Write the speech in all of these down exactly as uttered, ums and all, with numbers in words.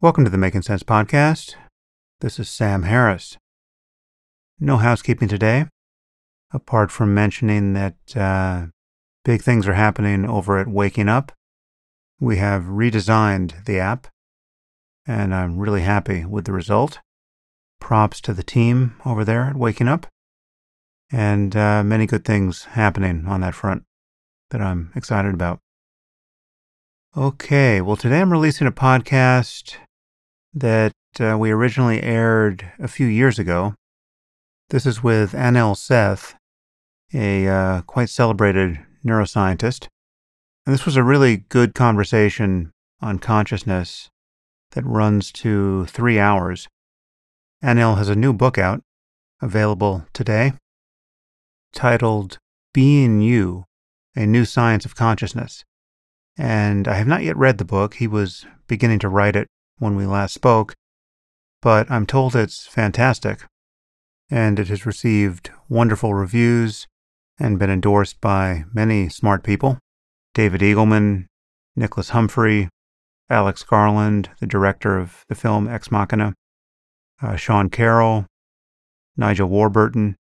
Welcome to the Making Sense podcast. This is Sam Harris. No housekeeping today, apart from mentioning that uh, big things are happening over at Waking Up. We have redesigned the app, and I'm really happy with the result. Props to the team over there at Waking Up, and uh, many good things happening on that front that I'm excited about. Okay, well today I'm releasing a podcast that uh, we originally aired a few years ago. This is with Anil Seth, a uh, quite celebrated neuroscientist. And this was a really good conversation on consciousness that runs to three hours. Anil has a new book out, available today, titled Being You: A New Science of Consciousness. And I have not yet read the book. He was beginning to write it when we last spoke, but I'm told it's fantastic, and it has received wonderful reviews and been endorsed by many smart people. David Eagleman, Nicholas Humphrey, Alex Garland, the director of the film Ex Machina, uh, Sean Carroll, Nigel Warburton,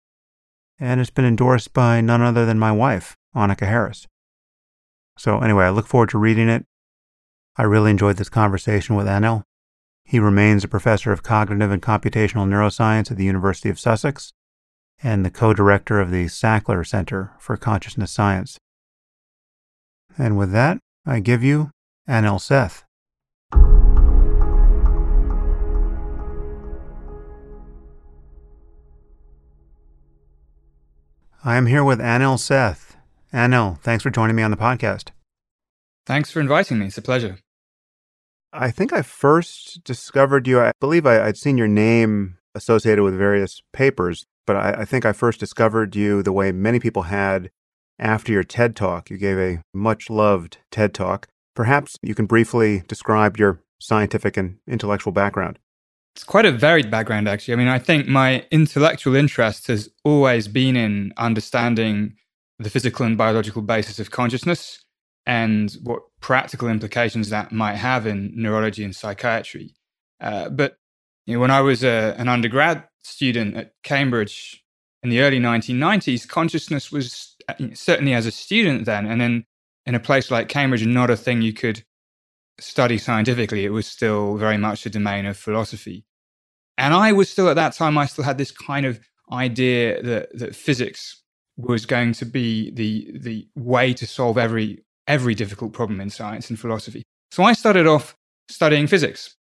and it's been endorsed by none other than my wife, Annika Harris. So anyway, I look forward to reading it. I really enjoyed this conversation with Anil. He remains a professor of cognitive and computational neuroscience at the University of Sussex and the co-director of the Sackler Center for Consciousness Science. And with that, I give you Anil Seth. I am here with Anil Seth. Anil, thanks for joining me on the podcast. Thanks for inviting me. It's a pleasure. I think I first discovered you, I believe I, I'd seen your name associated with various papers, but I, I think I first discovered you the way many people had after your TED Talk. You gave a much-loved TED Talk. Perhaps you can briefly describe your scientific and intellectual background. It's quite a varied background, actually. I mean, I think my intellectual interest has always been in understanding the physical and biological basis of consciousness and what practical implications that might have in neurology and psychiatry. Uh, but you know, when I was a, an undergrad student at Cambridge in the early nineteen nineties, consciousness was, certainly as a student then, and then in a place like Cambridge, not a thing you could study scientifically. It was still very much the domain of philosophy. And I was still, at that time, I still had this kind of idea that that physics was going to be the the way to solve every every difficult problem in science and philosophy. So I started off studying physics.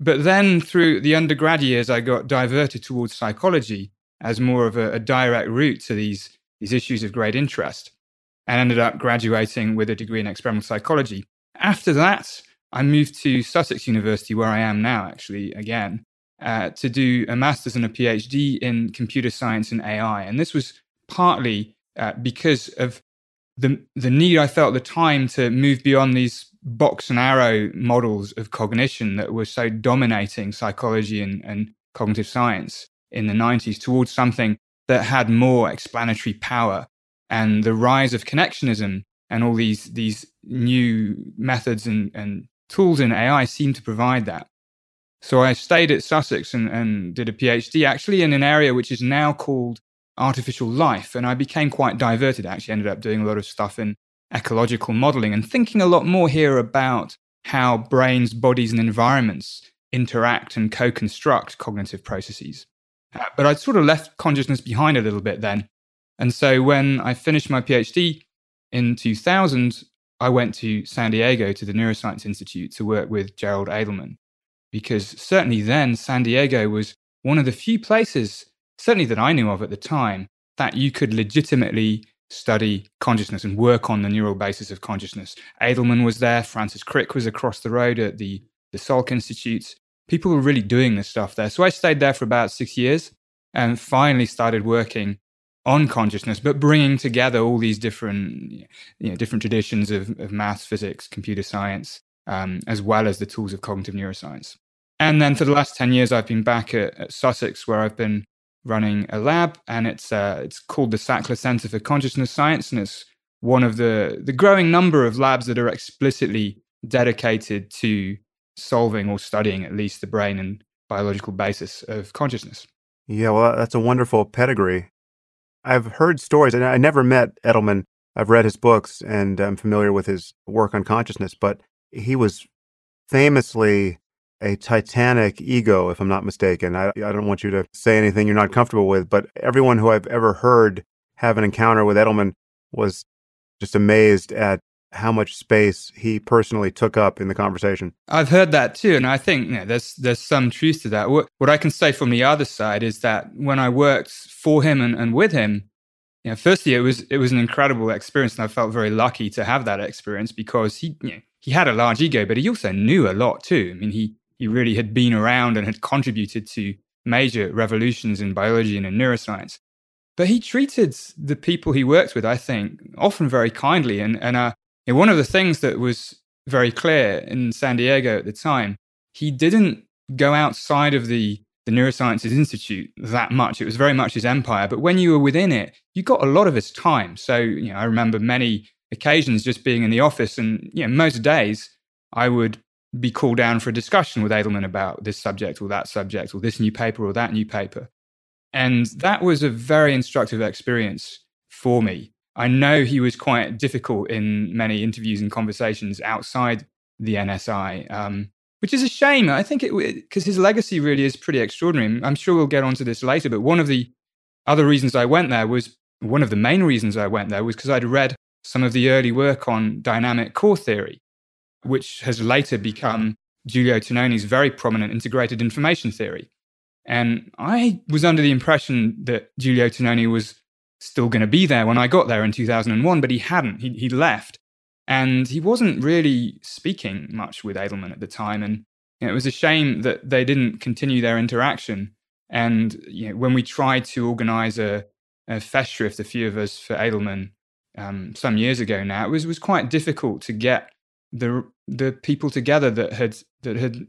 But then through the undergrad years, I got diverted towards psychology as more of a, a direct route to these, these issues of great interest, and ended up graduating with a degree in experimental psychology. After that, I moved to Sussex University, where I am now, actually, again, uh, to do a master's and a PhD in computer science and A I. And this was partly uh, because of the the need I felt at the time to move beyond these box and arrow models of cognition that were so dominating psychology and, and cognitive science in the nineties towards something that had more explanatory power, and the rise of connectionism and all these these new methods and, and tools in A I seemed to provide that. So I stayed at Sussex and, and did a PhD actually in an area which is now called artificial life, and I became quite diverted. I actually ended up doing a lot of stuff in ecological modeling and thinking a lot more here about how brains, bodies, and environments interact and co-construct cognitive processes. Uh, but I'd sort of left consciousness behind a little bit then. And so when I finished my PhD in two thousand, I went to San Diego to the Neuroscience Institute to work with Gerald Edelman, because certainly then San Diego was one of the few places, certainly that I knew of at the time, that you could legitimately study consciousness and work on the neural basis of consciousness. Edelman was there, Francis Crick was across the road at the, the Salk Institute. People were really doing this stuff there. So I stayed there for about six years and finally started working on consciousness, but bringing together all these different, you know, different traditions of, of maths, physics, computer science, um, as well as the tools of cognitive neuroscience. And then for the last ten years, I've been back at, at Sussex, where I've been running a lab, and it's uh, it's called the Sackler Center for Consciousness Science, and it's one of the the growing number of labs that are explicitly dedicated to solving or studying at least the brain and biological basis of consciousness. Yeah, well, that's a wonderful pedigree. I've heard stories, and I never met Edelman. I've read his books, and I'm familiar with his work on consciousness, but he was famously a titanic ego, if I'm not mistaken. I, I don't want you to say anything you're not comfortable with, but everyone who I've ever heard have an encounter with Edelman was just amazed at how much space he personally took up in the conversation. I've heard that too, and I think you know, there's there's some truth to that. What, what I can say from the other side is that when I worked for him and, and with him, you know, firstly, it was it was an incredible experience, and I felt very lucky to have that experience because he you know, he had a large ego, but he also knew a lot too. I mean, he he really had been around and had contributed to major revolutions in biology and in neuroscience. But he treated the people he worked with, I think, often very kindly. And, and uh, you know, one of the things that was very clear in San Diego at the time, he didn't go outside of the, the Neuroscience Institute that much. It was very much his empire. But when you were within it, you got a lot of his time. So you know, I remember many occasions just being in the office. And you know, most days, I would be called down for a discussion with Edelman about this subject or that subject or this new paper or that new paper. And that was a very instructive experience for me. I know he was quite difficult in many interviews and conversations outside the N S I, um, which is a shame. I think it because his legacy really is pretty extraordinary. I'm sure we'll get onto this later, but one of the other reasons I went there was, one of the main reasons I went there was because I'd read some of the early work on dynamic core theory, which has later become Giulio Tononi's very prominent integrated information theory. And I was under the impression that Giulio Tononi was still going to be there when I got there in two thousand one, but he hadn't. He, he left. And he wasn't really speaking much with Edelman at the time. And you know, it was a shame that they didn't continue their interaction. And you know, when we tried to organize a, a festschrift, a few of us, for Edelman um, some years ago now, it was, was quite difficult to get the the people together that had that had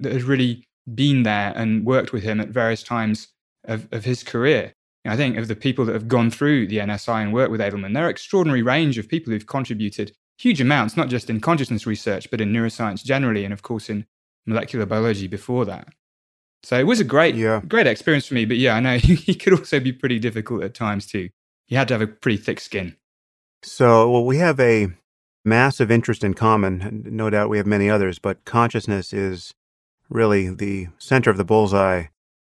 that had really been there and worked with him at various times of, of his career. And I think of the people that have gone through the N S I and worked with Edelman, there are an extraordinary range of people who've contributed huge amounts, not just in consciousness research, but in neuroscience generally, and of course in molecular biology before that. So it was a great, yeah. great experience for me. But yeah, I know he could also be pretty difficult at times too. You had to have a pretty thick skin. So well, we have a massive interest in common. No doubt we have many others, but consciousness is really the center of the bullseye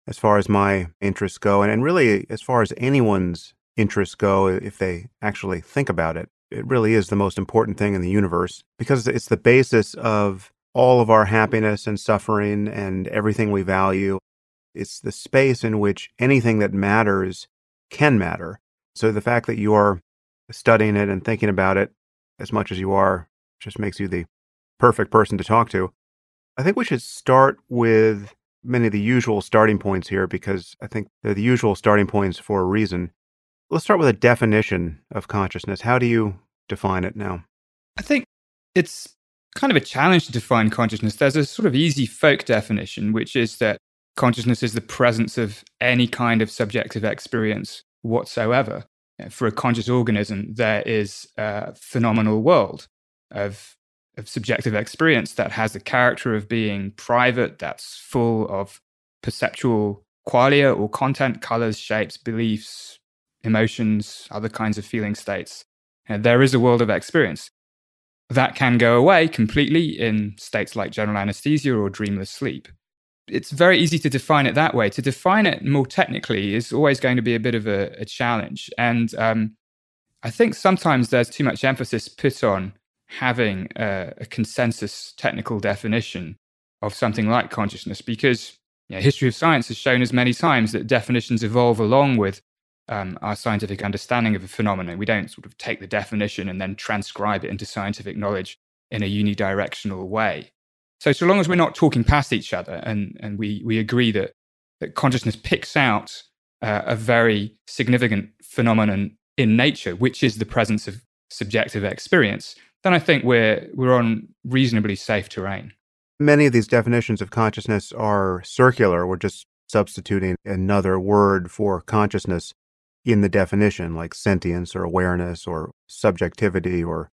as far as my interests go, and, and really as far as anyone's interests go, if they actually think about it. It really is the most important thing in the universe because it's the basis of all of our happiness and suffering and everything we value. It's the space in which anything that matters can matter. So the fact that you are studying it and thinking about it as much as you are just makes you the perfect person to talk to. I think we should start with many of the usual starting points here because I think they're the usual starting points for a reason. Let's start with a definition of consciousness. How do you define it now? I think it's kind of a challenge to define consciousness. There's a sort of easy folk definition, which is that consciousness is the presence of any kind of subjective experience whatsoever. For a conscious organism, there is a phenomenal world of of subjective experience that has the character of being private, that's full of perceptual qualia or content, colors, shapes, beliefs, emotions, other kinds of feeling states. And there is a world of experience that can go away completely in states like general anesthesia or dreamless sleep. It's very easy to define it that way. To define it more technically is always going to be a bit of a, a challenge. And um, I think sometimes there's too much emphasis put on having a, a consensus technical definition of something like consciousness, because you know, history of science has shown us many times that definitions evolve along with um, our scientific understanding of a phenomenon. We don't sort of take the definition and then transcribe it into scientific knowledge in a unidirectional way. So so long as we're not talking past each other and, and we, we agree that, that consciousness picks out uh, a very significant phenomenon in nature, which is the presence of subjective experience, then I think we're we're on reasonably safe terrain. Many of these definitions of consciousness are circular. We're just substituting another word for consciousness in the definition, like sentience or awareness or subjectivity, or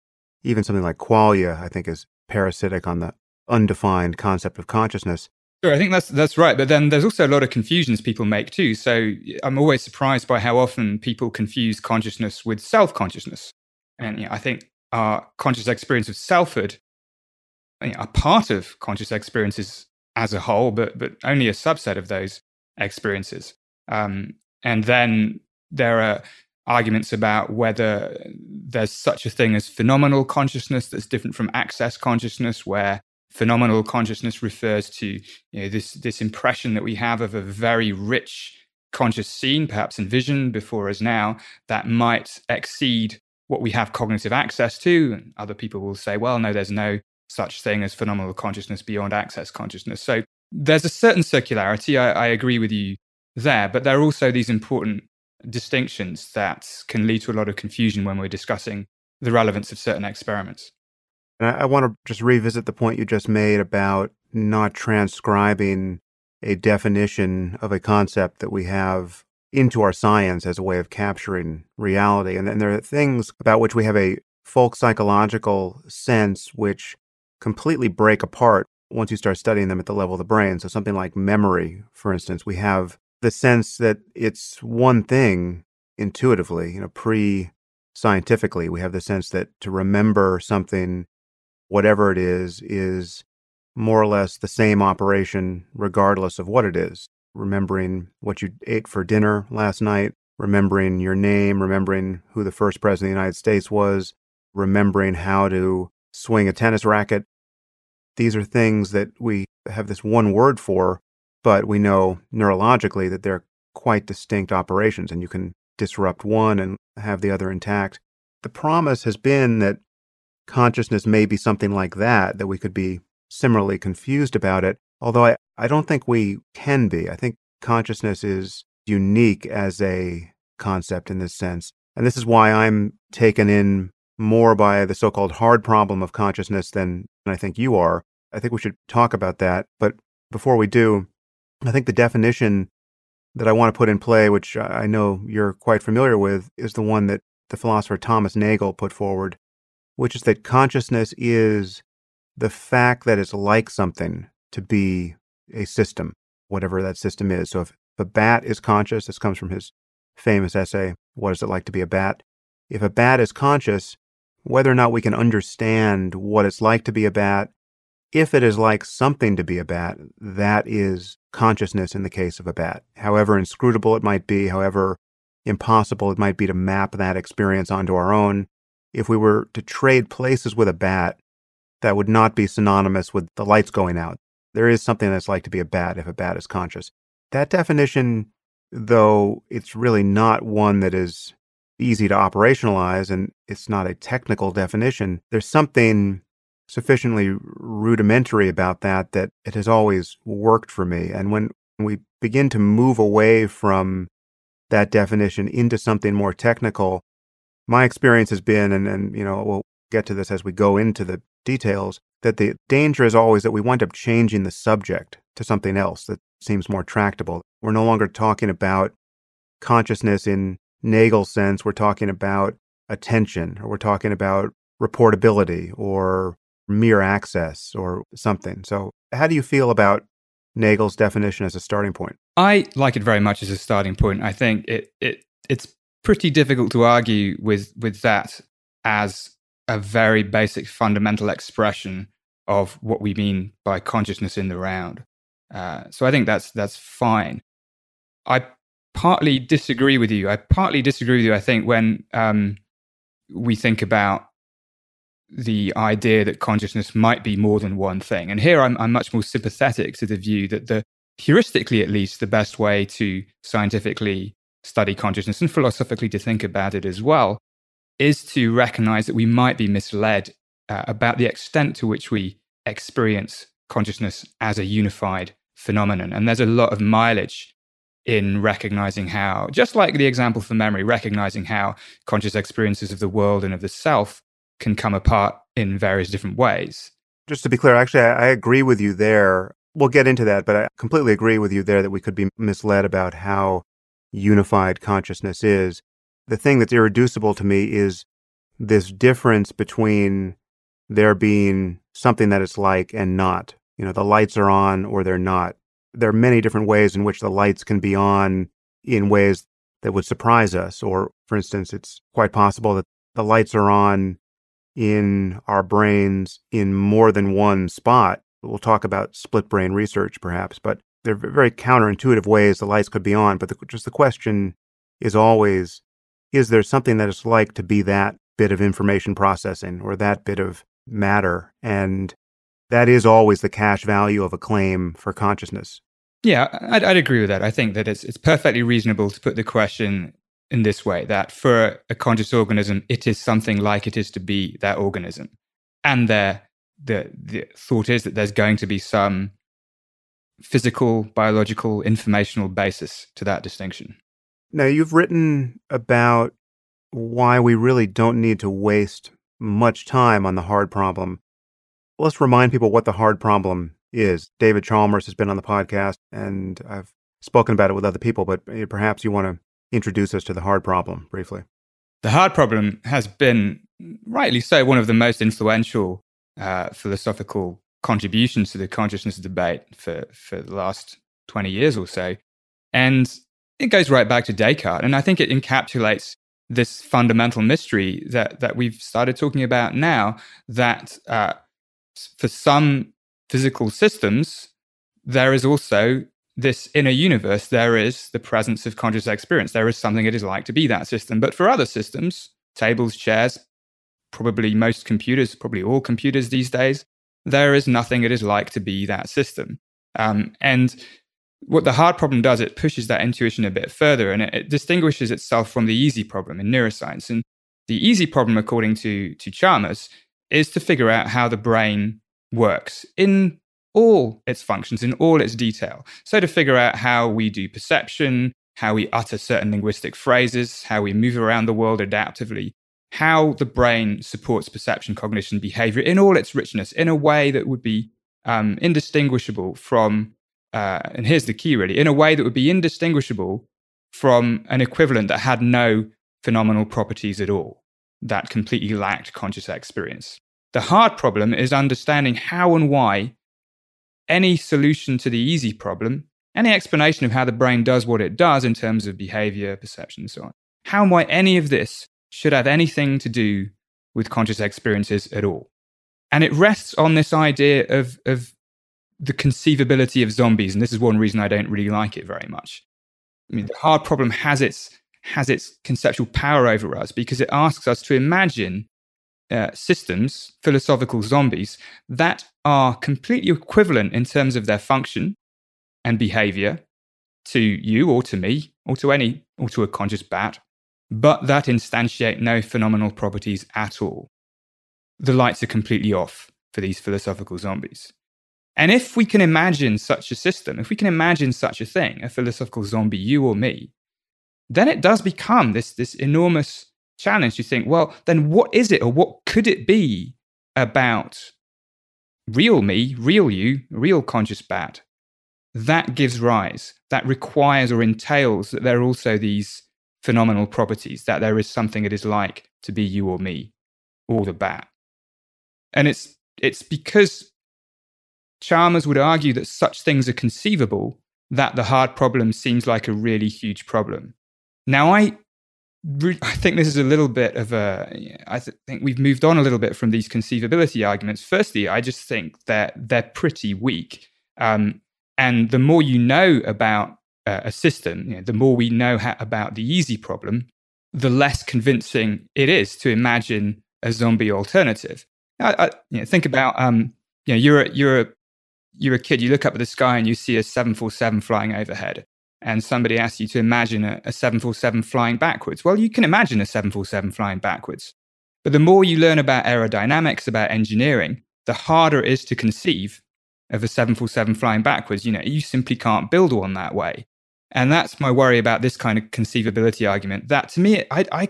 even something like qualia, I think is parasitic on the undefined concept of consciousness. Sure, I think that's that's right. But then there's also a lot of confusions people make too. So I'm always surprised by how often people confuse consciousness with self-consciousness. And you know, I think our conscious experience of selfhood you know, are part of conscious experiences as a whole, but but only a subset of those experiences. Um, and then there are arguments about whether there's such a thing as phenomenal consciousness that's different from access consciousness, where phenomenal consciousness refers to you know, this, this impression that we have of a very rich conscious scene, perhaps envisioned before us now, that might exceed what we have cognitive access to. And other people will say, well, no, there's no such thing as phenomenal consciousness beyond access consciousness. So there's a certain circularity, I, I agree with you there, but there are also these important distinctions that can lead to a lot of confusion when we're discussing the relevance of certain experiments. And I, I want to just revisit the point you just made about not transcribing a definition of a concept that we have into our science as a way of capturing reality. And then there are things about which we have a folk psychological sense which completely break apart once you start studying them at the level of the brain. So something like memory, for instance, we have the sense that it's one thing intuitively, you know, pre-scientifically, we have the sense that to remember something, whatever it is, is more or less the same operation regardless of what it is. Remembering what you ate for dinner last night, remembering your name, remembering who the first president of the United States was, remembering how to swing a tennis racket. These are things that we have this one word for, but we know neurologically that they're quite distinct operations, and you can disrupt one and have the other intact. The promise has been that consciousness may be something like that, that we could be similarly confused about it, although I, I don't think we can be. I think consciousness is unique as a concept in this sense. And this is why I'm taken in more by the so-called hard problem of consciousness than I think you are. I think we should talk about that. But before we do, I think the definition that I want to put in play, which I know you're quite familiar with, is the one that the philosopher Thomas Nagel put forward, which is that consciousness is the fact that it's like something to be a system, whatever that system is. So if a bat is conscious, this comes from his famous essay, What Is It Like to Be a Bat? If a bat is conscious, whether or not we can understand what it's like to be a bat, if it is like something to be a bat, that is consciousness in the case of a bat. However inscrutable it might be, however impossible it might be to map that experience onto our own, if we were to trade places with a bat, that would not be synonymous with the lights going out. There is something that's like to be a bat if a bat is conscious. That definition, though, it's really not one that is easy to operationalize, and it's not a technical definition. There's something sufficiently rudimentary about that, that it has always worked for me. And when we begin to move away from that definition into something more technical, my experience has been, and, and you know, we'll get to this as we go into the details, that the danger is always that we wind up changing the subject to something else that seems more tractable. We're no longer talking about consciousness in Nagel's sense. We're talking about attention, or we're talking about reportability, or mere access or something. So how do you feel about Nagel's definition as a starting point? I like it very much as a starting point. I think it it it's pretty difficult to argue with with that as a very basic fundamental expression of what we mean by consciousness in the round. Uh, so I think that's that's fine. I partly disagree with you. I partly disagree with you, I think, when um, we think about the idea that consciousness might be more than one thing. And here I'm, I'm much more sympathetic to the view that the heuristically, at least, the best way to scientifically study consciousness and philosophically to think about it as well is to recognize that we might be misled uh, about the extent to which we experience consciousness as a unified phenomenon. And there's a lot of mileage in recognizing how, just like the example for memory, recognizing how conscious experiences of the world and of the self can come apart in various different ways. Just to be clear, actually, I, I agree with you there. We'll get into that, but I completely agree with you there that we could be misled about how unified consciousness is. The thing that's irreducible to me is this difference between there being something that it's like and not. You know, the lights are on or they're not. There are many different ways in which the lights can be on in ways that would surprise us. Or, for instance, it's quite possible that the lights are on in our brains in more than one spot. We'll talk about split brain research, perhaps, but there are very counterintuitive ways the lights could be on. But the, just the question is always, is there something that it's like to be that bit of information processing or that bit of matter? And that is always the cash value of a claim for consciousness. Yeah, I'd, I'd agree with that. I think that it's it's perfectly reasonable to put the question in this way, that for a conscious organism, it is something like it is to be that organism. And there, the, the thought is that there's going to be some physical, biological, informational basis to that distinction. Now, you've written about why we really don't need to waste much time on the hard problem. Let's remind people what the hard problem is. David Chalmers has been on the podcast, and I've spoken about it with other people, but perhaps you want to introduce us to the hard problem briefly. The hard problem has been, rightly so, one of the most influential uh, philosophical contributions to the consciousness debate for, for the last twenty years or so. And it goes right back to Descartes. And I think it encapsulates this fundamental mystery that, that we've started talking about now, that uh, for some physical systems, there is also this inner universe, there is the presence of conscious experience. There is something it is like to be that system. But for other systems, tables, chairs, probably most computers, probably all computers these days, there is nothing it is like to be that system. Um, and what the hard problem does, it pushes that intuition a bit further, and it, it distinguishes itself from the easy problem in neuroscience. And the easy problem, according to, to Chalmers, is to figure out how the brain works in all its functions, in all its detail. So to figure out how we do perception, how we utter certain linguistic phrases, how we move around the world adaptively, how the brain supports perception, cognition, behavior in all its richness in a way that would be um, indistinguishable from, uh, and here's the key really, in a way that would be indistinguishable from an equivalent that had no phenomenal properties at all, that completely lacked conscious experience. The hard problem is understanding how and why any solution to the easy problem, any explanation of how the brain does what it does in terms of behavior, perception, and so on, how and why any of this should have anything to do with conscious experiences at all. And it rests on this idea of, of the conceivability of zombies. And this is one reason I don't really like it very much. I mean, the hard problem has its, has its conceptual power over us because it asks us to imagine Uh, systems, philosophical zombies, that are completely equivalent in terms of their function and behavior to you or to me or to any or to a conscious bat, but that instantiate no phenomenal properties at all. The lights are completely off for these philosophical zombies. And if we can imagine such a system, if we can imagine such a thing, a philosophical zombie, you or me, then it does become this, this enormous challenge. You think, well, then what is it or what could it be about real me, real you, real conscious bat that gives rise, that requires or entails that there are also these phenomenal properties, that there is something it is like to be you or me or the bat? And it's it's because Chalmers would argue that such things are conceivable that the hard problem seems like a really huge problem. Now, I I think this is a little bit of a, I th- think we've moved on a little bit from these conceivability arguments. Firstly, I just think that they're pretty weak. Um, and the more you know about uh, a system, you know, the more we know ha- about the easy problem, the less convincing it is to imagine a zombie alternative. I, I, you know, think about, um, you know, you're a, you're, a, you're a kid, you look up at the sky and you see a seven forty-seven flying overhead. And somebody asks you to imagine a, a seven forty-seven flying backwards. Well, you can imagine a seven forty-seven flying backwards. But the more you learn about aerodynamics, about engineering, the harder it is to conceive of a seven forty-seven flying backwards. You know, you simply can't build one that way. And that's my worry about this kind of conceivability argument, that to me, I, I,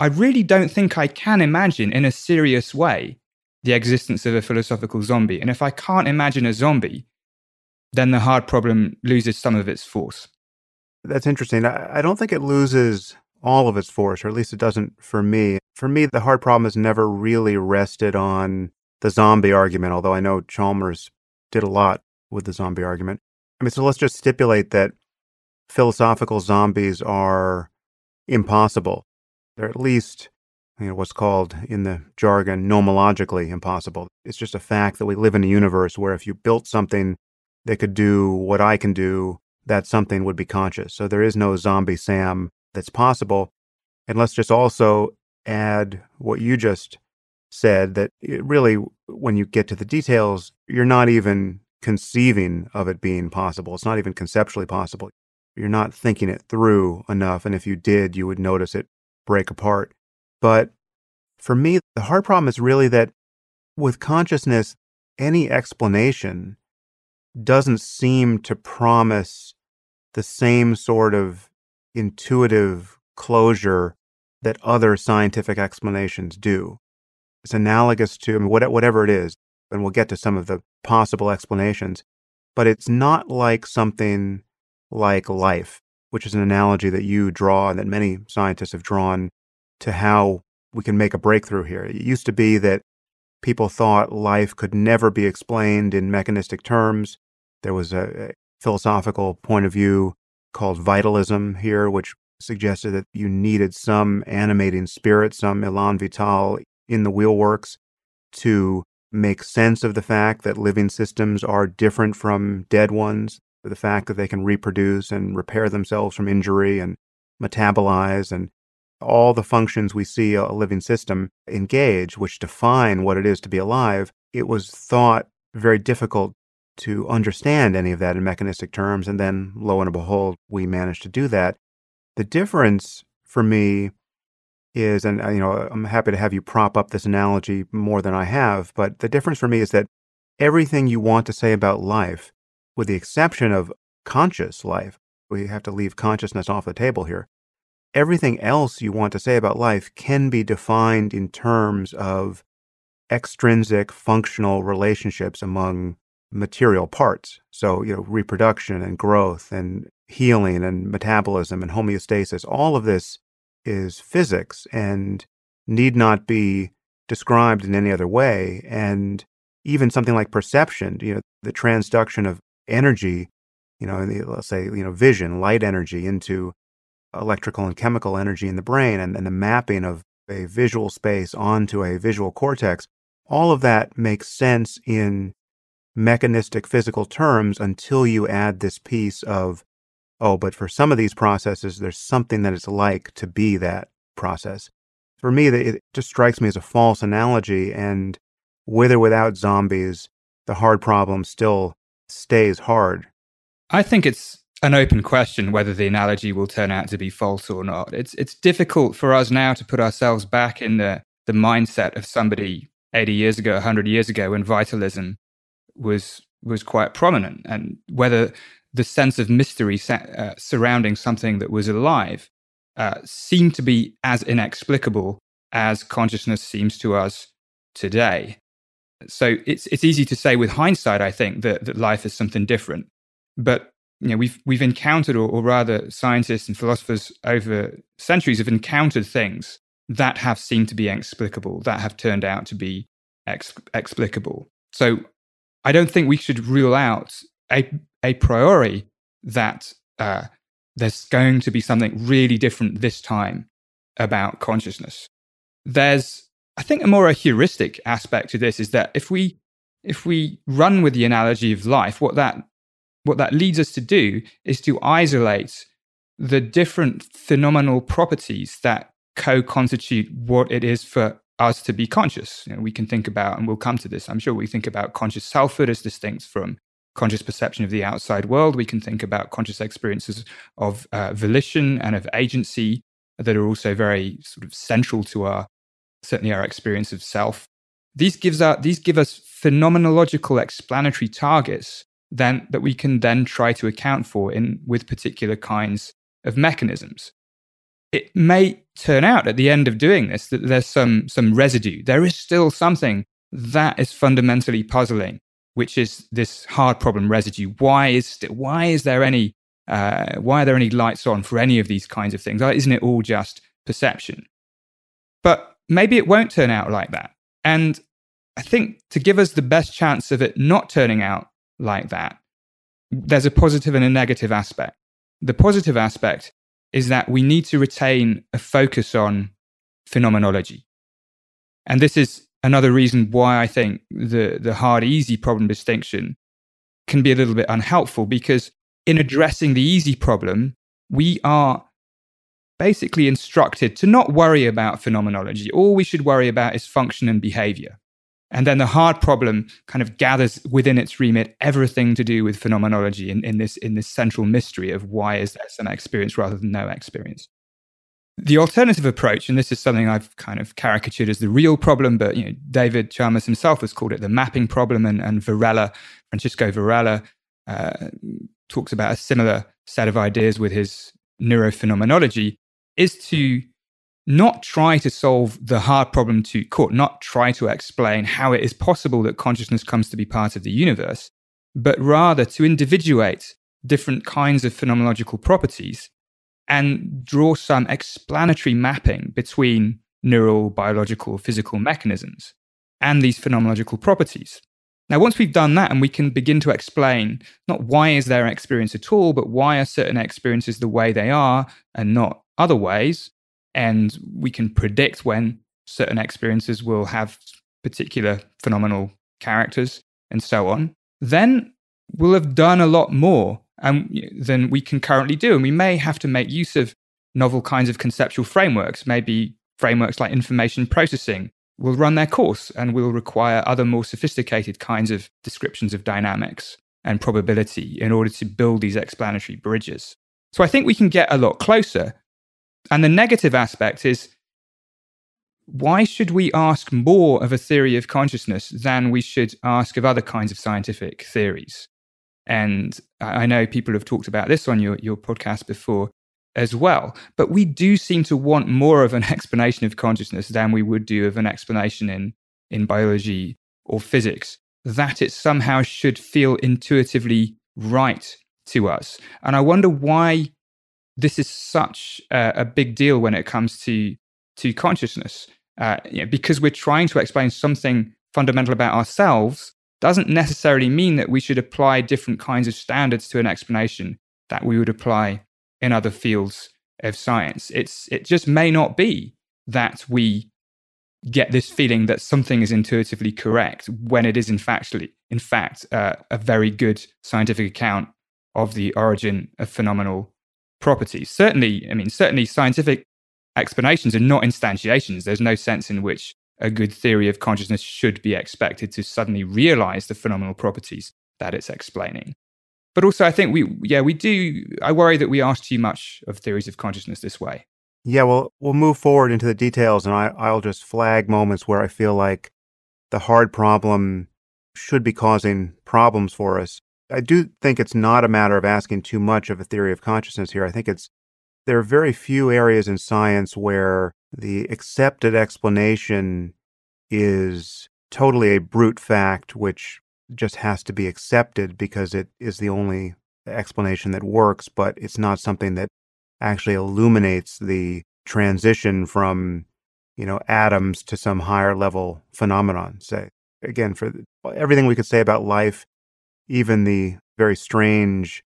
I really don't think I can imagine in a serious way the existence of a philosophical zombie. And if I can't imagine a zombie, then the hard problem loses some of its force. That's interesting. I don't think it loses all of its force, or at least it doesn't for me. For me, the hard problem has never really rested on the zombie argument, although I know Chalmers did a lot with the zombie argument. I mean, so let's just stipulate that philosophical zombies are impossible. They're at least, you know, what's called in the jargon nomologically impossible. It's just a fact that we live in a universe where if you built something that could do what I can do, that something would be conscious. So there is no zombie Sam that's possible. And let's just also add what you just said, that it really, when you get to the details, you're not even conceiving of it being possible. It's not even conceptually possible. You're not thinking it through enough. And if you did, you would notice it break apart. But for me, the hard problem is really that with consciousness, any explanation doesn't seem to promise the same sort of intuitive closure that other scientific explanations do. It's analogous to, I mean, whatever it is, and we'll get to some of the possible explanations, but it's not like something like life, which is an analogy that you draw and that many scientists have drawn to how we can make a breakthrough here. It used to be that people thought life could never be explained in mechanistic terms. There was a philosophical point of view called vitalism here, which suggested that you needed some animating spirit, some élan vital in the wheelworks to make sense of the fact that living systems are different from dead ones, the fact that they can reproduce and repair themselves from injury and metabolize and all the functions we see a living system engage, which define what it is to be alive. It was thought very difficult to understand any of that in mechanistic terms, and then lo and behold, we managed to do that. The difference for me is, and you know, I'm happy to have you prop up this analogy more than I have, but the difference for me is that everything you want to say about life, with the exception of conscious life, we have to leave consciousness off the table here. Everything else you want to say about life can be defined in terms of extrinsic functional relationships among material parts. So, you know, reproduction and growth and healing and metabolism and homeostasis, all of this is physics and need not be described in any other way. And even something like perception, you know, the transduction of energy, you know, let's say, you know, vision, light energy into electrical and chemical energy in the brain, and, and the mapping of a visual space onto a visual cortex, all of that makes sense in mechanistic physical terms until you add this piece of, oh, but for some of these processes, there's something that it's like to be that process. For me, it just strikes me as a false analogy, and with or without zombies, the hard problem still stays hard. I think it's an open question whether the analogy will turn out to be false or not. It's it's difficult for us now to put ourselves back in the, the mindset of somebody eighty years ago, one hundred years ago, when vitalism was was quite prominent, and whether the sense of mystery uh, surrounding something that was alive uh, seemed to be as inexplicable as consciousness seems to us today. So it's it's easy to say with hindsight, I think, that, that life is something different. But you know, we've we've encountered, or, or rather, scientists and philosophers over centuries have encountered things that have seemed to be inexplicable, that have turned out to be ex- explicable. So, I don't think we should rule out a a priori that uh, there's going to be something really different this time about consciousness. There's, I think, a more a heuristic aspect to this is that if we if we run with the analogy of life, what that What that leads us to do is to isolate the different phenomenal properties that co-constitute what it is for us to be conscious. You know, we can think about, and we'll come to this, I'm sure, we think about conscious selfhood as distinct from conscious perception of the outside world. We can think about conscious experiences of uh, volition and of agency that are also very sort of central to our, certainly our experience of self. These gives our, these give us phenomenological explanatory targets then that we can then try to account for in with particular kinds of mechanisms. It may turn out at the end of doing this that there's some some residue. There is still something that is fundamentally puzzling, which is this hard problem residue. Why is why is there any uh, why are there any lights on for any of these kinds of things? Isn't it all just perception? But maybe it won't turn out like that, and I think to give us the best chance of it not turning out like that, there's a positive and a negative aspect. The positive aspect is that we need to retain a focus on phenomenology. And this is another reason why I think the, the hard, easy problem distinction can be a little bit unhelpful, because in addressing the easy problem, we are basically instructed to not worry about phenomenology. All we should worry about is function and behavior. And then the hard problem kind of gathers within its remit everything to do with phenomenology in, in this, in this central mystery of why is there some experience rather than no experience. The alternative approach, and this is something I've kind of caricatured as the real problem, but you know, David Chalmers himself has called it the mapping problem, and, and Varela, Francisco Varela, uh, talks about a similar set of ideas with his neurophenomenology, is to not try to solve the hard problem to court, not try to explain how it is possible that consciousness comes to be part of the universe, but rather to individuate different kinds of phenomenological properties and draw some explanatory mapping between neural, biological, physical mechanisms and these phenomenological properties. Now, once we've done that and we can begin to explain not why is there experience at all, but why are certain experiences the way they are and not other ways, and we can predict when certain experiences will have particular phenomenal characters and so on, then we'll have done a lot more and, than we can currently do. And we may have to make use of novel kinds of conceptual frameworks. Maybe frameworks like information processing will run their course and will require other more sophisticated kinds of descriptions of dynamics and probability in order to build these explanatory bridges. So I think we can get a lot closer. And the negative aspect is, why should we ask more of a theory of consciousness than we should ask of other kinds of scientific theories? And I know people have talked about this on your, your podcast before as well, but we do seem to want more of an explanation of consciousness than we would do of an explanation in, in biology or physics, that it somehow should feel intuitively right to us. And I wonder why this is such a, a big deal when it comes to, to consciousness, uh, you know, because we're trying to explain something fundamental about ourselves doesn't necessarily mean that we should apply different kinds of standards to an explanation that we would apply in other fields of science. It's, it just may not be that we get this feeling that something is intuitively correct when it is in fact, in fact uh, a very good scientific account of the origin of phenomenal properties. Certainly, I mean, certainly scientific explanations are not instantiations. There's no sense in which a good theory of consciousness should be expected to suddenly realize the phenomenal properties that it's explaining. But also, I think we, yeah, we do, I worry that we ask too much of theories of consciousness this way. Yeah, well, we'll move forward into the details, and I, I'll just flag moments where I feel like the hard problem should be causing problems for us. I do think it's not a matter of asking too much of a theory of consciousness here. I think it's, there are very few areas in science where the accepted explanation is totally a brute fact, which just has to be accepted because it is the only explanation that works, but it's not something that actually illuminates the transition from, you know, atoms to some higher level phenomenon. Say, again, for everything we could say about life, even the very strange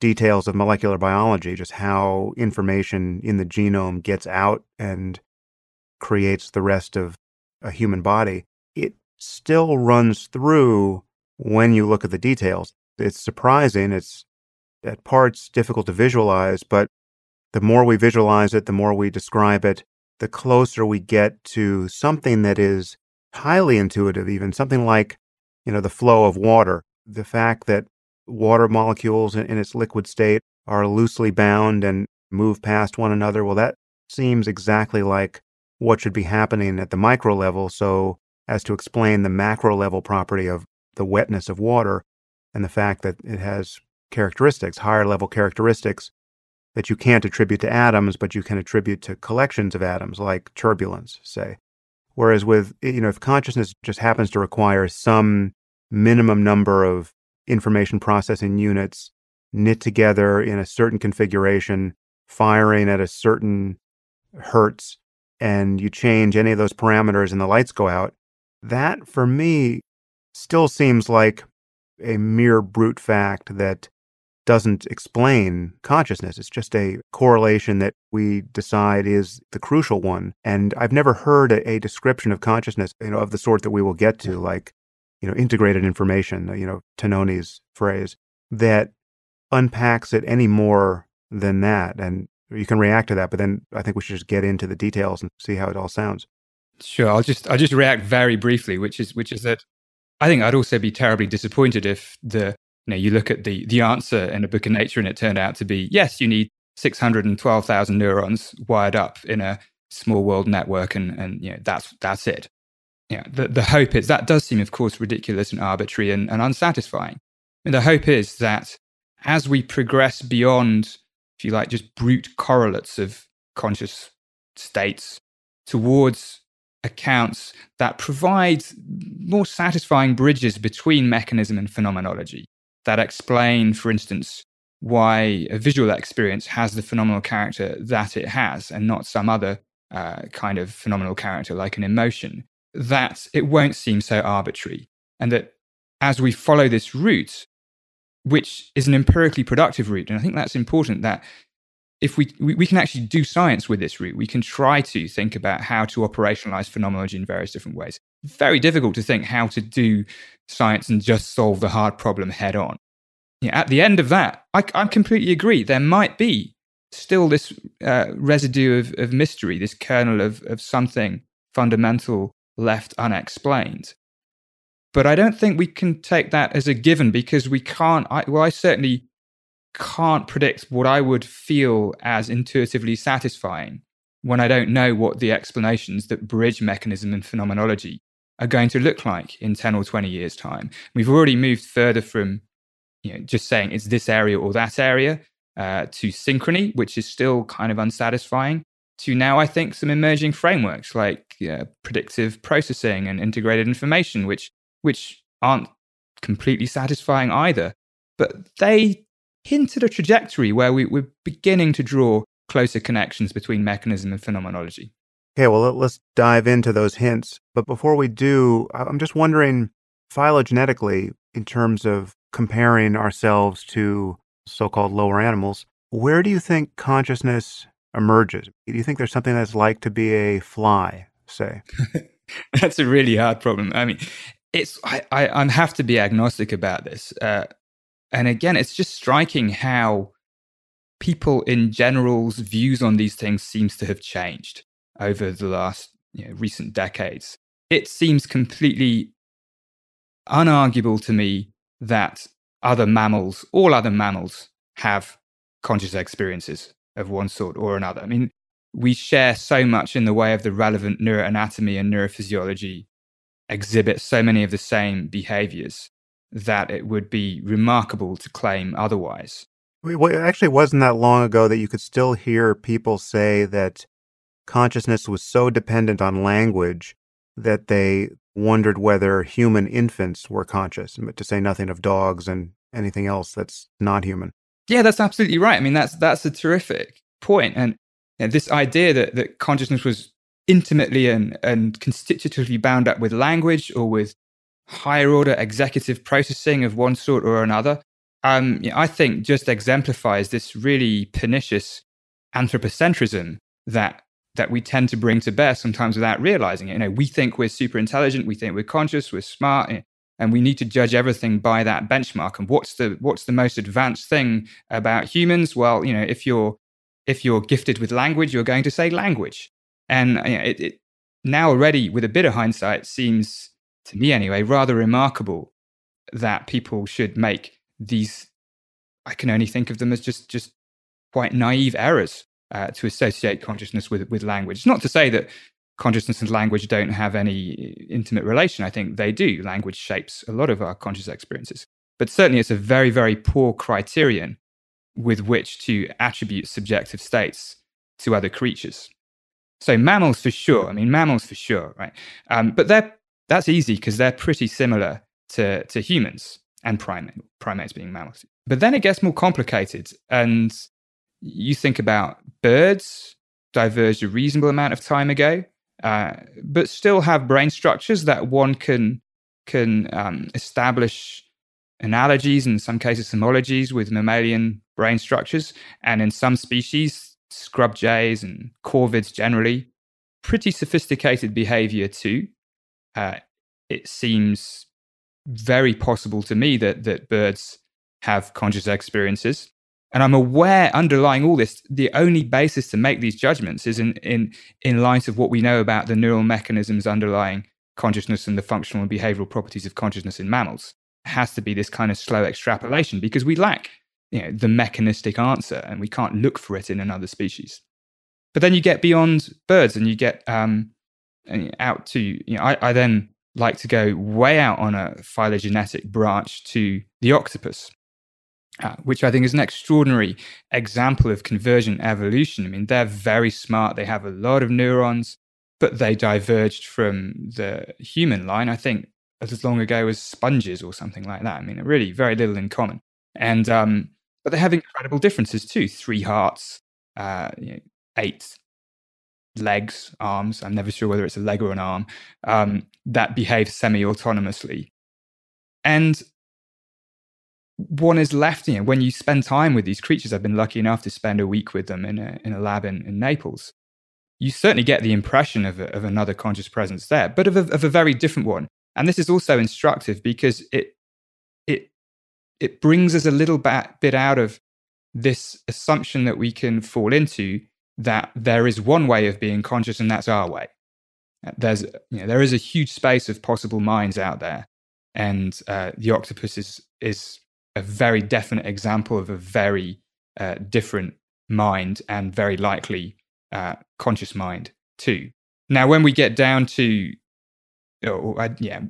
details of molecular biology, just how information in the genome gets out and creates the rest of a human body, it still runs through when you look at the details. It's surprising. It's at parts difficult to visualize, but the more we visualize it, the more we describe it, the closer we get to something that is highly intuitive, even something like, you know, the flow of water, the fact that water molecules in its liquid state are loosely bound and move past one another. Well, that seems exactly like what should be happening at the micro level, so as to explain the macro level property of the wetness of water and the fact that it has characteristics, higher level characteristics that you can't attribute to atoms, but you can attribute to collections of atoms, like turbulence, say. Whereas with, you know, if consciousness just happens to require some minimum number of information processing units knit together in a certain configuration, firing at a certain hertz, and you change any of those parameters and the lights go out, that for me still seems like a mere brute fact that doesn't explain consciousness. It's just a correlation that we decide is the crucial one. And I've never heard a, a description of consciousness, you know, of the sort that we will get to, like, you know, integrated information, you know, Tononi's phrase, that unpacks it any more than that. And you can react to that, but then I think we should just get into the details and see how it all sounds. Sure. I'll just I'll just react very briefly, which is which is that I think I'd also be terribly disappointed if the you know, you look at the the answer in a book of nature and it turned out to be, yes, you need six hundred twelve thousand neurons wired up in a small world network, and and you know that's that's it. Yeah, you know, the the hope is that does seem, of course, ridiculous and arbitrary and, and unsatisfying. And the hope is that as we progress beyond, if you like, just brute correlates of conscious states towards accounts that provide more satisfying bridges between mechanism and phenomenology, that explain, for instance, why a visual experience has the phenomenal character that it has and not some other uh, kind of phenomenal character like an emotion, that it won't seem so arbitrary. And that as we follow this route, which is an empirically productive route, and I think that's important, that if we, we, we can actually do science with this route, we can try to think about how to operationalize phenomenology in various different ways. Very difficult to think how to do science and just solve the hard problem head on. Yeah, at the end of that, I, I completely agree. There might be still this uh, residue of, of mystery, this kernel of, of something fundamental left unexplained. But I don't think we can take that as a given, because we can't, I, well, I certainly can't predict what I would feel as intuitively satisfying when I don't know what the explanations that bridge mechanism and phenomenology are going to look like in ten or twenty years' time. We've already moved further from you know, just saying it's this area or that area uh, to synchrony, which is still kind of unsatisfying, to now I think some emerging frameworks like uh, predictive processing and integrated information, which which aren't completely satisfying either. But they hint at a trajectory where we, we're beginning to draw closer connections between mechanism and phenomenology. Okay, well, let's dive into those hints. But before we do, I'm just wondering phylogenetically, in terms of comparing ourselves to so-called lower animals, where do you think consciousness emerges? Do you think there's something that's like to be a fly, say? That's a really hard problem. I mean, it's I, I, I have to be agnostic about this. Uh, and again, it's just striking how people in general's views on these things seems to have changed over the last you know, recent decades. It seems completely unarguable to me that other mammals, all other mammals, have conscious experiences of one sort or another. I mean, we share so much in the way of the relevant neuroanatomy and neurophysiology, exhibit so many of the same behaviors that it would be remarkable to claim otherwise. Well, it actually wasn't that long ago that you could still hear people say that consciousness was so dependent on language that they wondered whether human infants were conscious, to say nothing of dogs and anything else that's not human. Yeah, that's absolutely right. I mean, that's that's a terrific point. And you know, this idea that, that consciousness was intimately and, and constitutively bound up with language or with higher order executive processing of one sort or another, um, you know, I think just exemplifies this really pernicious anthropocentrism that that we tend to bring to bear sometimes without realizing it. You know, we think we're super intelligent, we think we're conscious, we're smart, and we need to judge everything by that benchmark. And what's the what's the most advanced thing about humans? Well, you know, if you're if you're gifted with language, you're going to say language. And you know, it, it now already, with a bit of hindsight, seems to me anyway rather remarkable that people should make these. I can only think of them as just just quite naive errors. Uh, to associate consciousness with with language. It's not to say that consciousness and language don't have any intimate relation. I think they do. Language shapes a lot of our conscious experiences. But certainly it's a very, very poor criterion with which to attribute subjective states to other creatures. So mammals for sure. I mean, mammals for sure, right? Um, but they're, that's easy because they're pretty similar to, to humans and primate, primates being mammals. But then it gets more complicated, and you think about birds diverged a reasonable amount of time ago uh, but still have brain structures that one can can um, establish analogies, in some cases homologies, with mammalian brain structures. And in some species, scrub jays and corvids generally, pretty sophisticated behavior too. Uh, it seems very possible to me that that birds have conscious experiences. And I'm aware, underlying all this, the only basis to make these judgments is in in in light of what we know about the neural mechanisms underlying consciousness and the functional and behavioral properties of consciousness in mammals. It has to be this kind of slow extrapolation, because we lack, you know, the mechanistic answer, and we can't look for it in another species. But then you get beyond birds, and you get um, out to, you know, I, I then like to go way out on a phylogenetic branch to the octopus. Uh, which I think is an extraordinary example of convergent evolution. I mean, they're very smart. They have a lot of neurons, but they diverged from the human line, I think, as long ago as sponges or something like that. I mean, really very little in common. And um, but they have incredible differences too. Three hearts, uh, you know, eight legs, arms. I'm never sure whether it's a leg or an arm, um, that behave semi-autonomously. And one is left, you know, when you spend time with these creatures, I've been lucky enough to spend a week with them in a, in a lab in, in Naples. You certainly get the impression of, a, of another conscious presence there, but of a, of a very different one. And this is also instructive because it it it brings us a little bat, bit out of this assumption that we can fall into, that there is one way of being conscious and that's our way. There's, you know, there is a huge space of possible minds out there, and uh, the octopus is is. a very definite example of a very uh, different mind, and very likely uh, conscious mind too. Now, when we get down to, oh, I, yeah,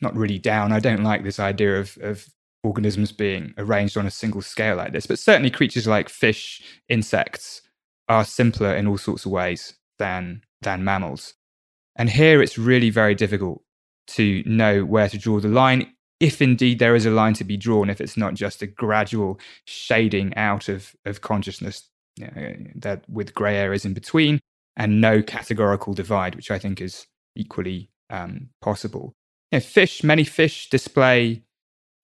not really down. I don't like this idea of, of organisms being arranged on a single scale like this, but certainly creatures like fish, insects are simpler in all sorts of ways than than mammals. And here it's really very difficult to know where to draw the line, if indeed there is a line to be drawn, if it's not just a gradual shading out of, of consciousness, you know, that with grey areas in between and no categorical divide, which I think is equally um, possible. You know, fish, many fish display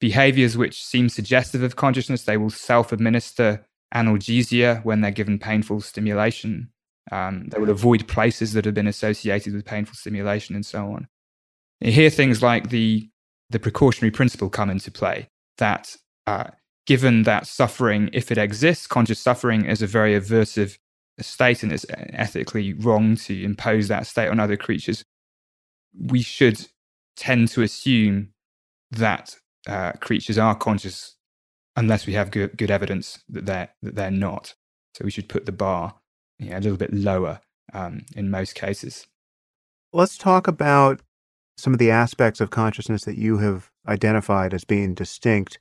behaviours which seem suggestive of consciousness. They will self-administer analgesia when they're given painful stimulation. Um, they will avoid places that have been associated with painful stimulation and so on. You hear things like the the precautionary principle come into play, that uh, given that suffering, if it exists, conscious suffering, is a very aversive state and it's ethically wrong to impose that state on other creatures, we should tend to assume that uh, creatures are conscious unless we have good, good evidence that they're, that they're not. So we should put the bar, you know, a little bit lower um, in most cases. Let's talk about some of the aspects of consciousness that you have identified as being distinct.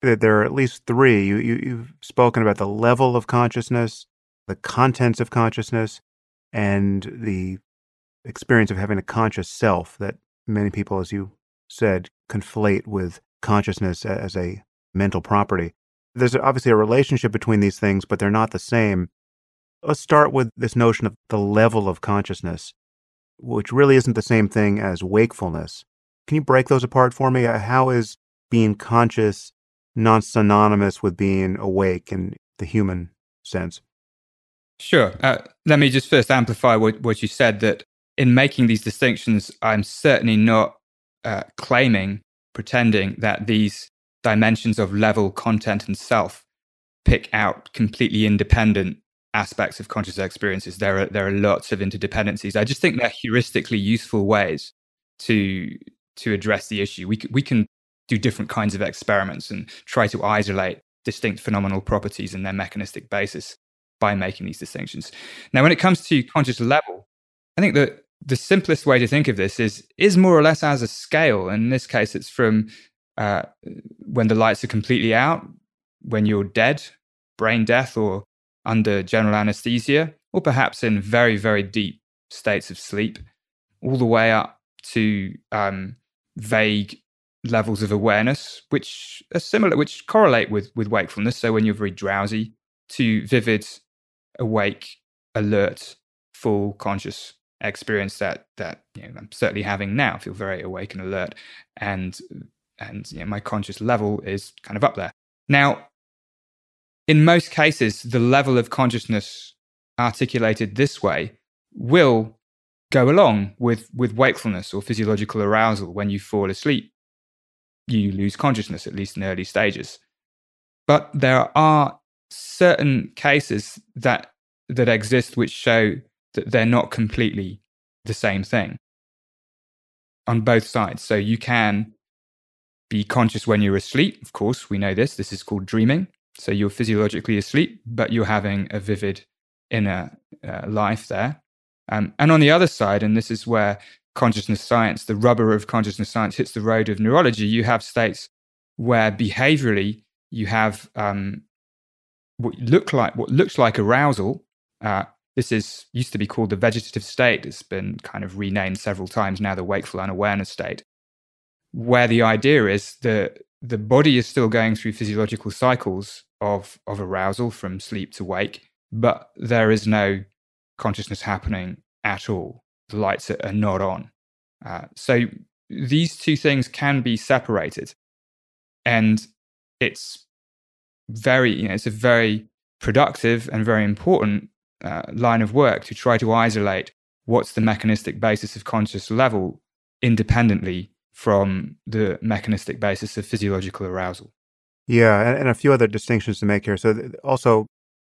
There are at least three. You, you, you've spoken about the level of consciousness, the contents of consciousness, and the experience of having a conscious self that many people, as you said, conflate with consciousness as a mental property. There's obviously a relationship between these things, but they're not the same. Let's start with this notion of the level of consciousness, which really isn't the same thing as wakefulness. Can you break those apart for me? How is being conscious not synonymous with being awake in the human sense? Sure. Uh, let me just first amplify what, what you said, that in making these distinctions, I'm certainly not uh, claiming, pretending that these dimensions of level, content, and self pick out completely independent aspects of conscious experiences. There are there are lots of interdependencies. I just think they're heuristically useful ways to to address the issue. We c- we can do different kinds of experiments and try to isolate distinct phenomenal properties and their mechanistic basis by making these distinctions. Now, when it comes to conscious level, I think that the simplest way to think of this is is more or less as a scale. In this case, it's from uh, when the lights are completely out, when you're dead, brain death, or under general anesthesia, or perhaps in very, very deep states of sleep, all the way up to um, vague levels of awareness, which are similar, which correlate with, with wakefulness. So when you're very drowsy, to vivid, awake, alert, full conscious experience that that you know, I'm certainly having now. I feel very awake and alert, and and you know, my conscious level is kind of up there. Now, in most cases, the level of consciousness articulated this way will go along with with wakefulness or physiological arousal. When you fall asleep, you lose consciousness, at least in early stages. But there are certain cases that that exist which show that they're not completely the same thing on both sides. So you can be conscious when you're asleep. Of course, we know this. This is called dreaming. So you're physiologically asleep, but you're having a vivid inner uh, life there. Um, and on the other side, and this is where consciousness science, the rubber of consciousness science hits the road of neurology, you have states where behaviorally you have um, what look like what looks like arousal. Uh, this is used to be called the vegetative state. It's been kind of renamed several times now, the wakeful unawareness state, where the idea is the the body is still going through physiological cycles of of arousal from sleep to wake, but there is no consciousness happening at all. The lights are not on. Uh, so these two things can be separated, and it's very, you know, it's a very productive and very important uh, line of work to try to isolate what's the mechanistic basis of conscious level independently from the mechanistic basis of physiological arousal. Yeah, and, and a few other distinctions to make here. So th- also,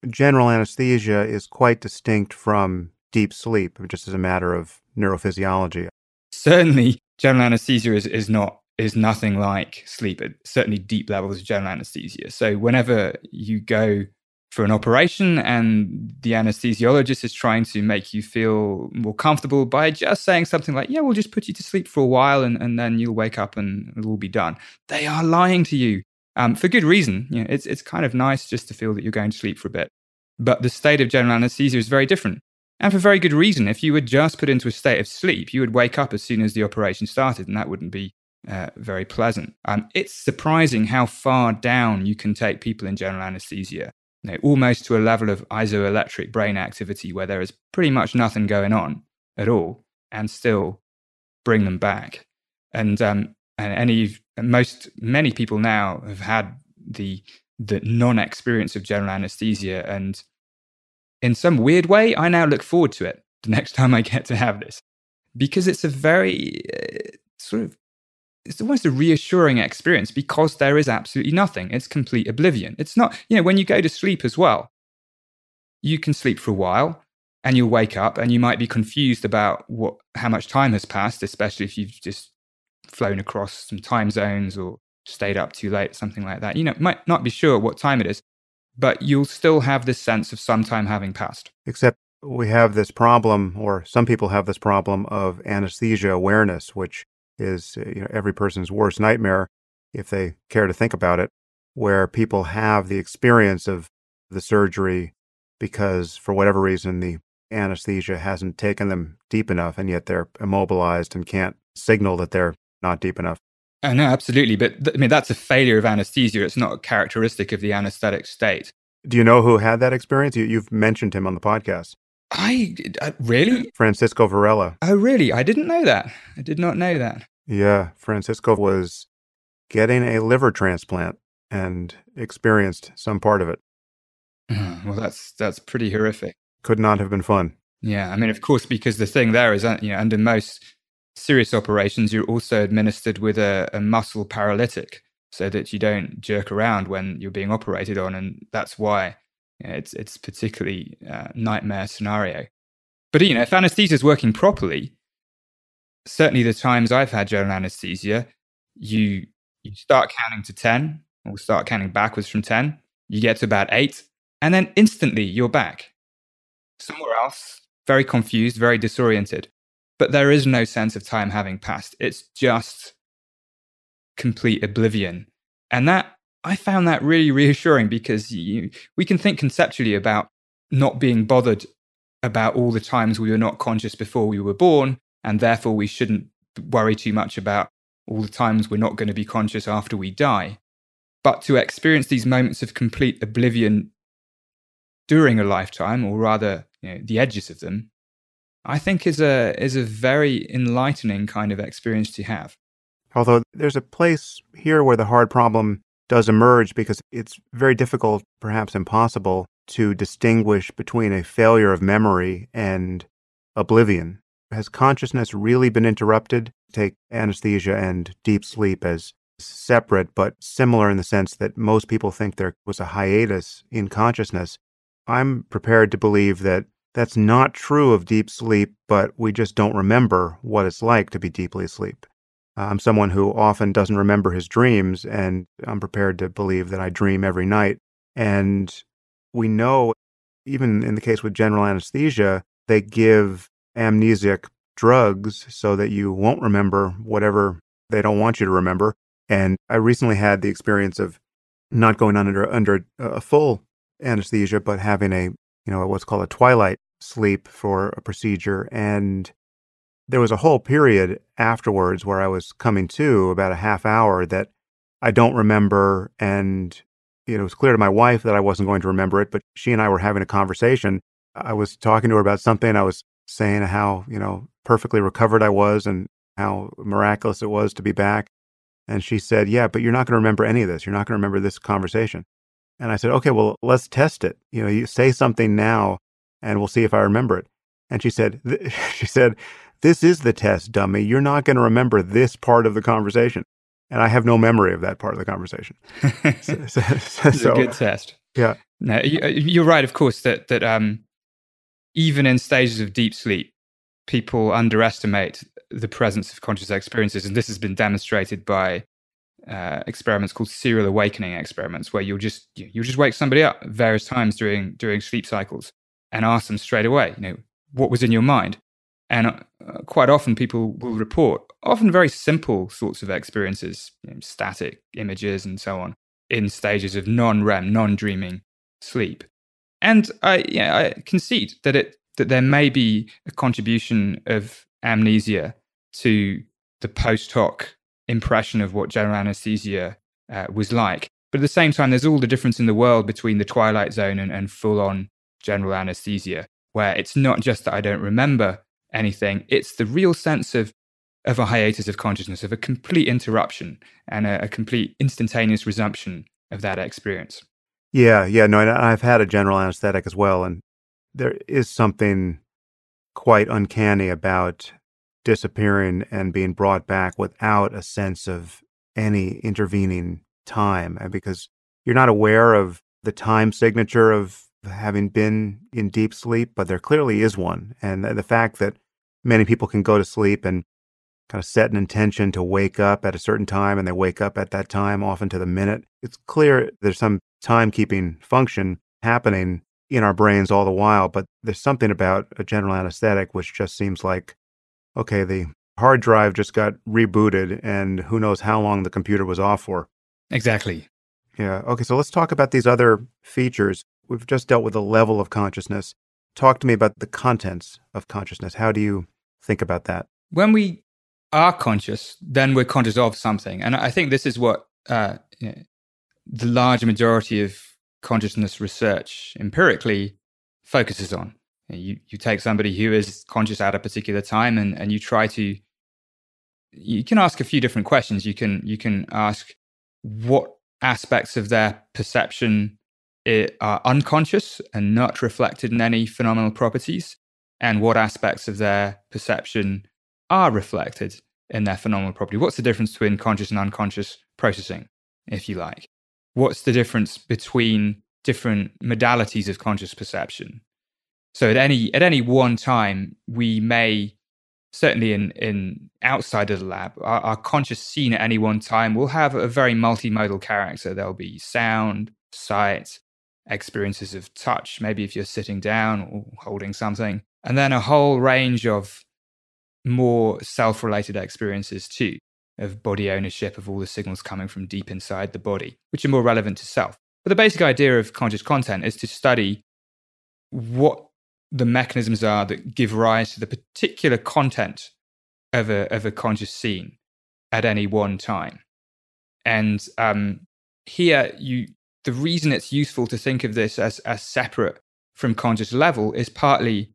general anesthesia is quite distinct from deep sleep, just as a matter of neurophysiology. Certainly, general anesthesia is, is not is nothing like sleep. It, certainly, deep levels of general anesthesia. So, whenever you go for an operation and the anesthesiologist is trying to make you feel more comfortable by just saying something like, yeah, we'll just put you to sleep for a while and, and then you'll wake up and it'll all be done, they are lying to you. Um, for good reason. You know, it's it's kind of nice just to feel that you're going to sleep for a bit. But the state of general anesthesia is very different. And for very good reason. If you were just put into a state of sleep, you would wake up as soon as the operation started, and that wouldn't be uh, very pleasant. Um, it's surprising how far down you can take people in general anesthesia, you know, almost to a level of isoelectric brain activity where there is pretty much nothing going on at all, and still bring them back. And um, and any... And most, many people now have had the the non-experience of general anesthesia, and in some weird way, I now look forward to it the next time I get to have this, because it's a very uh, sort of, it's almost a reassuring experience because there is absolutely nothing. It's complete oblivion. It's not, you know, when you go to sleep as well, you can sleep for a while and you'll wake up and you might be confused about what how much time has passed, especially if you've just flown across some time zones or stayed up too late, something like that. You know, might not be sure what time it is, but you'll still have this sense of some time having passed. Except we have this problem, or some people have this problem of anesthesia awareness, which is, you know, every person's worst nightmare if they care to think about it, where people have the experience of the surgery because for whatever reason the anesthesia hasn't taken them deep enough, and yet they're immobilized and can't signal that they're not deep enough. Oh, no, absolutely. But th- I mean, that's a failure of anesthesia. It's not a characteristic of the anesthetic state. Do you know who had that experience? You, you've mentioned him on the podcast. I, I really? Francisco Varela. Oh, really? I didn't know that. I did not know that. Yeah. Francisco was getting a liver transplant and experienced some part of it. Oh, well, that's that's pretty horrific. Could not have been fun. Yeah. I mean, of course, because the thing there is, you know, under most serious operations, you're also administered with a, a muscle paralytic so that you don't jerk around when you're being operated on. And that's why, you know, it's it's particularly uh, nightmare scenario. But, you know, if anesthesia is working properly, certainly the times I've had general anesthesia, you, you start counting to ten or start counting backwards from ten. You get to about eight and then instantly you're back somewhere else, very confused, very disoriented. But there is no sense of time having passed. It's just complete oblivion. And that, I found that really reassuring, because you, we can think conceptually about not being bothered about all the times we were not conscious before we were born, and therefore we shouldn't worry too much about all the times we're not going to be conscious after we die. But to experience these moments of complete oblivion during a lifetime, or rather, you know, the edges of them, I think is a is a very enlightening kind of experience to have. Although there's a place here where the hard problem does emerge, because it's very difficult, perhaps impossible, to distinguish between a failure of memory and oblivion. Has consciousness really been interrupted? Take anesthesia and deep sleep as separate, but similar in the sense that most people think there was a hiatus in consciousness. I'm prepared to believe that that's not true of deep sleep, but we just don't remember what it's like to be deeply asleep. I'm someone who often doesn't remember his dreams, and I'm prepared to believe that I dream every night. And we know, even in the case with general anesthesia, they give amnesiac drugs so that you won't remember whatever they don't want you to remember. And I recently had the experience of not going under under a full anesthesia, but having a, you know, what's called a twilight sleep for a procedure. And there was a whole period afterwards where I was coming to, about a half hour, that I don't remember. And you know, it was clear to my wife that I wasn't going to remember it, but she and I were having a conversation. I was talking to her about something. I was saying how, you know, perfectly recovered I was and how miraculous it was to be back. And she said, yeah, but you're not going to remember any of this. You're not going to remember this conversation. And I said, okay, well, let's test it. You know, you say something now and we'll see if I remember it. And she said, th- she said, this is the test, dummy. You're not going to remember this part of the conversation. And I have no memory of that part of the conversation. so, so, so, it's a good test. Yeah. No, you, you're right, of course, that, that um, even in stages of deep sleep, people underestimate the presence of conscious experiences. And this has been demonstrated by Uh, experiments called serial awakening experiments, where you'll just you'll just wake somebody up various times during during sleep cycles and ask them straight away, you know, what was in your mind? And uh, quite often people will report often very simple sorts of experiences, you know, static images and so on, in stages of non-REM, non-dreaming sleep. And I yeah I concede that it that there may be a contribution of amnesia to the post hoc impression of what general anesthesia uh, was like. But at the same time, there's all the difference in the world between the twilight zone and, and full-on general anesthesia, where it's not just that I don't remember anything, it's the real sense of of a hiatus of consciousness, of a complete interruption and a, a complete instantaneous resumption of that experience. Yeah, yeah, no, and I've had a general anesthetic as well, and there is something quite uncanny about disappearing and being brought back without a sense of any intervening time, because you're not aware of the time signature of having been in deep sleep, but there clearly is one. And the fact that many people can go to sleep and kind of set an intention to wake up at a certain time, and they wake up at that time, often to the minute, it's clear there's some timekeeping function happening in our brains all the while. But there's something about a general anesthetic which just seems like, okay, the hard drive just got rebooted and who knows how long the computer was off for. Exactly. Yeah. Okay, so let's talk about these other features. We've just dealt with the level of consciousness. Talk to me about the contents of consciousness. How do you think about that? When we are conscious, then we're conscious of something. And I think this is what uh, you know, the large majority of consciousness research empirically focuses on. You you take somebody who is conscious at a particular time, and, and you try to, you can ask a few different questions. You can you can ask what aspects of their perception are unconscious and not reflected in any phenomenal properties, and what aspects of their perception are reflected in their phenomenal property. What's the difference between conscious and unconscious processing, if you like? What's the difference between different modalities of conscious perception? So at any at any one time, we may, certainly in, in outside of the lab, our, our conscious scene at any one time will have a very multimodal character. There'll be sound, sight, experiences of touch, maybe if you're sitting down or holding something, and then a whole range of more self-related experiences too, of body ownership, of all the signals coming from deep inside the body, which are more relevant to self. But the basic idea of conscious content is to study what the mechanisms are that give rise to the particular content of a of a conscious scene at any one time. And um, here, you the reason it's useful to think of this as as separate from conscious level is partly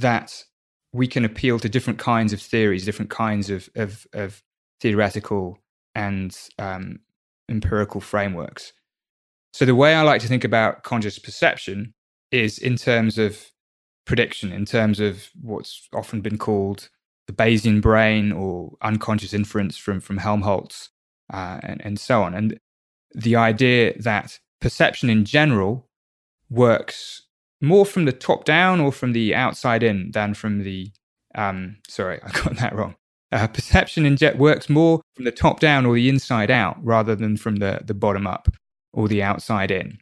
that we can appeal to different kinds of theories, different kinds of of, of theoretical and um, empirical frameworks. So the way I like to think about conscious perception is in terms of prediction, in terms of what's often been called the Bayesian brain or unconscious inference from, from Helmholtz uh, and, and so on. And the idea that perception in general works more from the top down or from the outside in than from the, um, sorry, I got that wrong. Uh, perception in jet works more from the top down or the inside out rather than from the, the bottom up or the outside in.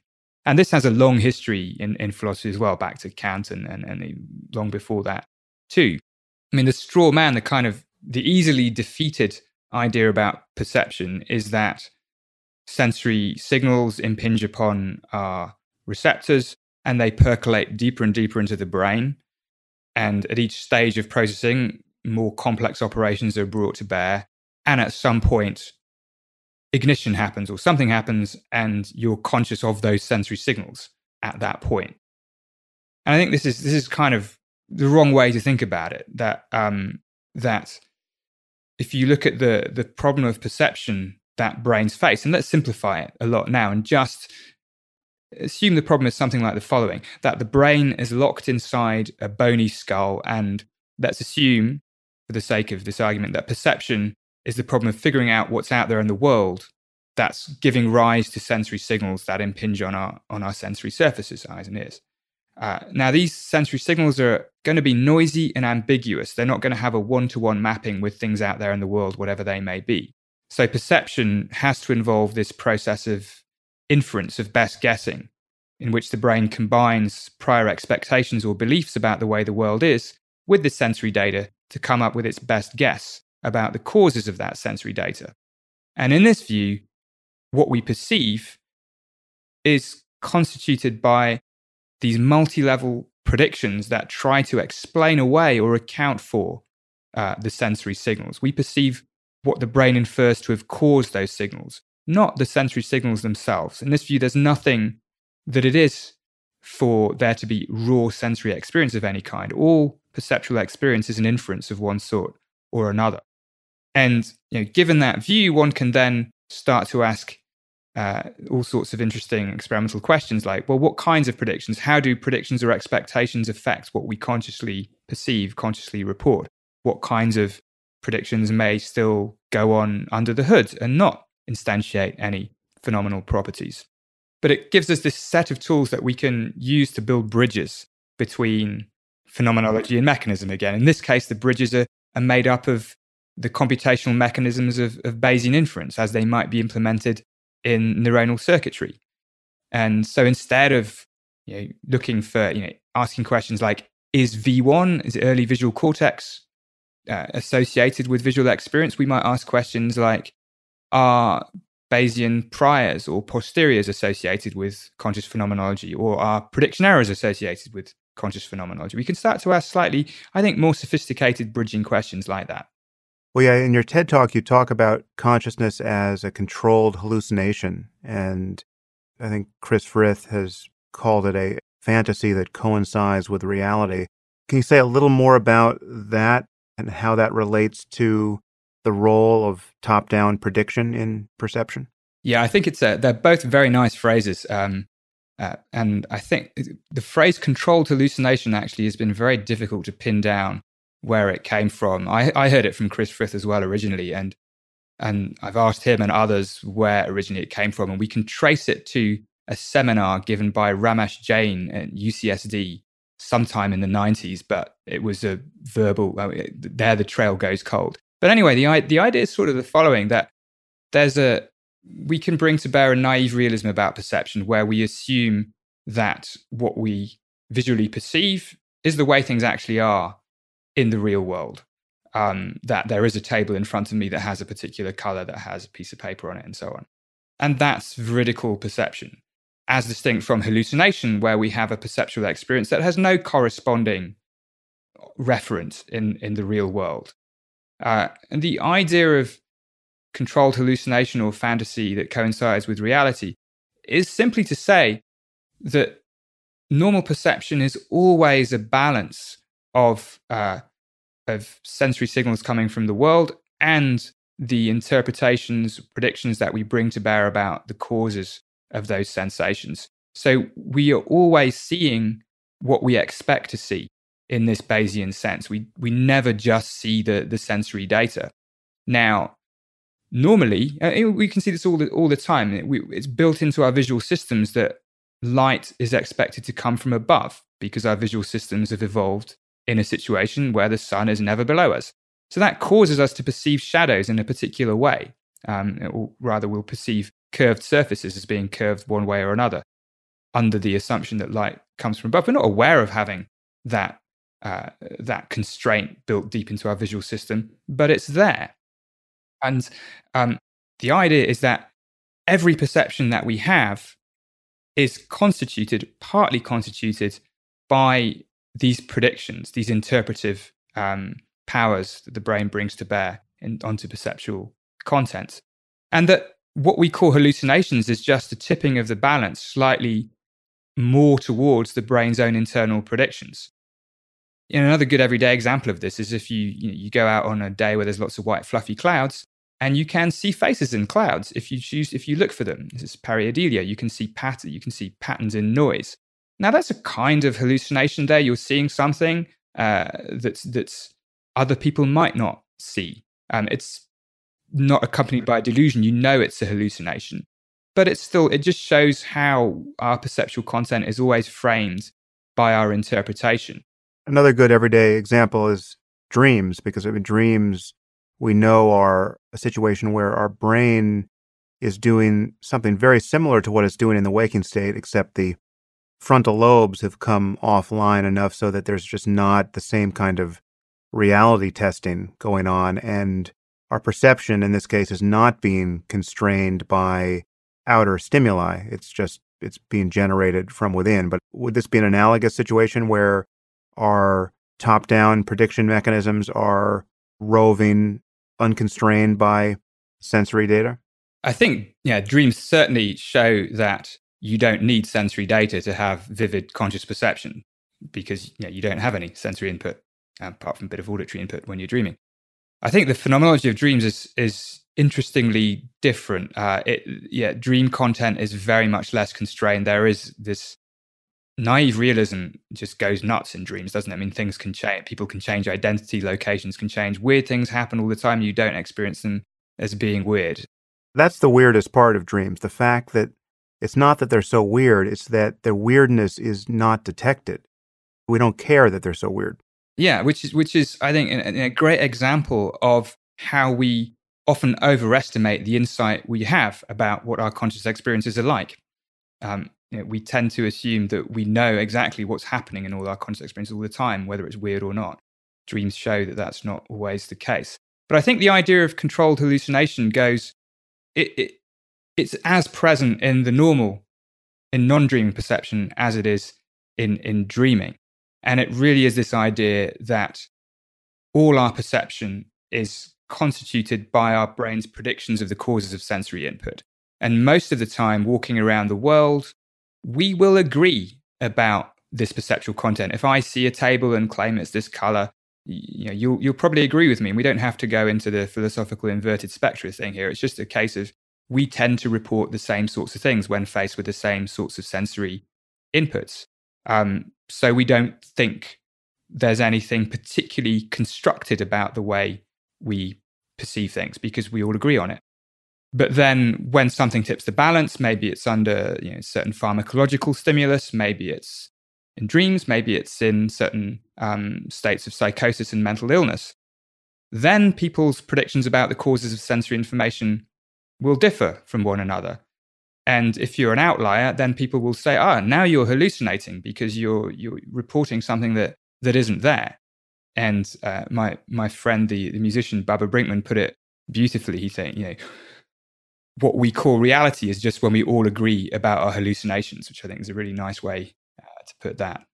And this has a long history in, in philosophy as well, back to Kant and, and, and long before that too. I mean, the straw man, the kind of the easily defeated idea about perception is that sensory signals impinge upon our receptors and they percolate deeper and deeper into the brain. And at each stage of processing, more complex operations are brought to bear. And at some point, ignition happens or something happens and you're conscious of those sensory signals at that point. And I think this is this is kind of the wrong way to think about it, that um, that if you look at the the problem of perception that brains face, and let's simplify it a lot now and just assume the problem is something like the following, that the brain is locked inside a bony skull, and let's assume, for the sake of this argument, that perception is the problem of figuring out what's out there in the world that's giving rise to sensory signals that impinge on our on our sensory surfaces, eyes and ears. Uh, now, these sensory signals are going to be noisy and ambiguous. They're not going to have a one-to-one mapping with things out there in the world, whatever they may be. So perception has to involve this process of inference, of best guessing, in which the brain combines prior expectations or beliefs about the way the world is with the sensory data to come up with its best guess about the causes of that sensory data. And in this view, what we perceive is constituted by these multi-level predictions that try to explain away or account for uh, the sensory signals. We perceive what the brain infers to have caused those signals, not the sensory signals themselves. In this view, there's nothing that it is for there to be raw sensory experience of any kind. All perceptual experience is an inference of one sort or another. And you know, given that view, one can then start to ask uh, all sorts of interesting experimental questions like, well, what kinds of predictions? How do predictions or expectations affect what we consciously perceive, consciously report? What kinds of predictions may still go on under the hood and not instantiate any phenomenal properties? But it gives us this set of tools that we can use to build bridges between phenomenology and mechanism again. In this case, the bridges are are made up of the computational mechanisms of, of Bayesian inference as they might be implemented in neuronal circuitry. And so instead of you know, looking for, you know, asking questions like, is V one, is early visual cortex uh, associated with visual experience? We might ask questions like, are Bayesian priors or posteriors associated with conscious phenomenology, or are prediction errors associated with conscious phenomenology? We can start to ask slightly, I think, more sophisticated bridging questions like that. Well, yeah, in your TED Talk, you talk about consciousness as a controlled hallucination. And I think Chris Frith has called it a fantasy that coincides with reality. Can you say a little more about that and how that relates to the role of top-down prediction in perception? Yeah, I think it's a, they're both very nice phrases. Um, Uh, and I think the phrase controlled hallucination actually has been very difficult to pin down where it came from. I, I heard it from Chris Frith as well originally, and and I've asked him and others where originally it came from. And we can trace it to a seminar given by Ramesh Jain at U C S D sometime in the nineties, but it was a verbal, well, it, there the trail goes cold. But anyway, the the idea is sort of the following, that there's a, we can bring to bear a naive realism about perception where we assume that what we visually perceive is the way things actually are in the real world, um, that there is a table in front of me that has a particular color, that has a piece of paper on it, and so on. And that's veridical perception, as distinct from hallucination, where we have a perceptual experience that has no corresponding reference in, in the real world. Uh, and the idea of controlled hallucination or fantasy that coincides with reality is simply to say that normal perception is always a balance of uh, of sensory signals coming from the world and the interpretations, predictions that we bring to bear about the causes of those sensations. So we are always seeing what we expect to see in this Bayesian sense. We we never just see the, the sensory data. Now, normally, we can see this all the, all the time. It, we, it's built into our visual systems that light is expected to come from above because our visual systems have evolved in a situation where the sun is never below us. So that causes us to perceive shadows in a particular way, um, or rather we'll perceive curved surfaces as being curved one way or another under the assumption that light comes from above. We're not aware of having that uh, that constraint built deep into our visual system, but it's there. And um, the idea is that every perception that we have is constituted, partly constituted by these predictions, these interpretive um, powers that the brain brings to bear in, onto perceptual content. And that what we call hallucinations is just a tipping of the balance slightly more towards the brain's own internal predictions. And another good everyday example of this is if you, you, know, you go out on a day where there's lots of white fluffy clouds, and you can see faces in clouds if you choose, if you look for them. This is pareidolia. You can see pat- you can see patterns in noise. Now that's a kind of hallucination there. You're seeing something uh, that's, that's other people might not see. Um, it's not accompanied by a delusion. You know it's a hallucination. But it's still, it just shows how our perceptual content is always framed by our interpretation. Another good everyday example is dreams, because I mean, dreams we know are a situation where our brain is doing something very similar to what it's doing in the waking state, except the frontal lobes have come offline enough so that there's just not the same kind of reality testing going on. And our perception in this case is not being constrained by outer stimuli. It's just, it's being generated from within. But would this be an analogous situation where our top-down prediction mechanisms are roving unconstrained by sensory data? I think, yeah, dreams certainly show that you don't need sensory data to have vivid conscious perception because you know, you don't have any sensory input apart from a bit of auditory input when you're dreaming. I think the phenomenology of dreams is is interestingly different. Uh, it, yeah, dream content is very much less constrained. There is this naive realism just goes nuts in dreams, doesn't it? I mean, things can change. People can change identity. Locations can change. Weird things happen all the time. You don't experience them as being weird. That's the weirdest part of dreams. The fact that it's not that they're so weird. It's that their weirdness is not detected. We don't care that they're so weird. Yeah, which is, which is I think, a, a great example of how we often overestimate the insight we have about what our conscious experiences are like. Um, you know, we tend to assume that we know exactly what's happening in all our conscious experiences all the time, whether it's weird or not. Dreams show that that's not always the case. But I think the idea of controlled hallucination goes... it. it It's as present in the normal, in non-dreaming perception as it is in, in dreaming. And it really is this idea that all our perception is constituted by our brain's predictions of the causes of sensory input. And most of the time, walking around the world, we will agree about this perceptual content. If I see a table and claim it's this color, you know, you'll, you'll probably agree with me. We don't have to go into the philosophical inverted spectra thing here. It's just a case of we tend to report the same sorts of things when faced with the same sorts of sensory inputs. Um, so we don't think there's anything particularly constructed about the way we perceive things because we all agree on it. But then when something tips the balance, maybe it's under you know, certain pharmacological stimulus, maybe it's in dreams, maybe it's in certain um, states of psychosis and mental illness, then people's predictions about the causes of sensory information will differ from one another. And if you're an outlier, then people will say, ah, now you're hallucinating because you're you're reporting something that that isn't there. And uh, my my friend, the, the musician, Baba Brinkman, put it beautifully. He said, you know, what we call reality is just when we all agree about our hallucinations, which I think is a really nice way uh, to put that.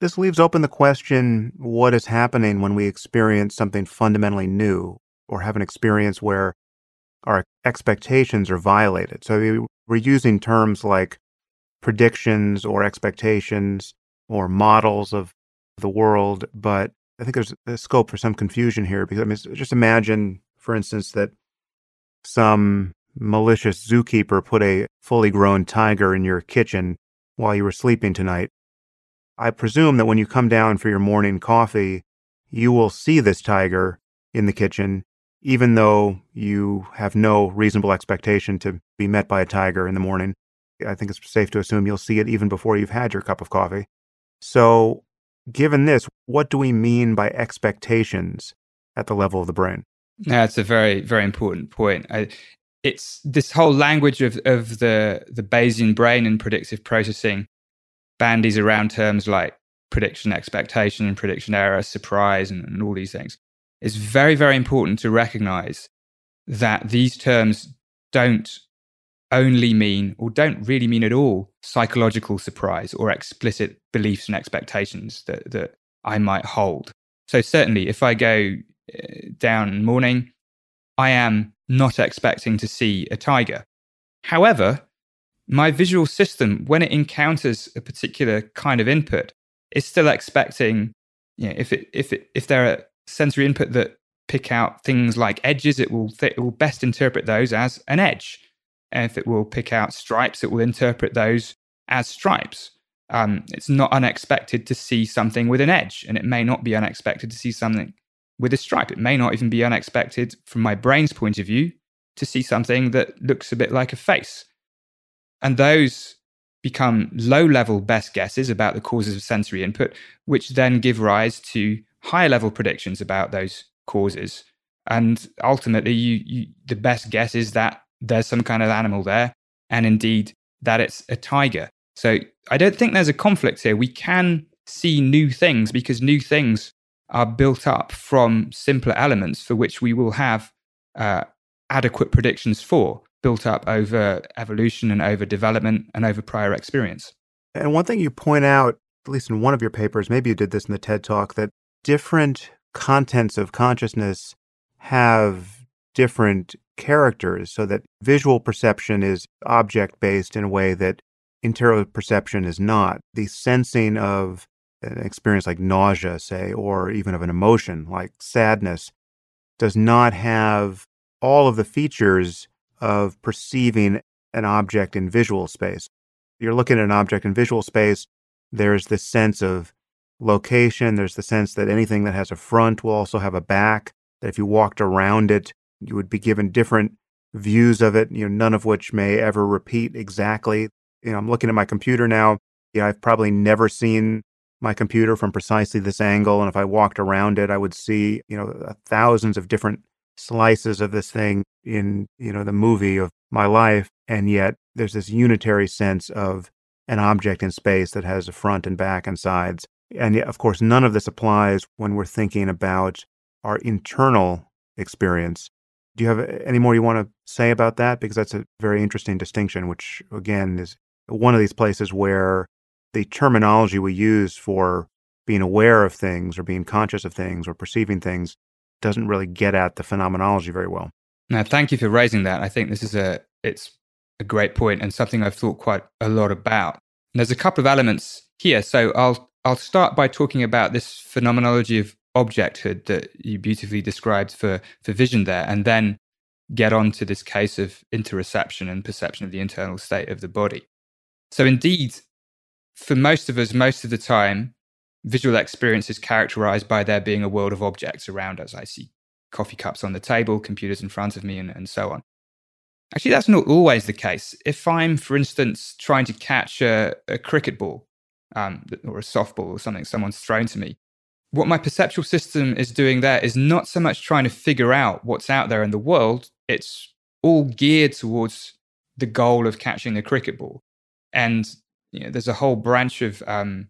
This leaves open the question, what is happening when we experience something fundamentally new or have an experience where our expectations are violated? So we're using terms like predictions or expectations or models of the world, but I think there's a scope for some confusion here, because I mean, just imagine, for instance, that some malicious zookeeper put a fully grown tiger in your kitchen while you were sleeping tonight. I presume that when you come down for your morning coffee, you will see this tiger in the kitchen, even though you have no reasonable expectation to be met by a tiger in the morning. I think it's safe to assume you'll see it even before you've had your cup of coffee. So given this, what do we mean by expectations at the level of the brain? That's a very, very important point. I, it's this whole language of, of the, the Bayesian brain and predictive processing bandies around terms like prediction expectation and prediction error, surprise, and, and all these things. It's very, very important to recognize that these terms don't only mean, or don't really mean at all, psychological surprise or explicit beliefs and expectations that, that I might hold. So certainly if I go down morning, I am not expecting to see a tiger. However, my visual system, when it encounters a particular kind of input, is still expecting, you know, if it if it if there are sensory input that pick out things like edges, it will th- it will best interpret those as an edge. And if it will pick out stripes, it will interpret those as stripes. Um, it's not unexpected to see something with an edge, and it may not be unexpected to see something with a stripe. It may not even be unexpected from my brain's point of view to see something that looks a bit like a face. And those become low-level best guesses about the causes of sensory input, which then give rise to higher-level predictions about those causes. And ultimately, you, you, the best guess is that there's some kind of animal there, and indeed that it's a tiger. So I don't think there's a conflict here. We can see new things because new things are built up from simpler elements for which we will have uh, adequate predictions for, built up over evolution and over development and over prior experience. And one thing you point out, at least in one of your papers, maybe you did this in the TED Talk, that different contents of consciousness have different characters, so that visual perception is object-based in a way that interior perception is not. The sensing of an experience like nausea, say, or even of an emotion like sadness, does not have all of the features of perceiving an object in visual space. You're looking at an object in visual space, there's this sense of location, there's the sense that anything that has a front will also have a back, that if you walked around it, you would be given different views of it, you know, none of which may ever repeat exactly. You know, I'm looking at my computer now. You know, I've probably never seen my computer from precisely this angle. And if I walked around it, I would see, you know, thousands of different slices of this thing in, you know, the movie of my life. And yet there's this unitary sense of an object in space that has a front and back and sides. And yet, of course, none of this applies when we're thinking about our internal experience. Do you have any more you want to say about that? Because that's a very interesting distinction, which, again, is one of these places where the terminology we use for being aware of things or being conscious of things or perceiving things doesn't really get at the phenomenology very well. Now, thank you for raising that. I think this is a it's a great point and something I've thought quite a lot about. And there's a couple of elements here. So I'll I'll start by talking about this phenomenology of objecthood that you beautifully described for, for vision there, and then get on to this case of interoception and perception of the internal state of the body. So indeed, for most of us, most of the time, visual experience is characterized by there being a world of objects around us. I see coffee cups on the table, computers in front of me, and, and so on. Actually, that's not always the case. If I'm, for instance, trying to catch a, a cricket ball um, or a softball or something someone's thrown to me, what my perceptual system is doing there is not so much trying to figure out what's out there in the world. It's all geared towards the goal of catching the cricket ball. And you know, there's a whole branch of um,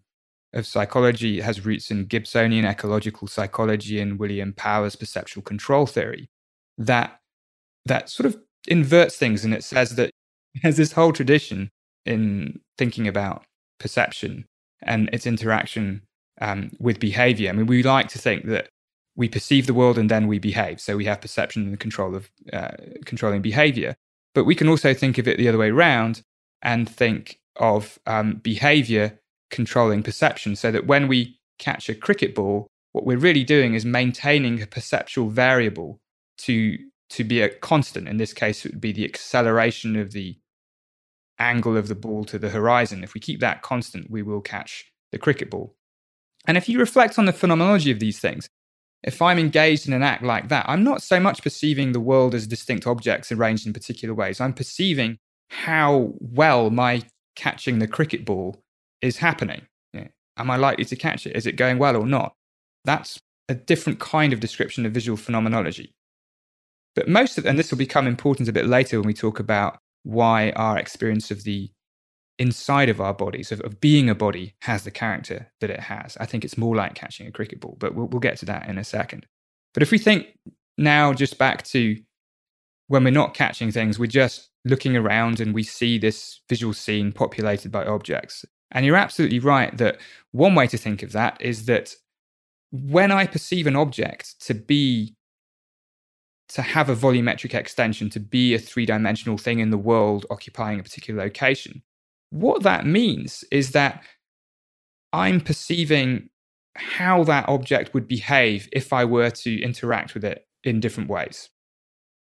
of psychology. It has roots in Gibsonian ecological psychology and William Powers' perceptual control theory that that sort of inverts things. And it says that there's this whole tradition in thinking about perception and its interaction Um, with behavior. I mean, we like to think that we perceive the world and then we behave. So we have perception and the control of uh, controlling behavior. But we can also think of it the other way around and think of um, behavior controlling perception, so that when we catch a cricket ball, what we're really doing is maintaining a perceptual variable to to be a constant. In this case, it would be the acceleration of the angle of the ball to the horizon. If we keep that constant, we will catch the cricket ball. And if you reflect on the phenomenology of these things, if I'm engaged in an act like that, I'm not so much perceiving the world as distinct objects arranged in particular ways. I'm perceiving how well my catching the cricket ball is happening. Yeah. Am I likely to catch it? Is it going well or not? That's a different kind of description of visual phenomenology. But most of, and this will become important a bit later when we talk about why our experience of the inside of our bodies, of, of being a body, has the character that it has. I think it's more like catching a cricket ball, but we'll, we'll get to that in a second. But if we think now just back to when we're not catching things, we're just looking around and we see this visual scene populated by objects. And you're absolutely right that one way to think of that is that when I perceive an object to be, to have a volumetric extension, to be a three-dimensional thing in the world occupying a particular location, what that means is that I'm perceiving how that object would behave if I were to interact with it in different ways.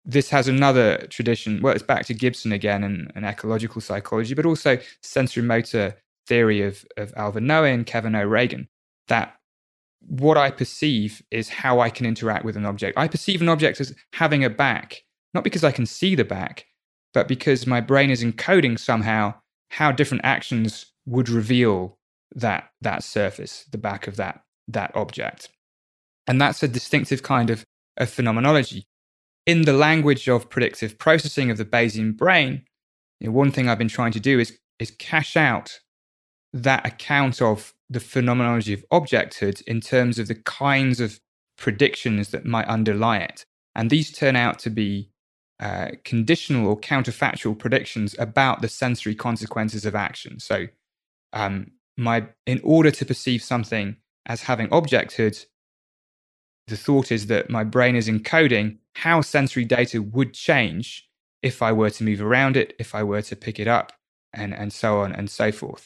This has another tradition, well, it's back to Gibson again and, and ecological psychology, but also sensorimotor theory of, of Alva Noë and Kevin O'Regan, that what I perceive is how I can interact with an object. I perceive an object as having a back, not because I can see the back, but because my brain is encoding somehow how different actions would reveal that that surface, the back of that that object. And that's a distinctive kind of, of phenomenology. In the language of predictive processing of the Bayesian brain, you know, one thing I've been trying to do is, is cash out that account of the phenomenology of objecthood in terms of the kinds of predictions that might underlie it. And these turn out to be Uh, conditional or counterfactual predictions about the sensory consequences of action. So um, my, in order to perceive something as having objecthood, the thought is that my brain is encoding how sensory data would change if I were to move around it, if I were to pick it up, and, and so on and so forth.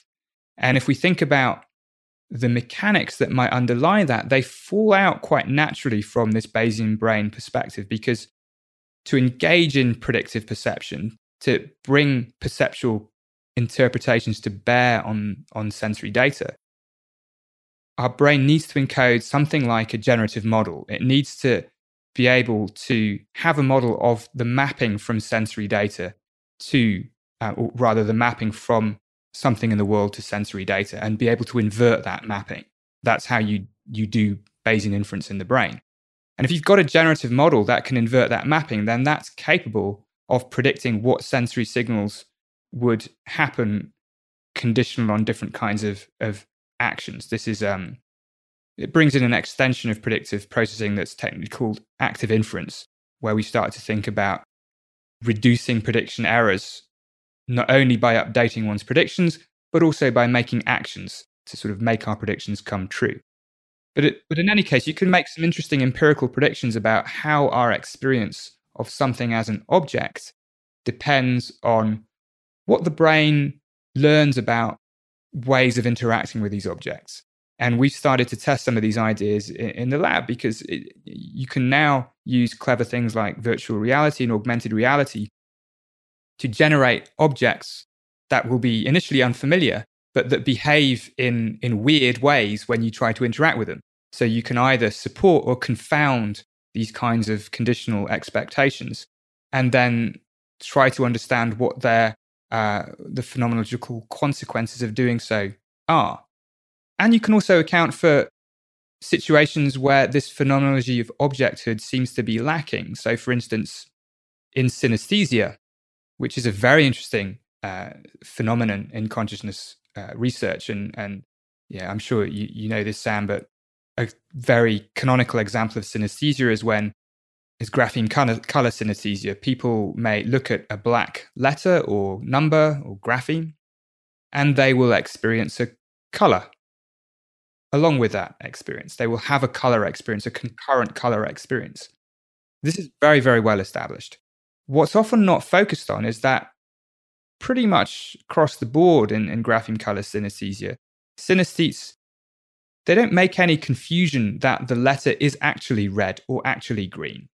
And if we think about the mechanics that might underlie that, they fall out quite naturally from this Bayesian brain perspective, because to engage in predictive perception, to bring perceptual interpretations to bear on, on sensory data, our brain needs to encode something like a generative model. It needs to be able to have a model of the mapping from sensory data to, uh, or rather the mapping from something in the world to sensory data, and be able to invert that mapping. That's how you, you do Bayesian inference in the brain. And if you've got a generative model that can invert that mapping, then that's capable of predicting what sensory signals would happen conditional on different kinds of, of actions. This is, um, it brings in an extension of predictive processing that's technically called active inference, where we start to think about reducing prediction errors, not only by updating one's predictions, but also by making actions to sort of make our predictions come true. But, it, but in any case, you can make some interesting empirical predictions about how our experience of something as an object depends on what the brain learns about ways of interacting with these objects. And we started to test some of these ideas in, in the lab, because it, you can now use clever things like virtual reality and augmented reality to generate objects that will be initially unfamiliar, but that behave in, in weird ways when you try to interact with them. So you can either support or confound these kinds of conditional expectations, and then try to understand what their uh, the phenomenological consequences of doing so are. And you can also account for situations where this phenomenology of objecthood seems to be lacking. So for instance, in synesthesia, which is a very interesting uh, phenomenon in consciousness Uh, research, and and yeah, I'm sure you, you know this, Sam, but a very canonical example of synesthesia is when is grapheme color, color synesthesia. People may look at a black letter or number or grapheme, and they will experience a color along with that experience. They will have a color experience, a concurrent color experience. This is very, very well established. What's often not focused on is that pretty much across the board in, in grapheme color synesthesia, synesthetes they don't make any confusion that the letter is actually red or actually green.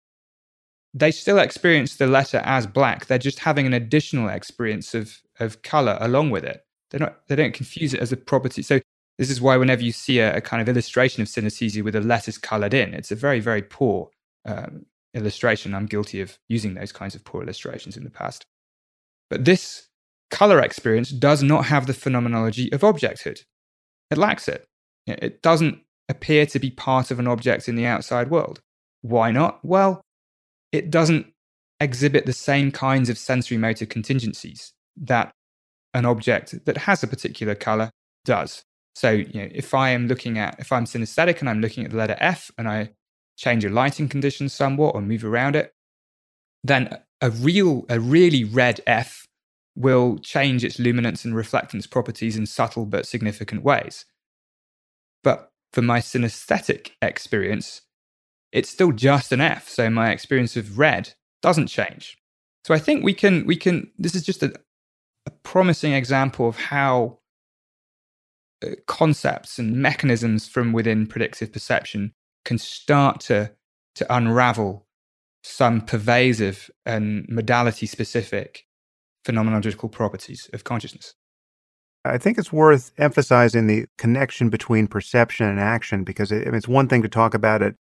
They still experience the letter as black. They're just having an additional experience of, of color along with it. They're not, they don't confuse it as a property. So this is why whenever you see a, a kind of illustration of synesthesia with the letters colored in, it's a very, very poor um, illustration. I'm guilty of using those kinds of poor illustrations in the past. But this color experience does not have the phenomenology of objecthood. It lacks it. It doesn't appear to be part of an object in the outside world. Why not? Well, it doesn't exhibit the same kinds of sensory motor contingencies that an object that has a particular color does. So, you know, if I am looking at, if I'm synesthetic and I'm looking at the letter F and I change a lighting condition somewhat or move around it, then a real, a really red F will change its luminance and reflectance properties in subtle but significant ways. But for my synesthetic experience, it's still just an F. So my experience of red doesn't change. So I think we can, we can, this is just a, a promising example of how uh, concepts and mechanisms from within predictive perception can start to, to unravel some pervasive and modality-specific phenomenological properties of consciousness. I think it's worth emphasizing the connection between perception and action, because it, it's one thing to talk about it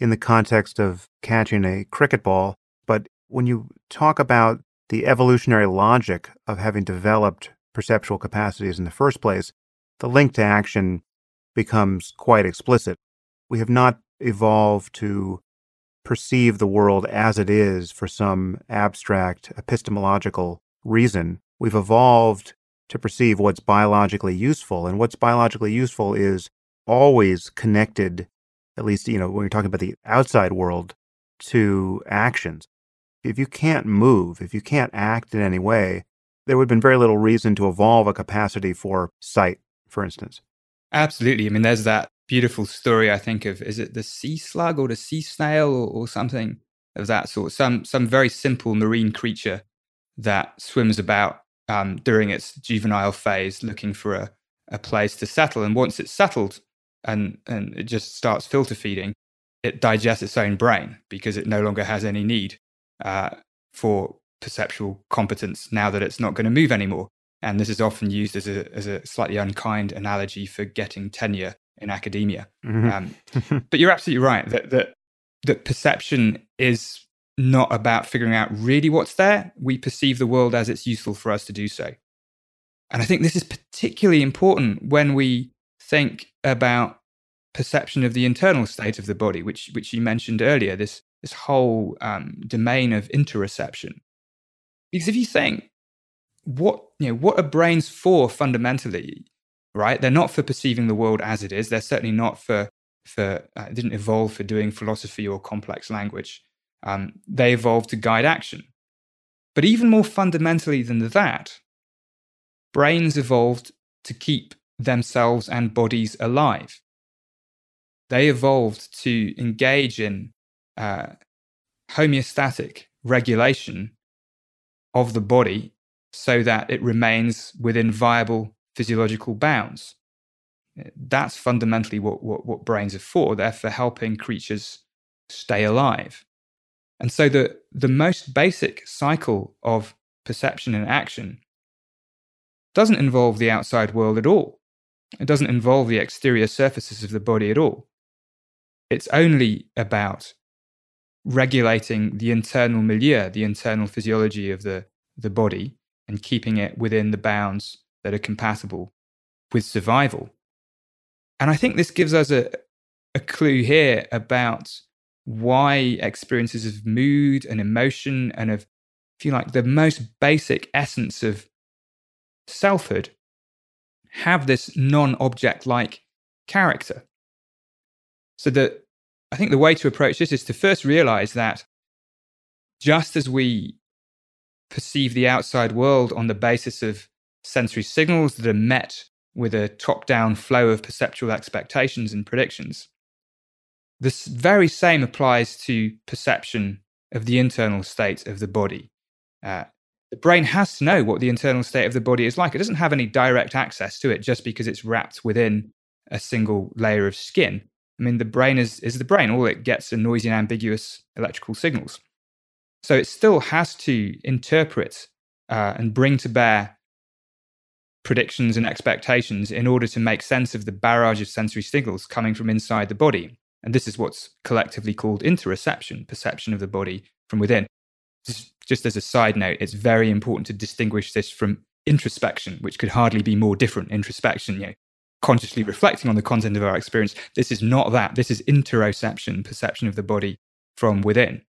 in the context of catching a cricket ball, but when you talk about the evolutionary logic of having developed perceptual capacities in the first place, the link to action becomes quite explicit. We have not evolved to perceive the world as it is for some abstract epistemological reason. We've evolved to perceive what's biologically useful. And what's biologically useful is always connected, at least, you know, when you're talking about the outside world, to actions. If you can't move, if you can't act in any way, there would have been very little reason to evolve a capacity for sight, for instance. Absolutely. I mean, there's that beautiful story, I think, of, is it the sea slug or the sea snail or, or something of that sort? Some, some very simple marine creature that swims about Um, during its juvenile phase, looking for a, a place to settle. And once it's settled and, and it just starts filter feeding, it digests its own brain because it no longer has any need uh, for perceptual competence now that it's not going to move anymore. And this is often used as a, as a slightly unkind analogy for getting tenure in academia. Mm-hmm. Um, but you're absolutely right that, that, that perception is not about figuring out really what's there. We perceive the world as it's useful for us to do so. And I think this is particularly important when we think about perception of the internal state of the body, which which you mentioned earlier, this, this whole um, domain of interoception. Because if you think, what, you know, what are brains for fundamentally, right? They're not for perceiving the world as it is. They're certainly not for, for uh, didn't evolve for doing philosophy or complex language. Um, they evolved to guide action. But even more fundamentally than that, brains evolved to keep themselves and bodies alive. They evolved to engage in uh, homeostatic regulation of the body so that it remains within viable physiological bounds. That's fundamentally what, what, what brains are for. They're for helping creatures stay alive. And so the, the most basic cycle of perception and action doesn't involve the outside world at all. It doesn't involve the exterior surfaces of the body at all. It's only about regulating the internal milieu, the internal physiology of the, the body, and keeping it within the bounds that are compatible with survival. And I think this gives us a, a clue here about why experiences of mood and emotion and of, if you like, the most basic essence of selfhood have this non-object-like character. So that I think the way to approach this is to first realize that just as we perceive the outside world on the basis of sensory signals that are met with a top-down flow of perceptual expectations and predictions, this very same applies to perception of the internal state of the body. Uh, the brain has to know what the internal state of the body is like. It doesn't have any direct access to it just because it's wrapped within a single layer of skin. I mean, the brain is, is the brain. All it gets are noisy and ambiguous electrical signals. So it still has to interpret uh, and bring to bear predictions and expectations in order to make sense of the barrage of sensory signals coming from inside the body. And this is what's collectively called interoception, perception of the body from within. Just, just as a side note, it's very important to distinguish this from introspection, which could hardly be more different. Introspection, you know, consciously reflecting on the content of our experience. This is not that. This is interoception, perception of the body from within.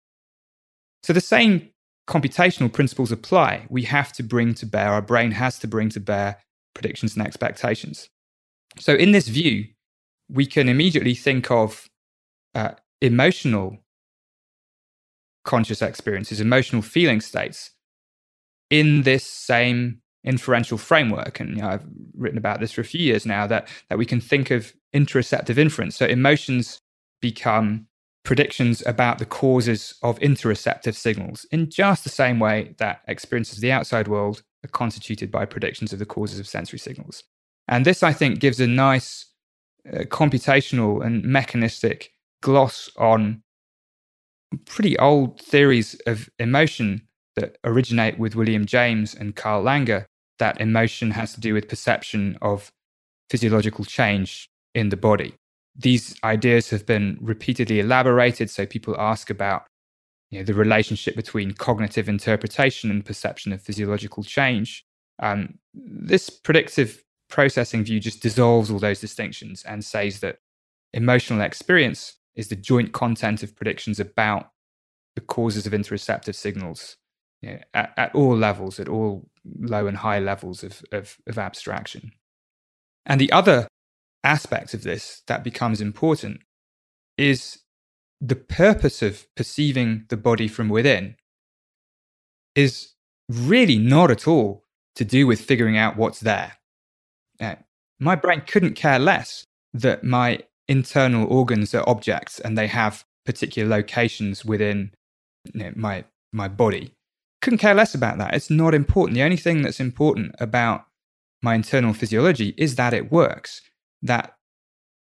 So the same computational principles apply. We have to bring to bear, our brain has to bring to bear predictions and expectations. So in this view, we can immediately think of uh, emotional conscious experiences, emotional feeling states in this same inferential framework. And you know, I've written about this for a few years now, that, that we can think of interoceptive inference. So emotions become predictions about the causes of interoceptive signals in just the same way that experiences of the outside world are constituted by predictions of the causes of sensory signals. And this, I think, gives a nice uh, computational and mechanistic gloss on pretty old theories of emotion that originate with William James and Karl Langer, that emotion has to do with perception of physiological change in the body. These ideas have been repeatedly elaborated, so people ask about, you know, the relationship between cognitive interpretation and perception of physiological change. Um, this predictive processing view just dissolves all those distinctions and says that emotional experience is the joint content of predictions about the causes of interoceptive signals, you know, at, at all levels, at all low and high levels of, of, of abstraction. And the other aspect of this that becomes important is the purpose of perceiving the body from within is really not at all to do with figuring out what's there. Uh, my brain couldn't care less that my internal organs are objects and they have particular locations within, you know, my my body. Couldn't care less about that. It's not important. The only thing that's important about my internal physiology is that it works. That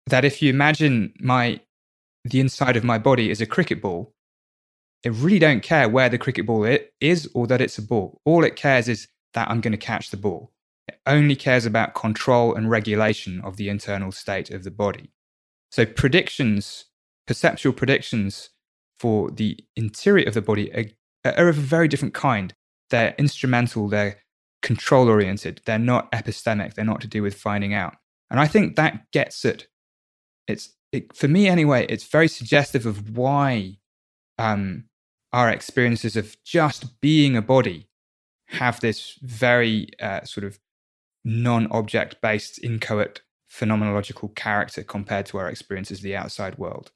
that if you imagine my the inside of my body is a cricket ball, I really don't care where the cricket ball it is or that it's a ball. All it cares is that I'm going to catch the ball. It only cares about control and regulation of the internal state of the body. So predictions, perceptual predictions for the interior of the body are, are of a very different kind. They're instrumental, they're control-oriented, they're not epistemic, they're not to do with finding out. And I think that gets it. It's it, for me anyway, it's very suggestive of why um, our experiences of just being a body have this very uh, sort of non-object-based, inchoate phenomenological character compared to our experiences of the outside world.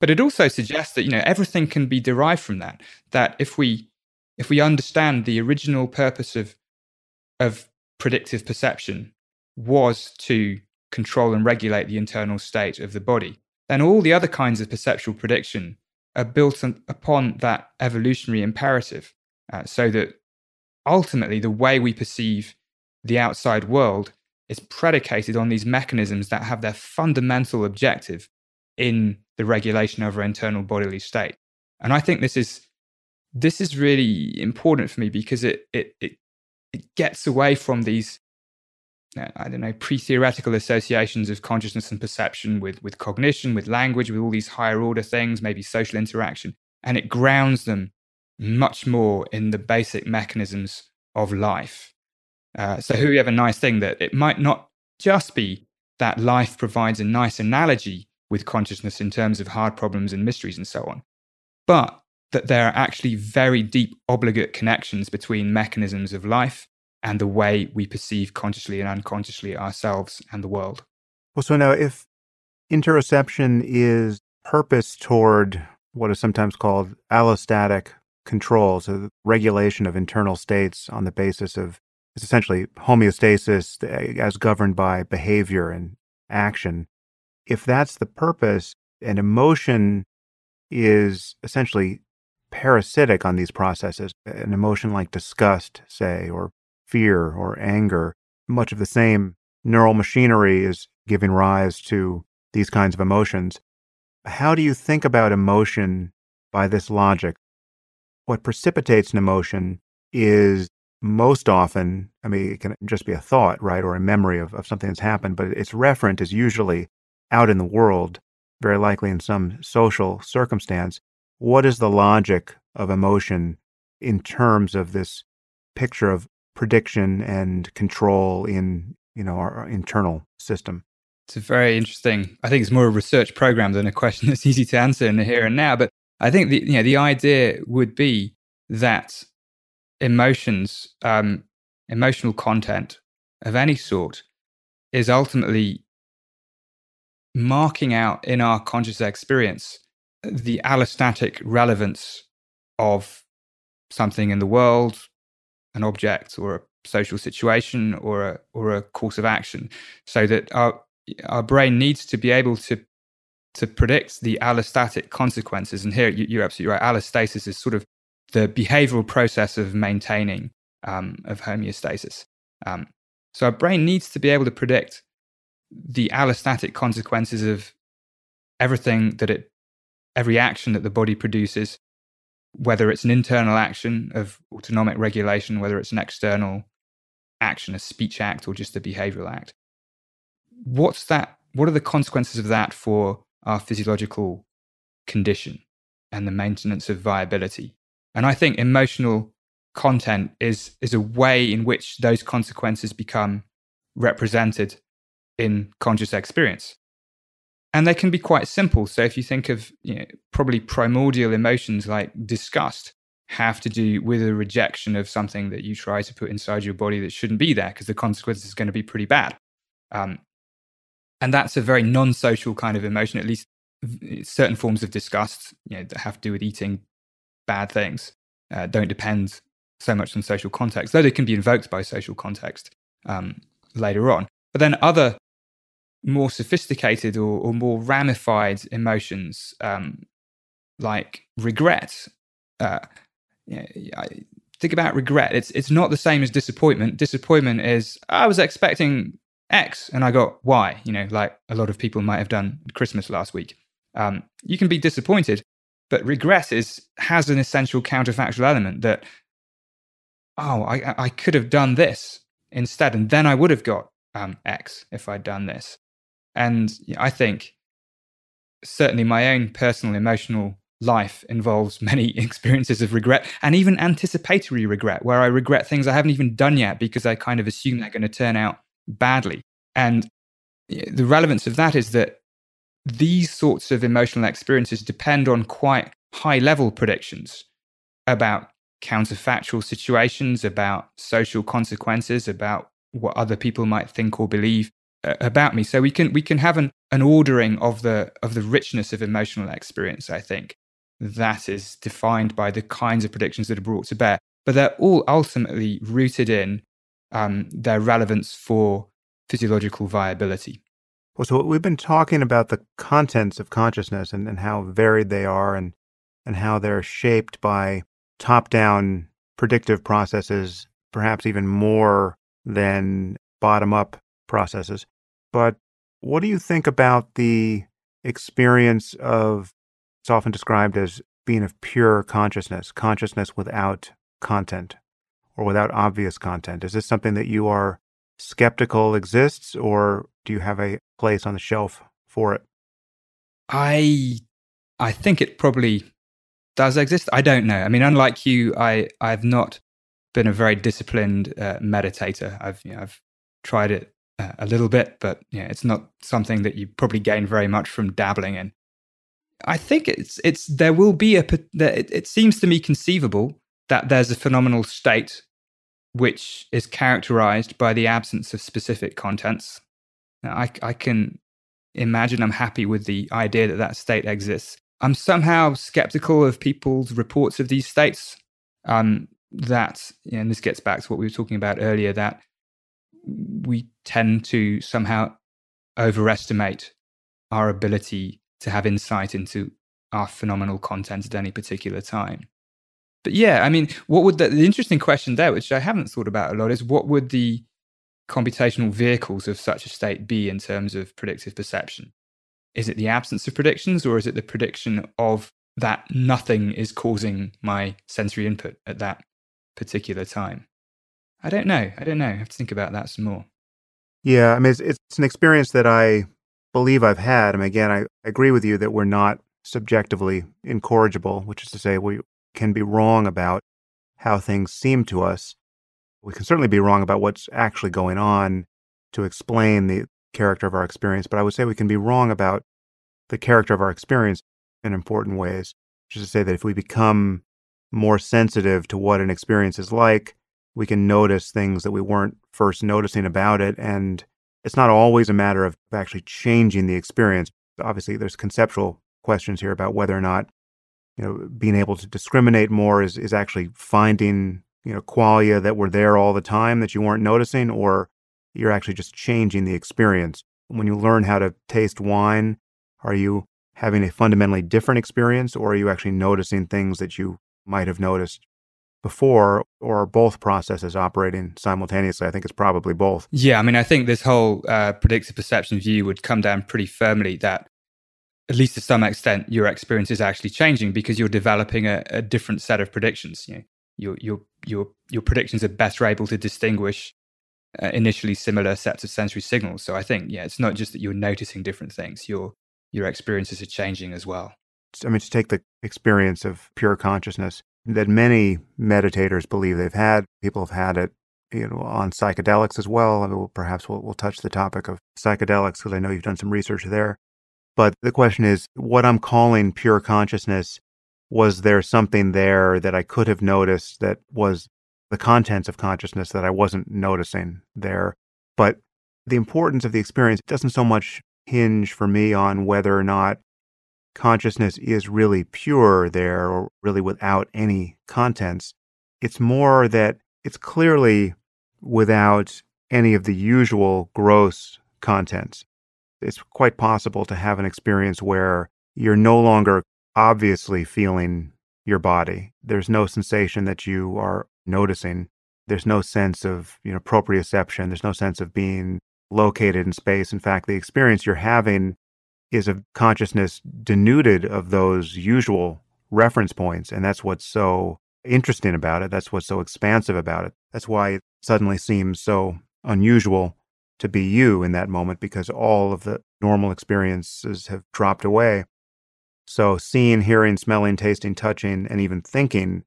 But it also suggests that, you know, everything can be derived from that. That if we if we understand the original purpose of of predictive perception was to control and regulate the internal state of the body, then all the other kinds of perceptual prediction are built on, upon that evolutionary imperative, uh, so that ultimately the way we perceive the outside world is predicated on these mechanisms that have their fundamental objective in the regulation of our internal bodily state. And I think this is this is really important for me, because it it it, it gets away from these, I don't know, pre-theoretical associations of consciousness and perception with, with cognition, with language, with all these higher order things, maybe social interaction, and it grounds them much more in the basic mechanisms of life. Uh, so here we have a nice thing that it might not just be that life provides a nice analogy with consciousness in terms of hard problems and mysteries and so on, but that there are actually very deep obligate connections between mechanisms of life and the way we perceive consciously and unconsciously ourselves and the world. Well, so now if interoception is purpose toward what is sometimes called allostatic control, so the regulation of internal states on the basis of, it's essentially homeostasis as governed by behavior and action. If that's the purpose, and emotion is essentially parasitic on these processes, an emotion like disgust, say, or fear or anger, much of the same neural machinery is giving rise to these kinds of emotions. How do you think about emotion by this logic? What precipitates an emotion is most often, I mean, it can just be a thought, right, or a memory of, of something that's happened, but its referent is usually out in the world, very likely in some social circumstance. What is the logic of emotion in terms of this picture of prediction and control in, you know, our internal system? It's very interesting. I think it's more a research program than a question that's easy to answer in the here and now. But I think the, you know, the idea would be that emotions, um, emotional content of any sort is ultimately marking out in our conscious experience the allostatic relevance of something in the world, an object or a social situation or a, or a course of action, so that our our brain needs to be able to to predict the allostatic consequences. And here you're absolutely right. Allostasis is sort of the behavioral process of maintaining um, of homeostasis. Um, so our brain needs to be able to predict the allostatic consequences of everything that it, every action that the body produces, whether it's an internal action of autonomic regulation, whether it's an external action, a speech act, or just a behavioral act. What's that? What are the consequences of that for our physiological condition and the maintenance of viability? And I think emotional content is is a way in which those consequences become represented in conscious experience. And they can be quite simple. So if you think of, you know, probably primordial emotions like disgust have to do with a rejection of something that you try to put inside your body that shouldn't be there, because the consequence is going to be pretty bad. Um, and that's a very non-social kind of emotion, at least certain forms of disgust, you know, that have to do with eating bad things, uh, don't depend so much on social context, though they can be invoked by social context um, later on. But then other more sophisticated or, or more ramified emotions um, like regret. Uh, yeah, I think about regret. It's it's not the same as disappointment. Disappointment is, I was expecting X and I got Y, you know, like a lot of people might have done at Christmas last week. Um, you can be disappointed, but regret is has an essential counterfactual element that, oh, I, I could have done this instead, and then I would have got um, X if I'd done this. And I think certainly my own personal emotional life involves many experiences of regret, and even anticipatory regret, where I regret things I haven't even done yet because I kind of assume they're going to turn out badly. And the relevance of that is that these sorts of emotional experiences depend on quite high-level predictions about counterfactual situations, about social consequences, about what other people might think or believe about me. So we can we can have an, an ordering of the of the richness of emotional experience, I think, that is defined by the kinds of predictions that are brought to bear. But they're all ultimately rooted in um, their relevance for physiological viability. Well, so we've been talking about the contents of consciousness and, and how varied they are and and how they're shaped by top-down predictive processes, perhaps even more than bottom-up processes. But what do you think about the experience of, it's often described as being of pure consciousness, consciousness without content or without obvious content? Is this something that you are skeptical exists, or do you have a place on the shelf for it? I I think it probably does exist. I don't know. I mean, unlike you, I, I've not been a very disciplined uh, meditator. I've you know, I've tried it a little bit, but yeah, it's not something that you probably gain very much from dabbling in. I think it's it's there will be a it, it seems to me conceivable that there's a phenomenal state which is characterized by the absence of specific contents. Now, I I can imagine I'm happy with the idea that that state exists. I'm somehow skeptical of people's reports of these states. Um, that you know, and this gets back to what we were talking about earlier, that we tend to somehow overestimate our ability to have insight into our phenomenal content at any particular time. But yeah, I mean, what would the, the interesting question there, which I haven't thought about a lot, is what would the computational vehicles of such a state be in terms of predictive perception? Is it the absence of predictions, or is it the prediction of that nothing is causing my sensory input at that particular time? I don't know. I don't know. I have to think about that some more. Yeah, I mean, it's, it's an experience that I believe I've had. I mean, again, I agree with you that we're not subjectively incorrigible, which is to say we can be wrong about how things seem to us. We can certainly be wrong about what's actually going on to explain the character of our experience, but I would say we can be wrong about the character of our experience in important ways, which is to say that if we become more sensitive to what an experience is like, we can notice things that we weren't first noticing about it. And it's not always a matter of actually changing the experience. Obviously, there's conceptual questions here about whether or not, you know, being able to discriminate more is, is actually finding, you know, qualia that were there all the time that you weren't noticing, or you're actually just changing the experience. When you learn how to taste wine, are you having a fundamentally different experience, or are you actually noticing things that you might have noticed before, or are both processes operating simultaneously? I think it's probably both. Yeah, I mean, I think this whole uh, predictive perception view would come down pretty firmly that, at least to some extent, your experience is actually changing because you're developing a, a different set of predictions. You know, your your your your predictions are better able to distinguish uh, initially similar sets of sensory signals. So I think, yeah, it's not just that you're noticing different things; your your experiences are changing as well. I mean, to take the experience of pure consciousness that many meditators believe they've had. People have had it, you know, on psychedelics as well. I mean, we'll, perhaps we'll, we'll touch the topic of psychedelics because I know you've done some research there. But the question is, what I'm calling pure consciousness, was there something there that I could have noticed that was the contents of consciousness that I wasn't noticing there? But the importance of the experience doesn't so much hinge for me on whether or not consciousness is really pure there or really without any contents. It's more that it's clearly without any of the usual gross contents. It's quite possible to have an experience where you're no longer obviously feeling your body. There's no sensation that you are noticing. There's no sense of, you know, proprioception. There's no sense of being located in space. In fact, the experience you're having is a consciousness denuded of those usual reference points. And that's what's so interesting about it. That's what's so expansive about it. That's why it suddenly seems so unusual to be you in that moment, because all of the normal experiences have dropped away. So seeing, hearing, smelling, tasting, touching, and even thinking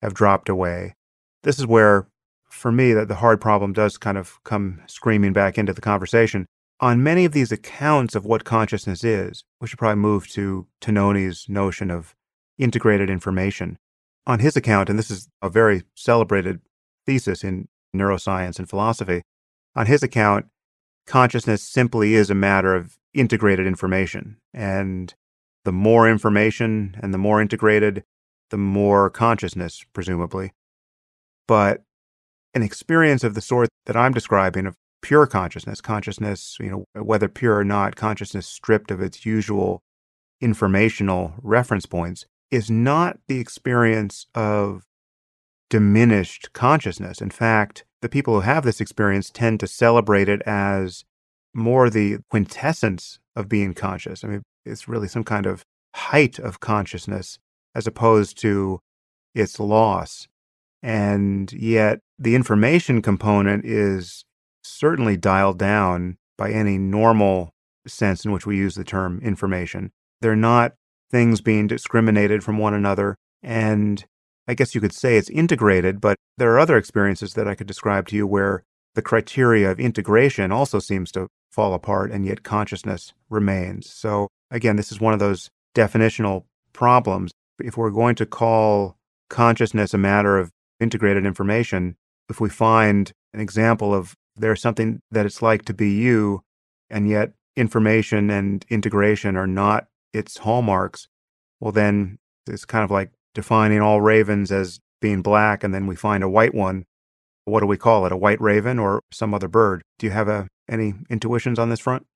have dropped away. This is where, for me, that the hard problem does kind of come screaming back into the conversation. On many of these accounts of what consciousness is, we should probably move to Tononi's notion of integrated information. On his account, and this is a very celebrated thesis in neuroscience and philosophy, on his account, consciousness simply is a matter of integrated information. And the more information and the more integrated, the more consciousness, presumably. But an experience of the sort that I'm describing of pure consciousness, consciousness, you know, whether pure or not, consciousness stripped of its usual informational reference points, is not the experience of diminished consciousness. In fact, the people who have this experience tend to celebrate it as more the quintessence of being conscious. I mean, it's really some kind of height of consciousness as opposed to its loss. And yet the information component is certainly dialed down by any normal sense in which we use the term information. They're not things being discriminated from one another. And I guess you could say it's integrated, but there are other experiences that I could describe to you where the criteria of integration also seems to fall apart, and yet consciousness remains. So again, this is one of those definitional problems. If we're going to call consciousness a matter of integrated information, if we find an example of there's something that it's like to be you, and yet information and integration are not its hallmarks, well, then it's kind of like defining all ravens as being black, and then we find a white one. What do we call it? A white raven or some other bird? Do you have a, any intuitions on this front?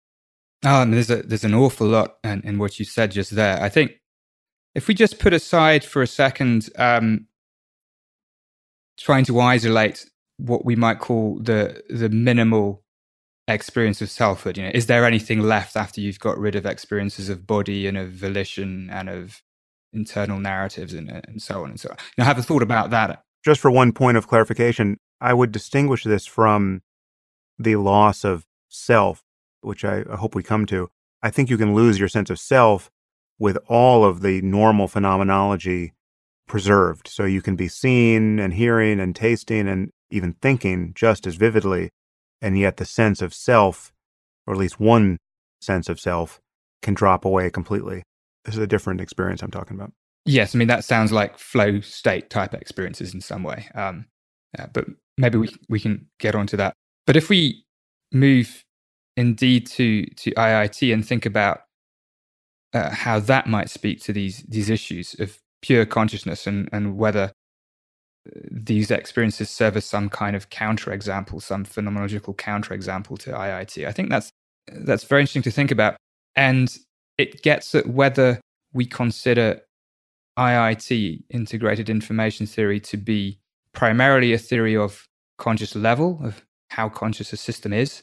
Oh, and there's a, there's an awful lot in, in what you said just there. I think if we just put aside for a second um, trying to isolate what we might call the the minimal experience of selfhood. You know, is there anything left after you've got rid of experiences of body and of volition and of internal narratives and, and so on and so on? Now, have a thought about that. Just for one point of clarification, I would distinguish this from the loss of self, which I hope we come to. I think you can lose your sense of self with all of the normal phenomenology preserved. So you can be seen and hearing and tasting and even thinking just as vividly, and yet the sense of self, or at least one sense of self, can drop away completely. This is a different experience I'm talking about. Yes, I mean, that sounds like flow state type experiences in some way, um, yeah, but maybe we we can get onto that. But if we move indeed to to I I T and think about uh, how that might speak to these these issues of pure consciousness and and whether these experiences serve as some kind of counterexample, some phenomenological counterexample to I I T. I think that's that's very interesting to think about, and it gets at whether we consider I I T, integrated information theory, to be primarily a theory of conscious level, of how conscious a system is,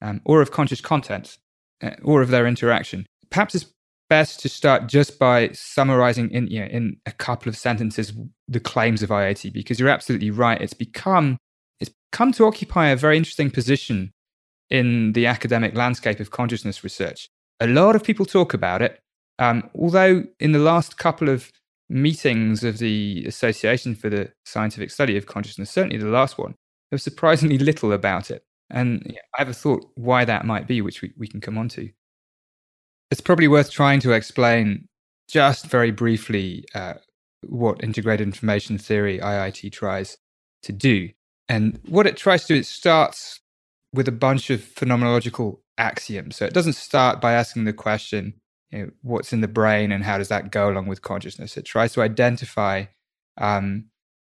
um, or of conscious content, uh, or of their interaction. Perhaps it's best to start just by summarizing in, you know, in a couple of sentences the claims of I I T, because you're absolutely right. It's become it's come to occupy a very interesting position in the academic landscape of consciousness research. A lot of people talk about it, um, although in the last couple of meetings of the Association for the Scientific Study of Consciousness, certainly the last one, there was surprisingly little about it. And yeah, I have a thought why that might be, which we, we can come on to. It's probably worth trying to explain just very briefly uh, what integrated information theory, I I T, tries to do. And what it tries to do, it starts with a bunch of phenomenological axioms. So it doesn't start by asking the question, you know, what's in the brain and how does that go along with consciousness? It tries to identify um,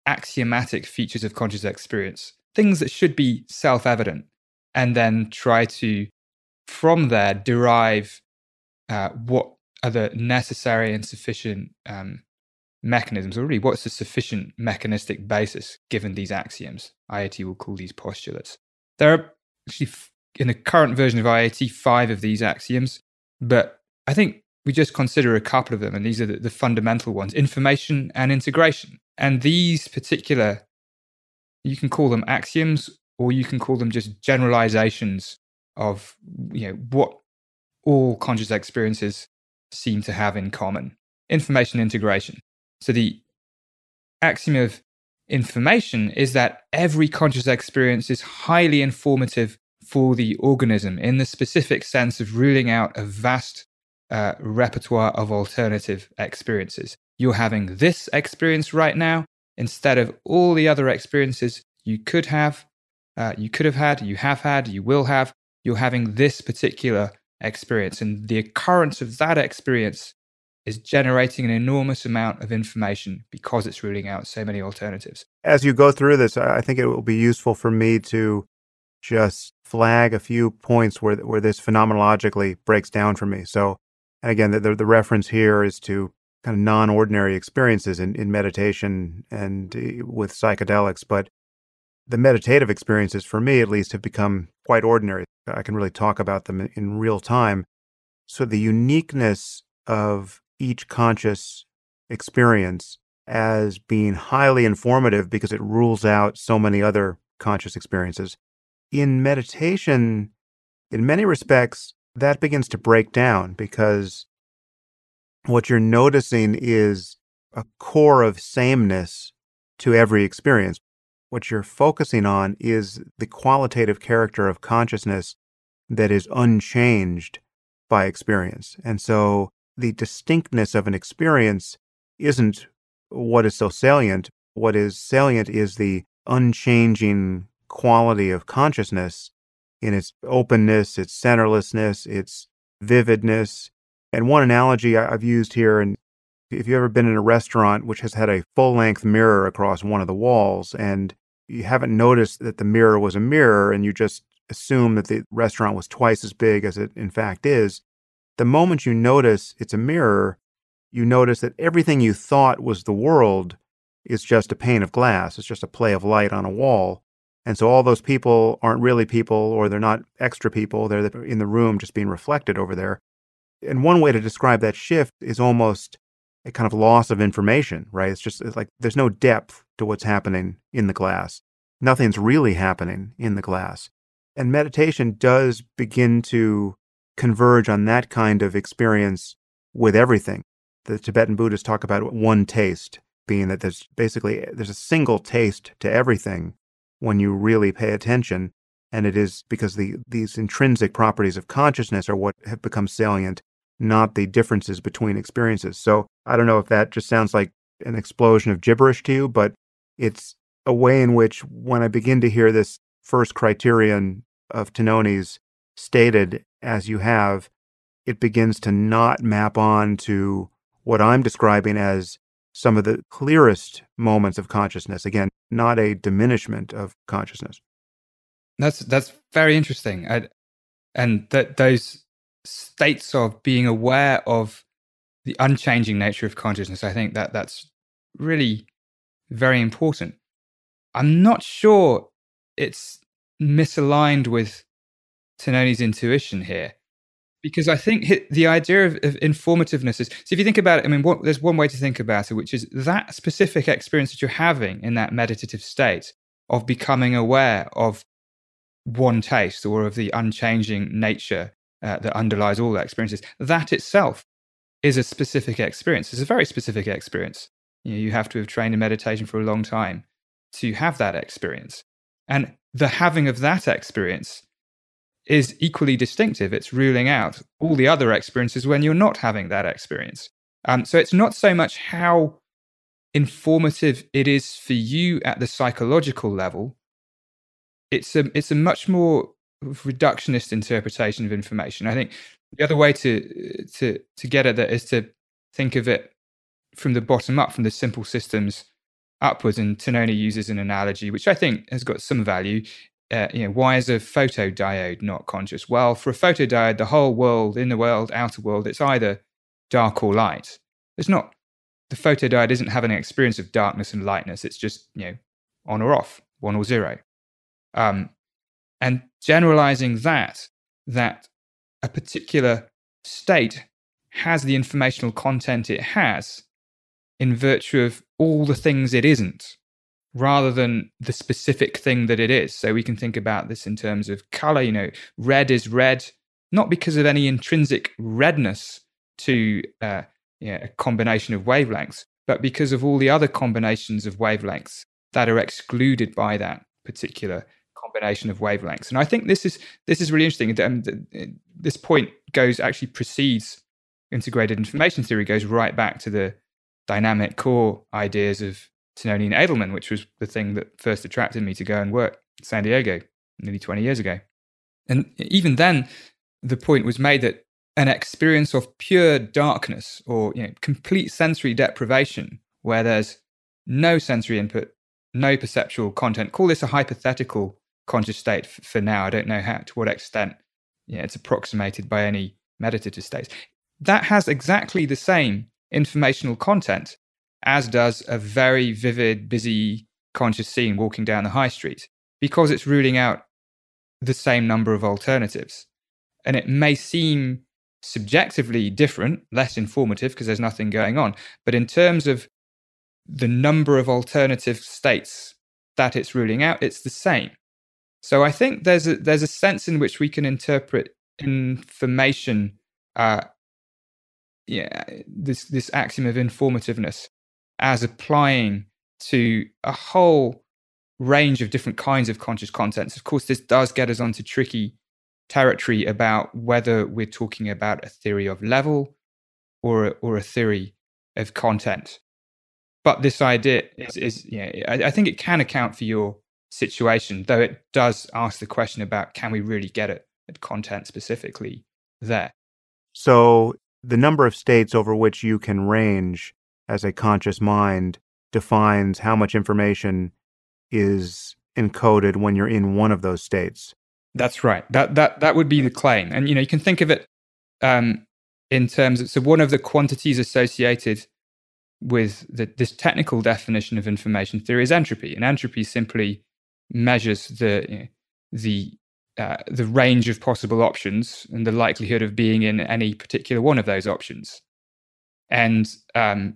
axiomatic features of conscious experience, things that should be self-evident, and then try to, from there, derive uh, what are the necessary and sufficient um, mechanisms, or really what's the sufficient mechanistic basis given these axioms. I I T will call these postulates. There are actually, in the current version of I I T, five of these axioms, but I think we just consider a couple of them, and these are the, the fundamental ones: information and integration. And these particular, you can call them axioms, or you can call them just generalizations of, you know, what all conscious experiences seem to have in common. Information integration. So the axiom of information is that every conscious experience is highly informative for the organism, in the specific sense of ruling out a vast uh, repertoire of alternative experiences. You're having this experience right now instead of all the other experiences you could have, uh, you could have had, you have had, you will have. You're having this particular experience, and the occurrence of that experience is generating an enormous amount of information because it's ruling out so many alternatives. As you go through this, I think it will be useful for me to just flag a few points where where this phenomenologically breaks down for me. So, and again, the, the reference here is to kind of non-ordinary experiences in, in meditation and with psychedelics, but the meditative experiences, for me at least, have become quite ordinary. I can really talk about them in, in real time. So the uniqueness of each conscious experience as being highly informative because it rules out so many other conscious experiences. In meditation, in many respects, that begins to break down because what you're noticing is a core of sameness to every experience. What you're focusing on is the qualitative character of consciousness that is unchanged by experience. And so the distinctness of an experience isn't what is so salient. What is salient is the unchanging quality of consciousness in its openness, its centerlessness, its vividness. And one analogy I've used here, and if you've ever been in a restaurant which has had a full-length mirror across one of the walls, and you haven't noticed that the mirror was a mirror, and you just assume that the restaurant was twice as big as it in fact is, the moment you notice it's a mirror, you notice that everything you thought was the world is just a pane of glass. It's just a play of light on a wall. And so all those people aren't really people, or they're not extra people. They're in the room just being reflected over there. And one way to describe that shift is almost a kind of loss of information, right? It's just it's like there's no depth to what's happening in the glass. Nothing's really happening in the glass. And meditation does begin to converge on that kind of experience with everything. The Tibetan Buddhists talk about one taste, being that there's basically there's a single taste to everything when you really pay attention. And it is because the these intrinsic properties of consciousness are what have become salient, not the differences between experiences. So I don't know if that just sounds like an explosion of gibberish to you, but it's a way in which when I begin to hear this first criterion of Tononi's stated as you have, it begins to not map on to what I'm describing as some of the clearest moments of consciousness. Again, not a diminishment of consciousness. That's that's very interesting. I, and that those states of being aware of the unchanging nature of consciousness, I think that that's really very important. I'm not sure it's misaligned with Tononi's intuition here, because I think the idea of, of informativeness is, so if you think about it, I mean, what, there's one way to think about it, which is that specific experience that you're having in that meditative state of becoming aware of one taste or of the unchanging nature uh, that underlies all experiences, that itself is a specific experience. It's a very specific experience. You know, you have to have trained in meditation for a long time to have that experience. And the having of that experience is equally distinctive. It's ruling out all the other experiences when you're not having that experience. Um, so it's not so much how informative it is for you at the psychological level. It's a, it's a much more reductionist interpretation of information. I think the other way to, to, to get at that is to think of it from the bottom up, from the simple systems upwards, and Tononi uses an analogy which I think has got some value. Uh, you know, why is a photodiode not conscious? Well, for a photodiode, the whole world, inner world, outer world, it's either dark or light. It's not, the photodiode isn't having an experience of darkness and lightness. It's just, you know, on or off, one or zero. Um, and generalizing that, that a particular state has the informational content it has in virtue of all the things it isn't, rather than the specific thing that it is. So we can think about this in terms of color. You know, red is red, not because of any intrinsic redness to uh, you know, a combination of wavelengths, but because of all the other combinations of wavelengths that are excluded by that particular combination of wavelengths. And I think this is this is really interesting. Um, this point goes actually precedes integrated information theory, goes right back to the dynamic core ideas of Tononi and Edelman, which was the thing that first attracted me to go and work in San Diego nearly twenty years ago. And even then, the point was made that an experience of pure darkness, or you know, complete sensory deprivation, where there's no sensory input, no perceptual content, call this a hypothetical conscious state f- for now. I don't know how, to what extent you know, it's approximated by any meditative states. That has exactly the same informational content as does a very vivid, busy, conscious scene walking down the high street, because it's ruling out the same number of alternatives. And it may seem subjectively different, less informative, because there's nothing going on. But in terms of the number of alternative states that it's ruling out, it's the same. So I think there's a, there's a sense in which we can interpret information, uh, yeah, this this axiom of informativeness, as applying to a whole range of different kinds of conscious contents. Of course, this does get us onto tricky territory about whether we're talking about a theory of level or a, or a theory of content. But this idea is, is yeah, I, I think it can account for your situation, though it does ask the question about, can we really get it at content specifically there? So the number of states over which you can range as a conscious mind defines how much information is encoded when you're in one of those states. That's right. That that that would be the claim. And you know, you can think of it um, in terms of, so one of the quantities associated with the, this technical definition of information theory is entropy. And entropy simply measures the you know, the uh, the range of possible options and the likelihood of being in any particular one of those options. And um,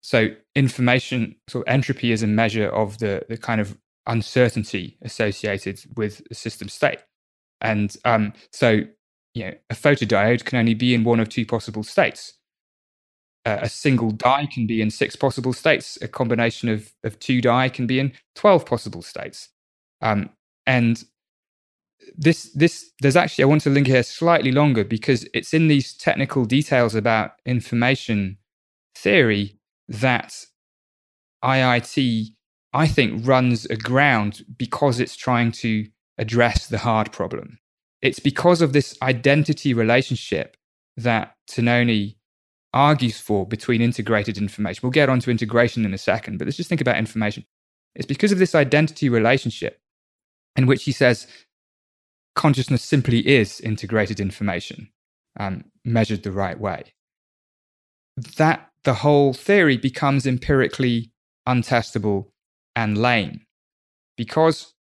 so information, so entropy is a measure of the the kind of uncertainty associated with a system state. And um, so, you know, a photodiode can only be in one of two possible states. Uh, a single dye can be in six possible states. A combination of, of two dye can be in twelve possible states. Um, and this, this, there's actually, I want to linger here slightly longer because it's in these technical details about information theory that I I T, I think, runs aground because it's trying to address the hard problem. It's because of this identity relationship that Tononi argues for between integrated information. We'll get onto integration in a second, but let's just think about information. It's because of this identity relationship in which he says consciousness simply is integrated information, um, measured the right way, that the whole theory becomes empirically untestable and lame. Because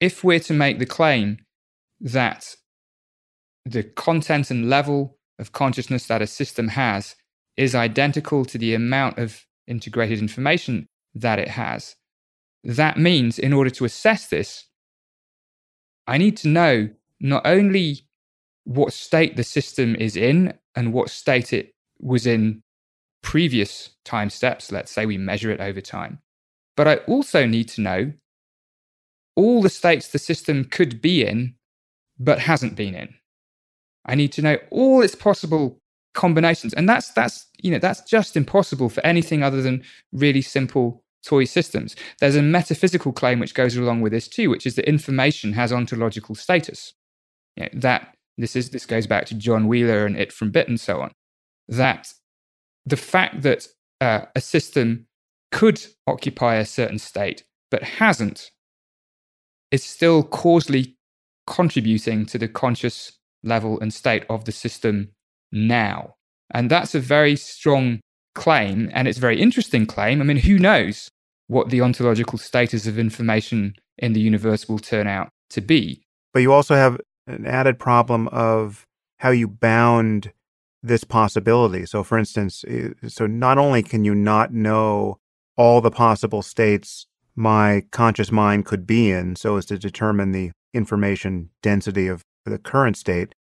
if we're to make the claim that the content and level of consciousness that a system has is identical to the amount of integrated information that it has, that means in order to assess this, I need to know not only what state the system is in and what state it was in previous time steps, let's say we measure it over time, but I also need to know all the states the system could be in but hasn't been in. I need to know all its possible combinations. And that's that's you know that's just impossible for anything other than really simple toy systems. There's a metaphysical claim which goes along with this too, which is that information has ontological status. You know, that this is this goes back to John Wheeler and It From Bit and so on. That the fact that uh, a system could occupy a certain state but hasn't is still causally contributing to the conscious level and state of the system now. And that's a very strong claim, and it's a very interesting claim. I mean, who knows what the ontological status of information in the universe will turn out to be. But you also have an added problem of how you bound this possibility. So for instance, so not only can you not know all the possible states my conscious mind could be in so as to determine the information density of the current state,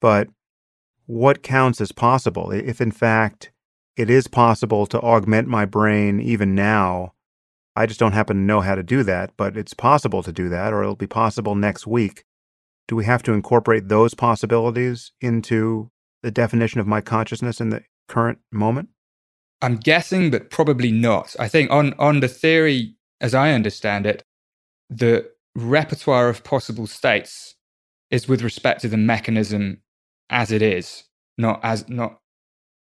but what counts as possible? If in fact it is possible to augment my brain even now, I just don't happen to know how to do that, but it's possible to do that, or it'll be possible next week. Do we have to incorporate those possibilities into the definition of my consciousness in the current moment? I'm guessing, but probably not. I think on, on the theory, as I understand it, the repertoire of possible states is with respect to the mechanism as it is, not as not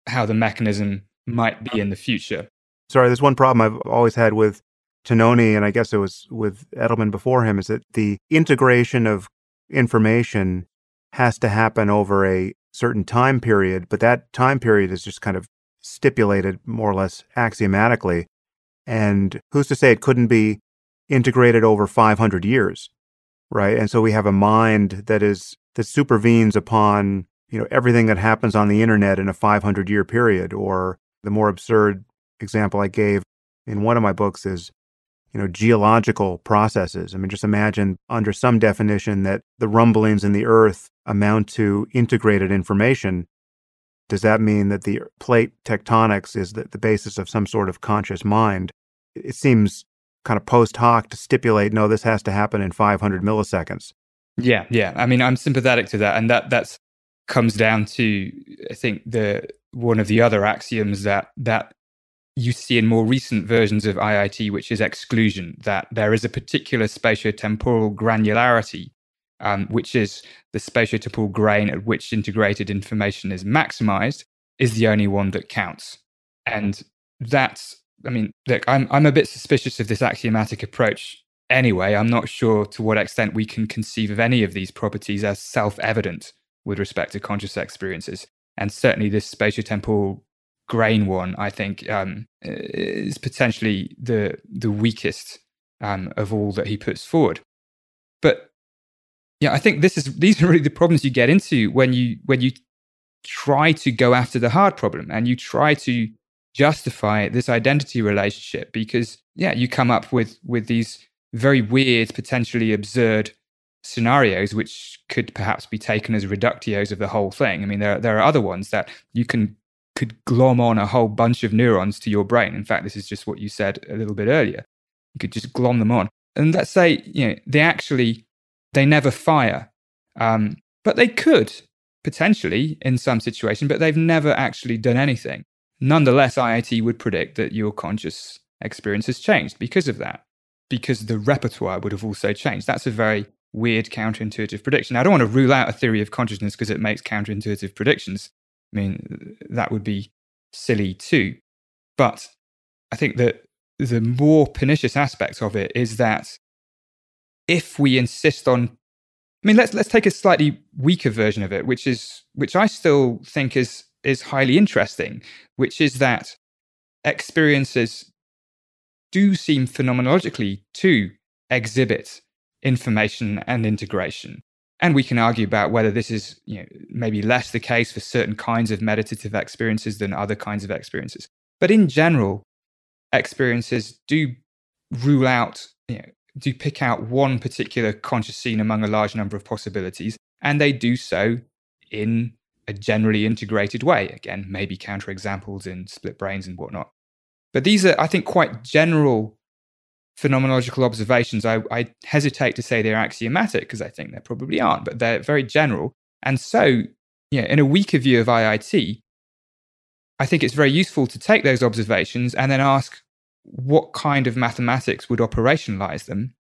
how the mechanism might be in the future. Sorry, there's one problem I've always had with Tononi, and I guess it was with Edelman before him, is that the integration of information has to happen over a certain time period, but that time period is just kind of stipulated more or less axiomatically. And who's to say it couldn't be integrated over five hundred years? Right. And so we have a mind that is that supervenes upon, you know, everything that happens on the internet in a five hundred year period. Or the more absurd example I gave in one of my books is, you know, geological processes. I mean, just imagine under some definition that the rumblings in the earth amount to integrated information. Does that mean that the plate tectonics is the, the basis of some sort of conscious mind? It seems kind of post hoc to stipulate, no, this has to happen in five hundred milliseconds. Yeah, yeah. I mean, I'm sympathetic to that. And that that's comes down to, I think, the one of the other axioms that that you see in more recent versions of I I T, which is exclusion, that there is a particular spatiotemporal granularity, um, which is the spatiotemporal grain at which integrated information is maximized, is the only one that counts. And that's I mean, look, I'm I'm a bit suspicious of this axiomatic approach anyway. I'm not sure to what extent we can conceive of any of these properties as self-evident with respect to conscious experiences. And certainly this spatiotemporal grain one, I think, um, is potentially the the weakest um, of all that he puts forward. But yeah, I think this is these are really the problems you get into when you when you try to go after the hard problem and you try to justify this identity relationship, because yeah, you come up with with these very weird, potentially absurd scenarios, which could perhaps be taken as reductios of the whole thing. I mean, there there are other ones that you can could glom on a whole bunch of neurons to your brain. In fact, this is just what you said a little bit earlier. You could just glom them on, and let's say you know they actually they never fire, um, but they could potentially in some situation, but they've never actually done anything. Nonetheless, I I T would predict that your conscious experience has changed because of that, because the repertoire would have also changed. That's a very weird counterintuitive prediction. Now, I don't want to rule out a theory of consciousness because it makes counterintuitive predictions. I mean, that would be silly too. But I think that the more pernicious aspect of it is that if we insist on, I mean, let's let's take a slightly weaker version of it, which is which I still think is is highly interesting, which is that experiences do seem phenomenologically to exhibit information and integration. And we can argue about whether this is you know, maybe less the case for certain kinds of meditative experiences than other kinds of experiences. But in general, experiences do rule out, you know, do pick out one particular conscious scene among a large number of possibilities, and they do so in a generally integrated way. Again, maybe counterexamples in split brains and whatnot. But these are, I think, quite general phenomenological observations. I, I hesitate to say they're axiomatic because I think they probably aren't, but they're very general. And so, yeah, in a weaker view of I I T, I think it's very useful to take those observations and then ask what kind of mathematics would operationalize them,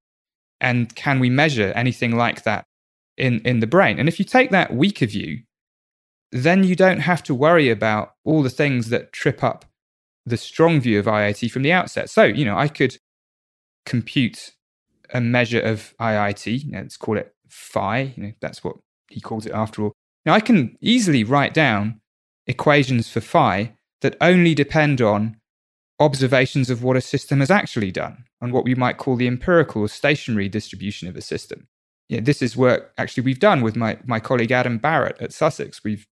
and can we measure anything like that in, in the brain? And if you take that weaker view, then you don't have to worry about all the things that trip up the strong view of I I T from the outset. So, you know, I could compute a measure of I I T, you know, let's call it phi, you know, that's what he calls it after all. Now, I can easily write down equations for phi that only depend on observations of what a system has actually done, on what we might call the empirical or stationary distribution of a system. You know, this is work actually we've done with my, my colleague Adam Barrett at Sussex. We've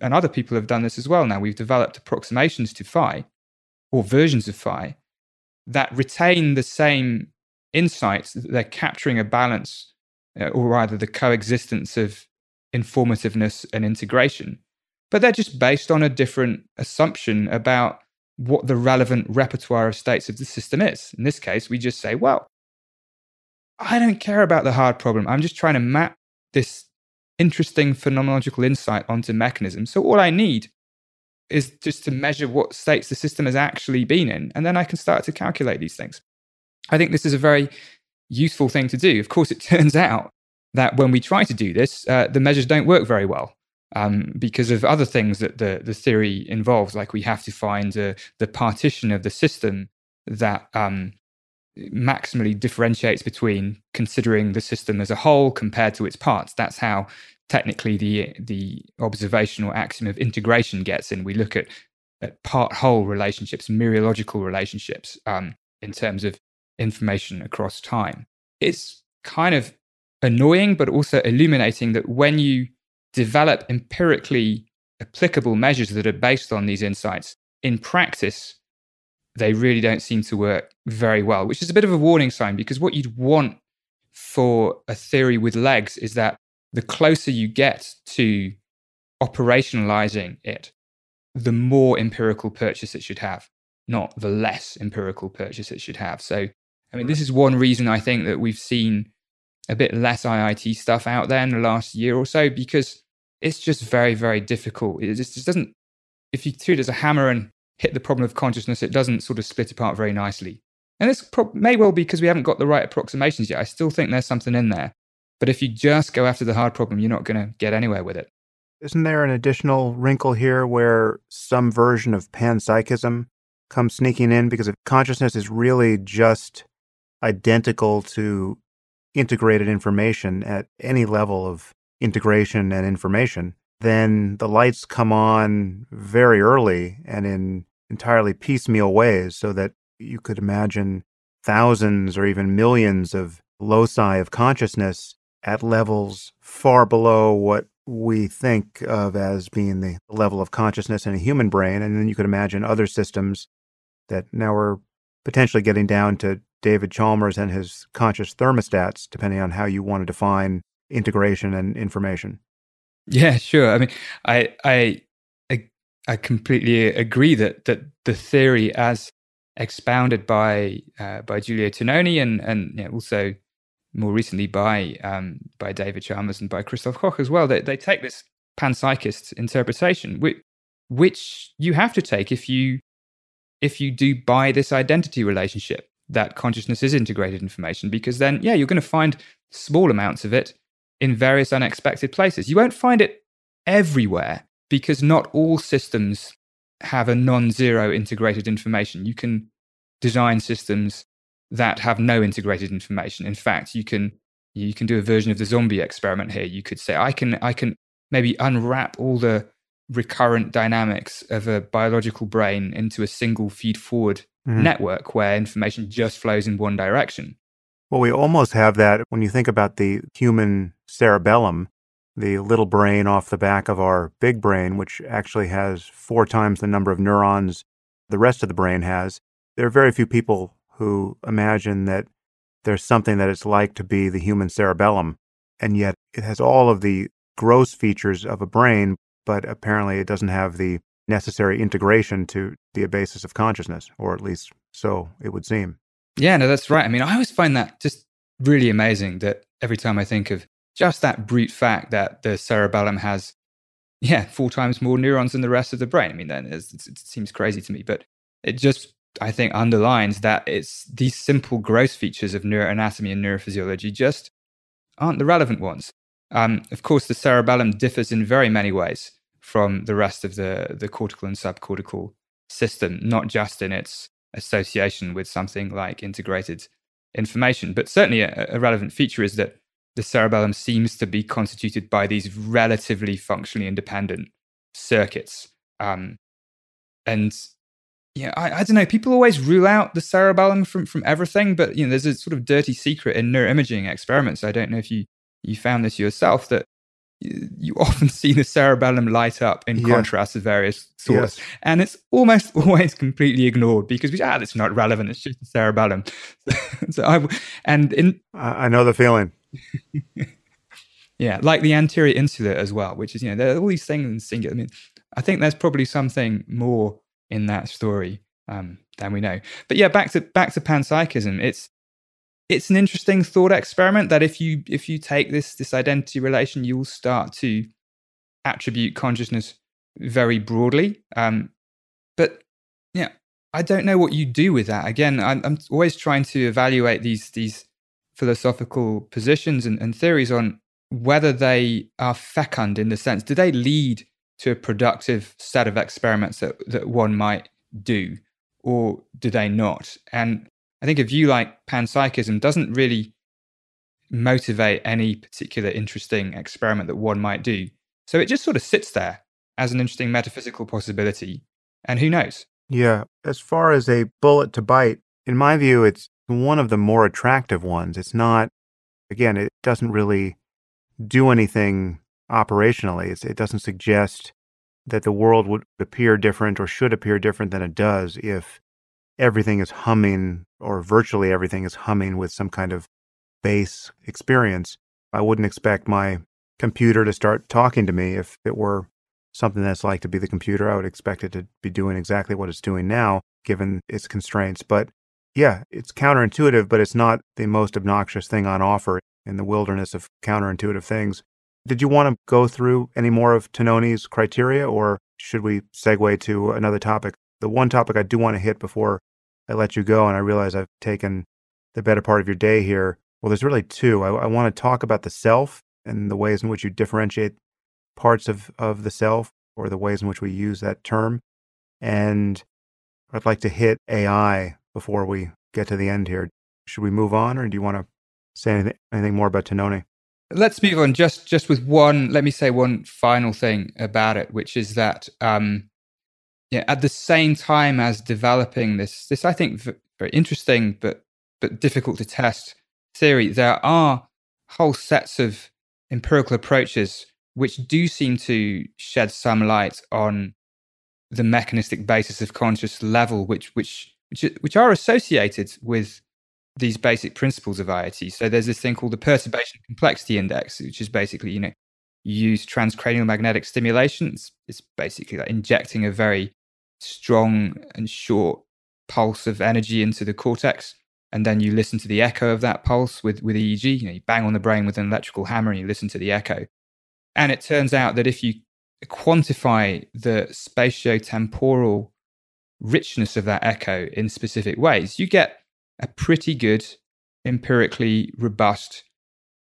and other people have done this as well now. We've developed approximations to phi or versions of phi that retain the same insights. They're capturing a balance, or rather the coexistence of informativeness and integration, but they're just based on a different assumption about what the relevant repertoire of states of the system is. In this case, we just say, well, I don't care about the hard problem. I'm just trying to map this interesting phenomenological insight onto mechanisms. So all I need is just to measure what states the system has actually been in, and then I can start to calculate these things. I think this is a very useful thing to do. Of course, it turns out that when we try to do this, uh, the measures don't work very well um, because of other things that the, the theory involves, like we have to find uh, the partition of the system that um, maximally differentiates between considering the system as a whole compared to its parts. That's how technically the the observational axiom of integration gets in. We look at, at part-whole relationships, mereological relationships um, in terms of information across time. It's kind of annoying, but also illuminating that when you develop empirically applicable measures that are based on these insights, in practice, they really don't seem to work very well, which is a bit of a warning sign, because what you'd want for a theory with legs is that the closer you get to operationalizing it, the more empirical purchase it should have, not the less empirical purchase it should have. So, I mean, this is one reason I think that we've seen a bit less I I T stuff out there in the last year or so, because it's just very, very difficult. It just, just doesn't, if you threw it as a hammer and hit the problem of consciousness, it doesn't sort of split apart very nicely. And this pro- may well be because we haven't got the right approximations yet. I still think there's something in there. But if you just go after the hard problem, you're not going to get anywhere with it. Isn't there an additional wrinkle here where some version of panpsychism comes sneaking in? Because if consciousness is really just identical to integrated information at any level of integration and information, then the lights come on very early and in entirely piecemeal ways, so that you could imagine thousands or even millions of loci of consciousness at levels far below what we think of as being the level of consciousness in a human brain. And then you could imagine other systems that now we're potentially getting down to David Chalmers and his conscious thermostats, depending on how you want to define integration and information. Yeah, sure. I mean, I I I completely agree that that the theory as expounded by uh, by Giulio Tononi and and you know, also more recently by um, by David Chalmers and by Christoph Koch as well, they they take this panpsychist interpretation, which which you have to take if you if you do buy this identity relationship that consciousness is integrated information, because then yeah, you're going to find small amounts of it in various unexpected places. You won't find it everywhere, because not all systems have a non-zero integrated information. You can design systems that have no integrated information. In fact, you can you can do a version of the zombie experiment here. You could say, I can I can maybe unwrap all the recurrent dynamics of a biological brain into a single feed-forward mm-hmm. network where information just flows in one direction. Well, we almost have that when you think about the human cerebellum, the little brain off the back of our big brain, which actually has four times the number of neurons the rest of the brain has. There are very few people who imagine that there's something that it's like to be the human cerebellum, and yet it has all of the gross features of a brain, but apparently it doesn't have the necessary integration to be a basis of consciousness, or at least so it would seem. Yeah, no, that's right. I mean, I always find that just really amazing that every time I think of just that brute fact that the cerebellum has, yeah, four times more neurons than the rest of the brain. I mean, then it seems crazy to me, but it just, I think, underlines that it's these simple gross features of neuroanatomy and neurophysiology just aren't the relevant ones. Um, of course, the cerebellum differs in very many ways from the rest of the, the cortical and subcortical system, not just in its association with something like integrated information. But certainly a, a relevant feature is that the cerebellum seems to be constituted by these relatively functionally independent circuits. Um, and yeah, I, I don't know, people always rule out the cerebellum from, from everything, but you know, there's a sort of dirty secret in neuroimaging experiments. I don't know if you, you found this yourself, that you often see the cerebellum light up in yeah. contrast to various sorts. Yes. And it's almost always completely ignored because we, ah, it's not relevant. It's just the cerebellum. so I, and in, I know the feeling. yeah, like the anterior insula as well, which is, you know, there are all these things in singular. I mean, I think there's probably something more in that story um, than we know. But yeah, back to back to panpsychism. It's it's an interesting thought experiment that if you if you take this this identity relation, you'll start to attribute consciousness very broadly. Um, but yeah, I don't know what you do with that. Again, I'm, I'm always trying to evaluate these these. philosophical positions and, and theories on whether they are fecund in the sense, do they lead to a productive set of experiments that, that one might do, or do they not? And I think a view like panpsychism doesn't really motivate any particular interesting experiment that one might do. So it just sort of sits there as an interesting metaphysical possibility, and who knows? Yeah, as far as a bullet to bite, in my view, it's one of the more attractive ones. It's not, again, it doesn't really do anything operationally. It's, it doesn't suggest that the world would appear different or should appear different than it does if everything is humming, or virtually everything is humming with some kind of base experience. I wouldn't expect my computer to start talking to me if it were something that's like to be the computer. I would expect it to be doing exactly what it's doing now, given its constraints. But yeah, it's counterintuitive, but it's not the most obnoxious thing on offer in the wilderness of counterintuitive things. Did you want to go through any more of Tononi's criteria, or should we segue to another topic? The one topic I do want to hit before I let you go, and I realize I've taken the better part of your day here. Well, there's really two. I, I want to talk about the self and the ways in which you differentiate parts of, of the self, or the ways in which we use that term. And I'd like to hit A I before we get to the end here. Should we move on, or do you want to say anything, anything more about Tononi? Let's move on just just with one, let me say one final thing about it, which is that um, yeah, at the same time as developing this, this I think very interesting but but difficult to test theory, there are whole sets of empirical approaches which do seem to shed some light on the mechanistic basis of conscious level, which which which which are associated with these basic principles of I I T. So there's this thing called the perturbation complexity index, which is basically, you know, you use transcranial magnetic stimulation. It's, it's basically like injecting a very strong and short pulse of energy into the cortex, and then you listen to the echo of that pulse with, with E E G. You know, you bang on the brain with an electrical hammer and you listen to the echo. And it turns out that if you quantify the spatiotemporal richness of that echo in specific ways, you get a pretty good, empirically robust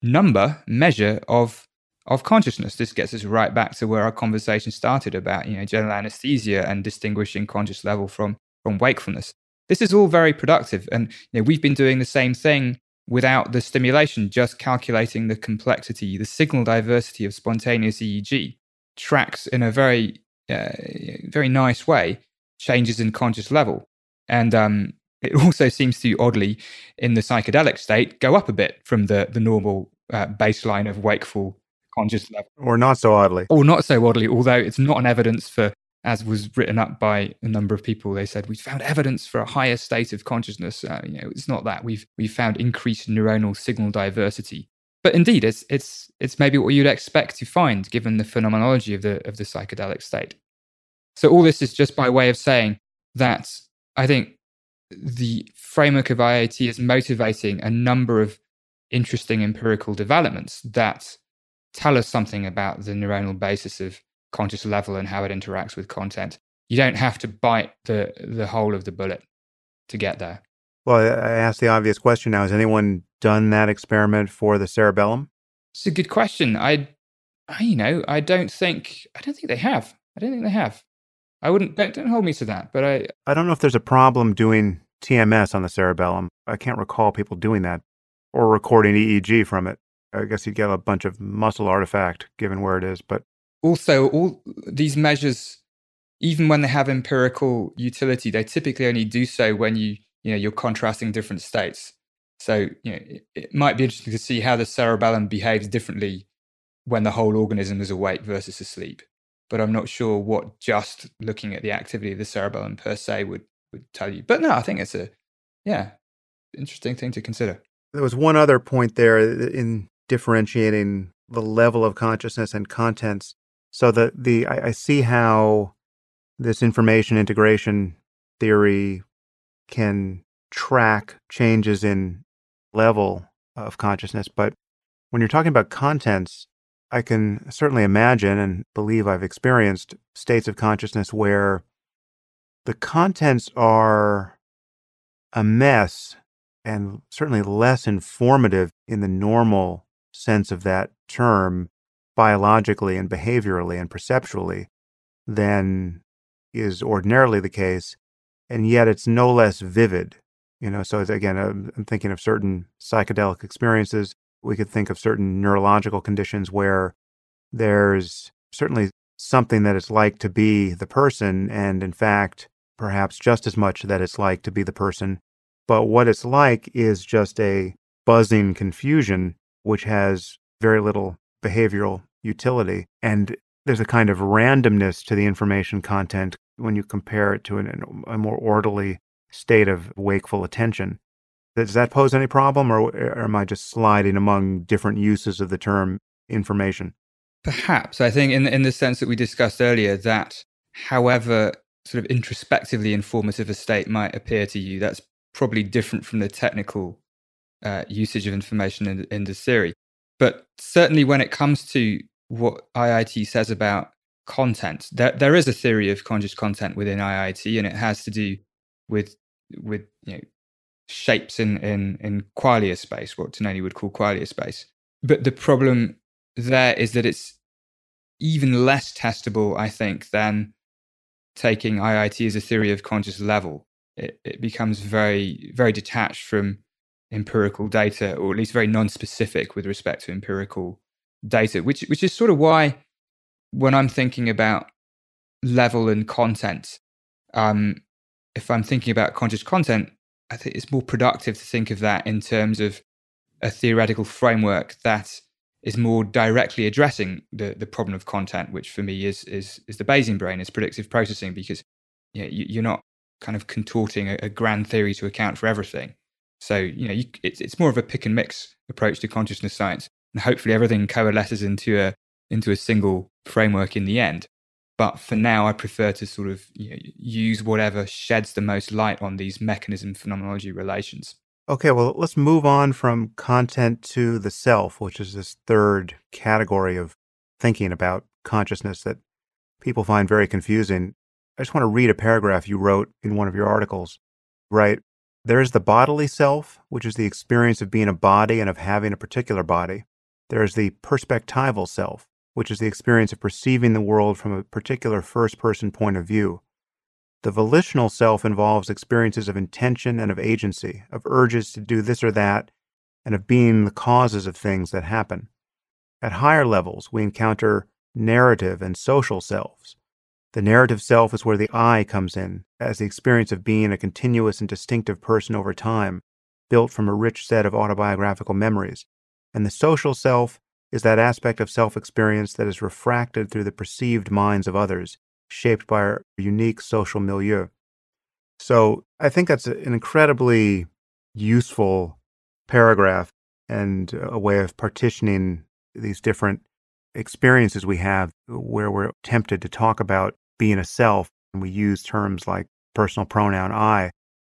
number, measure of, of consciousness. This gets us right back to where our conversation started about, you know, general anesthesia and distinguishing conscious level from, from wakefulness. This is all very productive. And you know, we've been doing the same thing without the stimulation, just calculating the complexity, the signal diversity of spontaneous E E G tracks in a very, uh, very nice way changes in conscious level. And um, it also seems to, oddly, in the psychedelic state, go up a bit from the, the normal uh, baseline of wakeful conscious level. Or not so oddly. Or not so oddly, although it's not an evidence for, as was written up by a number of people, they said, we found evidence for a higher state of consciousness. Uh, you know, it's not that. We've we've found increased neuronal signal diversity. But indeed, it's it's it's maybe what you'd expect to find given the phenomenology of the of the psychedelic state. So all this is just by way of saying that I think the framework of I I T is motivating a number of interesting empirical developments that tell us something about the neuronal basis of conscious level and how it interacts with content. You don't have to bite the the whole of the bullet to get there. Well, I asked the obvious question now. Has anyone done that experiment for the cerebellum? It's a good question. I, I you know, I don't think I don't think they have. I don't think they have. I wouldn't. Don't, don't hold me to that. But I. I don't know if there's a problem doing T M S on the cerebellum. I can't recall people doing that or recording E E G from it. I guess you'd get a bunch of muscle artifact given where it is, but. Also, all these measures, even when they have empirical utility, they typically only do so when you, you know, you're contrasting different states. So, you know, it, it might be interesting to see how the cerebellum behaves differently when the whole organism is awake versus asleep. But I'm not sure what just looking at the activity of the cerebellum per se would, would tell you. But no, I think it's a, yeah, interesting thing to consider. There was one other point there in differentiating the level of consciousness and contents. So the, the I, I see how this information integration theory can track changes in level of consciousness. But when you're talking about contents, I can certainly imagine and believe I've experienced states of consciousness where the contents are a mess and certainly less informative in the normal sense of that term, biologically and behaviorally and perceptually, than is ordinarily the case, and yet it's no less vivid. You know, so again, I'm thinking of certain psychedelic experiences. We could think of certain neurological conditions where there's certainly something that it's like to be the person, and in fact, perhaps just as much that it's like to be the person. But what it's like is just a buzzing confusion, which has very little behavioral utility. And there's a kind of randomness to the information content when you compare it to an, a more orderly state of wakeful attention. Does that pose any problem, or, or am I just sliding among different uses of the term information? Perhaps. I think in, in the sense that we discussed earlier, that however sort of introspectively informative a state might appear to you, that's probably different from the technical uh, usage of information in, in the theory. But certainly when it comes to what I I T says about content, there, there is a theory of conscious content within I I T, and it has to do with with you know shapes in in, in qualia space, what Tononi would call qualia space. But the problem there is that it's even less testable, I think, than taking I I T as a theory of conscious level. It, it becomes very, very detached from empirical data, or at least very non-specific with respect to empirical data, which which is sort of why when I'm thinking about level and content, um, if I'm thinking about conscious content, I think it's more productive to think of that in terms of a theoretical framework that is more directly addressing the the problem of content, which for me is is is the Bayesian brain, is predictive processing, because you know, you, you're not kind of contorting a, a grand theory to account for everything. So you know, you, it's it's more of a pick and mix approach to consciousness science, and hopefully everything coalesces into a into a single framework in the end. But for now, I prefer to sort of you know, use whatever sheds the most light on these mechanism-phenomenology relations. Okay, well, let's move on from content to the self, which is this third category of thinking about consciousness that people find very confusing. I just want to read a paragraph you wrote in one of your articles. Right, there is the bodily self, which is the experience of being a body and of having a particular body. There is the perspectival self, which is the experience of perceiving the world from a particular first-person point of view. The volitional self involves experiences of intention and of agency, of urges to do this or that, and of being the causes of things that happen. At higher levels, we encounter narrative and social selves. The narrative self is where the I comes in, as the experience of being a continuous and distinctive person over time, built from a rich set of autobiographical memories. And the social self is that aspect of self-experience that is refracted through the perceived minds of others, shaped by our unique social milieu. So I think that's an incredibly useful paragraph and a way of partitioning these different experiences we have where we're tempted to talk about being a self, and we use terms like personal pronoun I.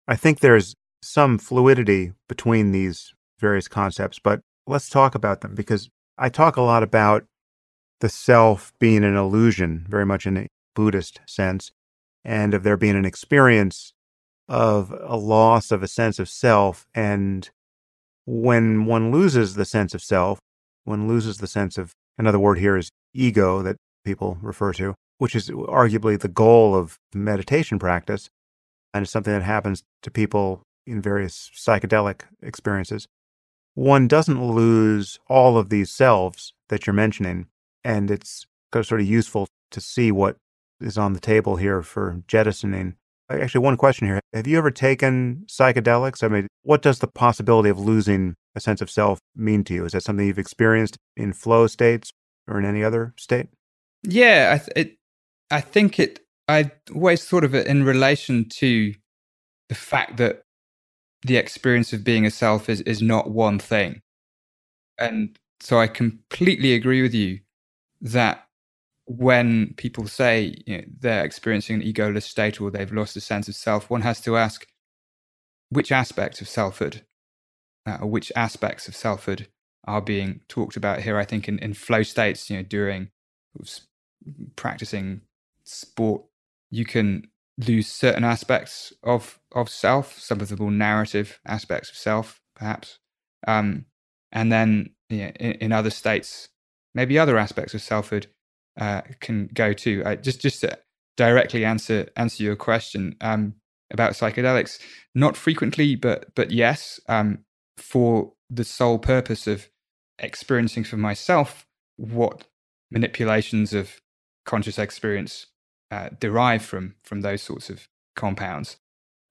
I think there's some fluidity between these various concepts, but let's talk about them, because I talk a lot about the self being an illusion, very much in a Buddhist sense, and of there being an experience of a loss of a sense of self. And when one loses the sense of self, one loses the sense of, another word here is ego that people refer to, which is arguably the goal of meditation practice, and it's something that happens to people in various psychedelic experiences. One doesn't lose all of these selves that you're mentioning, and it's sort of useful to see what is on the table here for jettisoning. Actually, one question here. Have you ever taken psychedelics? I mean, what does the possibility of losing a sense of self mean to you? Is that something you've experienced in flow states or in any other state? Yeah, I, th- it, I think it, I always thought of it in relation to the fact that the experience of being a self is, is not one thing. And so I completely agree with you that when people say you know, they're experiencing an egoless state or they've lost a sense of self, one has to ask which aspects of selfhood uh, or which aspects of selfhood are being talked about here. I think in, in flow states, you know, during practicing sport, you can lose certain aspects of of self, some of the more narrative aspects of self, perhaps. Um, and then you know, in, in other states, maybe other aspects of selfhood uh, can go too. I, just just to directly answer answer your question um, about psychedelics, not frequently, but but yes, um, for the sole purpose of experiencing for myself what manipulations of conscious experience Uh, derive from from those sorts of compounds.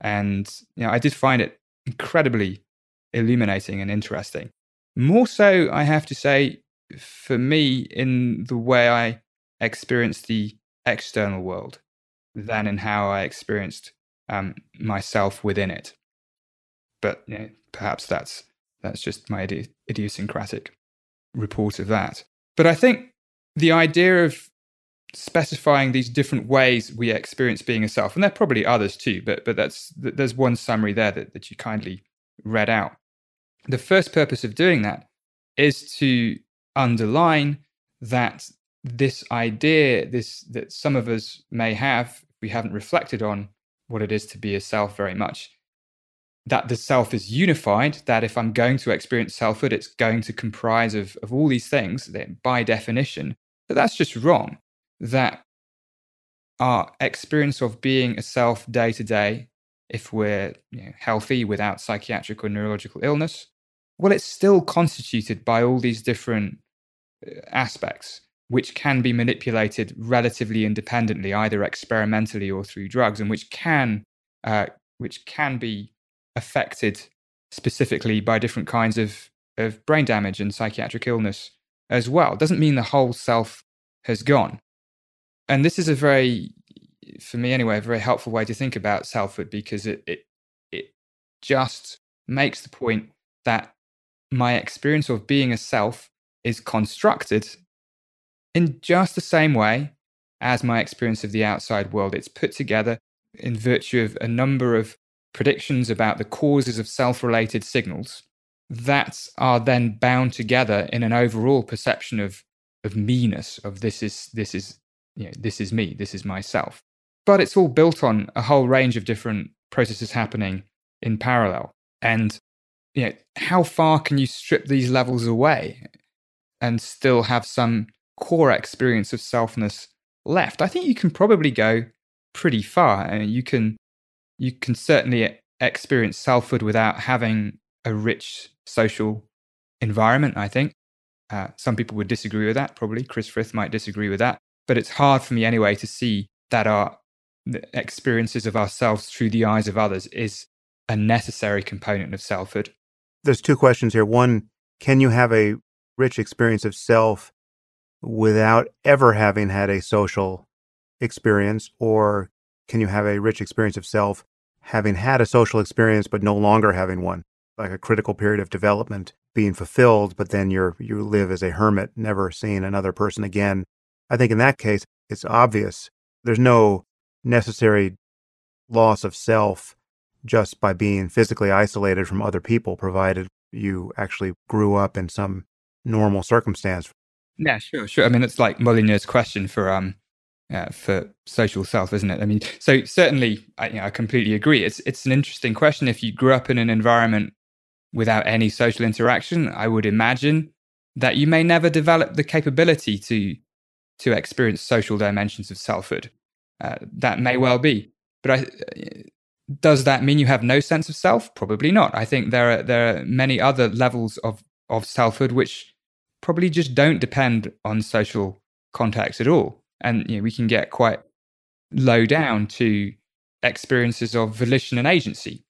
And you know, I did find it incredibly illuminating and interesting. More so, I have to say, for me, in the way I experienced the external world than in how I experienced um, myself within it. But you know, perhaps that's that's just my idi- idiosyncratic report of that. But I think the idea of specifying these different ways we experience being a self, and there are probably others too, but but that's there's one summary there that, that you kindly read out. The first purpose of doing that is to underline that this idea this that some of us may have, we haven't reflected on what it is to be a self very much, that the self is unified, that if I'm going to experience selfhood, it's going to comprise of, of all these things, then by definition, but that's just wrong. That our experience of being a self day to day, if we're you know, healthy without psychiatric or neurological illness, well, it's still constituted by all these different aspects, which can be manipulated relatively independently, either experimentally or through drugs, and which can, uh, which can be affected specifically by different kinds of, of brain damage and psychiatric illness as well. It doesn't mean the whole self has gone. And this is a very, for me anyway, a very helpful way to think about selfhood, because it it, it just makes the point that my experience of being a self is constructed in just the same way as my experience of the outside world. It's put together in virtue of a number of predictions about the causes of self-related signals that are then bound together in an overall perception of of meanness, of this is this is you know, this is me, this is myself. But it's all built on a whole range of different processes happening in parallel. And you know, how far can you strip these levels away and still have some core experience of selfness left? I think you can probably go pretty far. I mean, you can you can certainly experience selfhood without having a rich social environment, I think. Uh, some people would disagree with that, probably. Chris Frith might disagree with that. But it's hard for me anyway to see that our the experiences of ourselves through the eyes of others is a necessary component of selfhood. There's two questions here. One, can you have a rich experience of self without ever having had a social experience? Or can you have a rich experience of self having had a social experience but no longer having one? Like a critical period of development being fulfilled, but then you're you live as a hermit, never seeing another person again. I think in that case, it's obvious. There's no necessary loss of self just by being physically isolated from other people, provided you actually grew up in some normal circumstance. Yeah, sure, sure. I mean, it's like Molyneux's question for um uh, for social self, isn't it? I mean, so certainly, I, you know, I completely agree. It's it's an interesting question. If you grew up in an environment without any social interaction, I would imagine that you may never develop the capability to to experience social dimensions of selfhood. Uh, that may well be, but I, does that mean you have no sense of self? Probably not. I think there are there are many other levels of of selfhood which probably just don't depend on social context at all, and you know, we can get quite low down to experiences of volition and agency.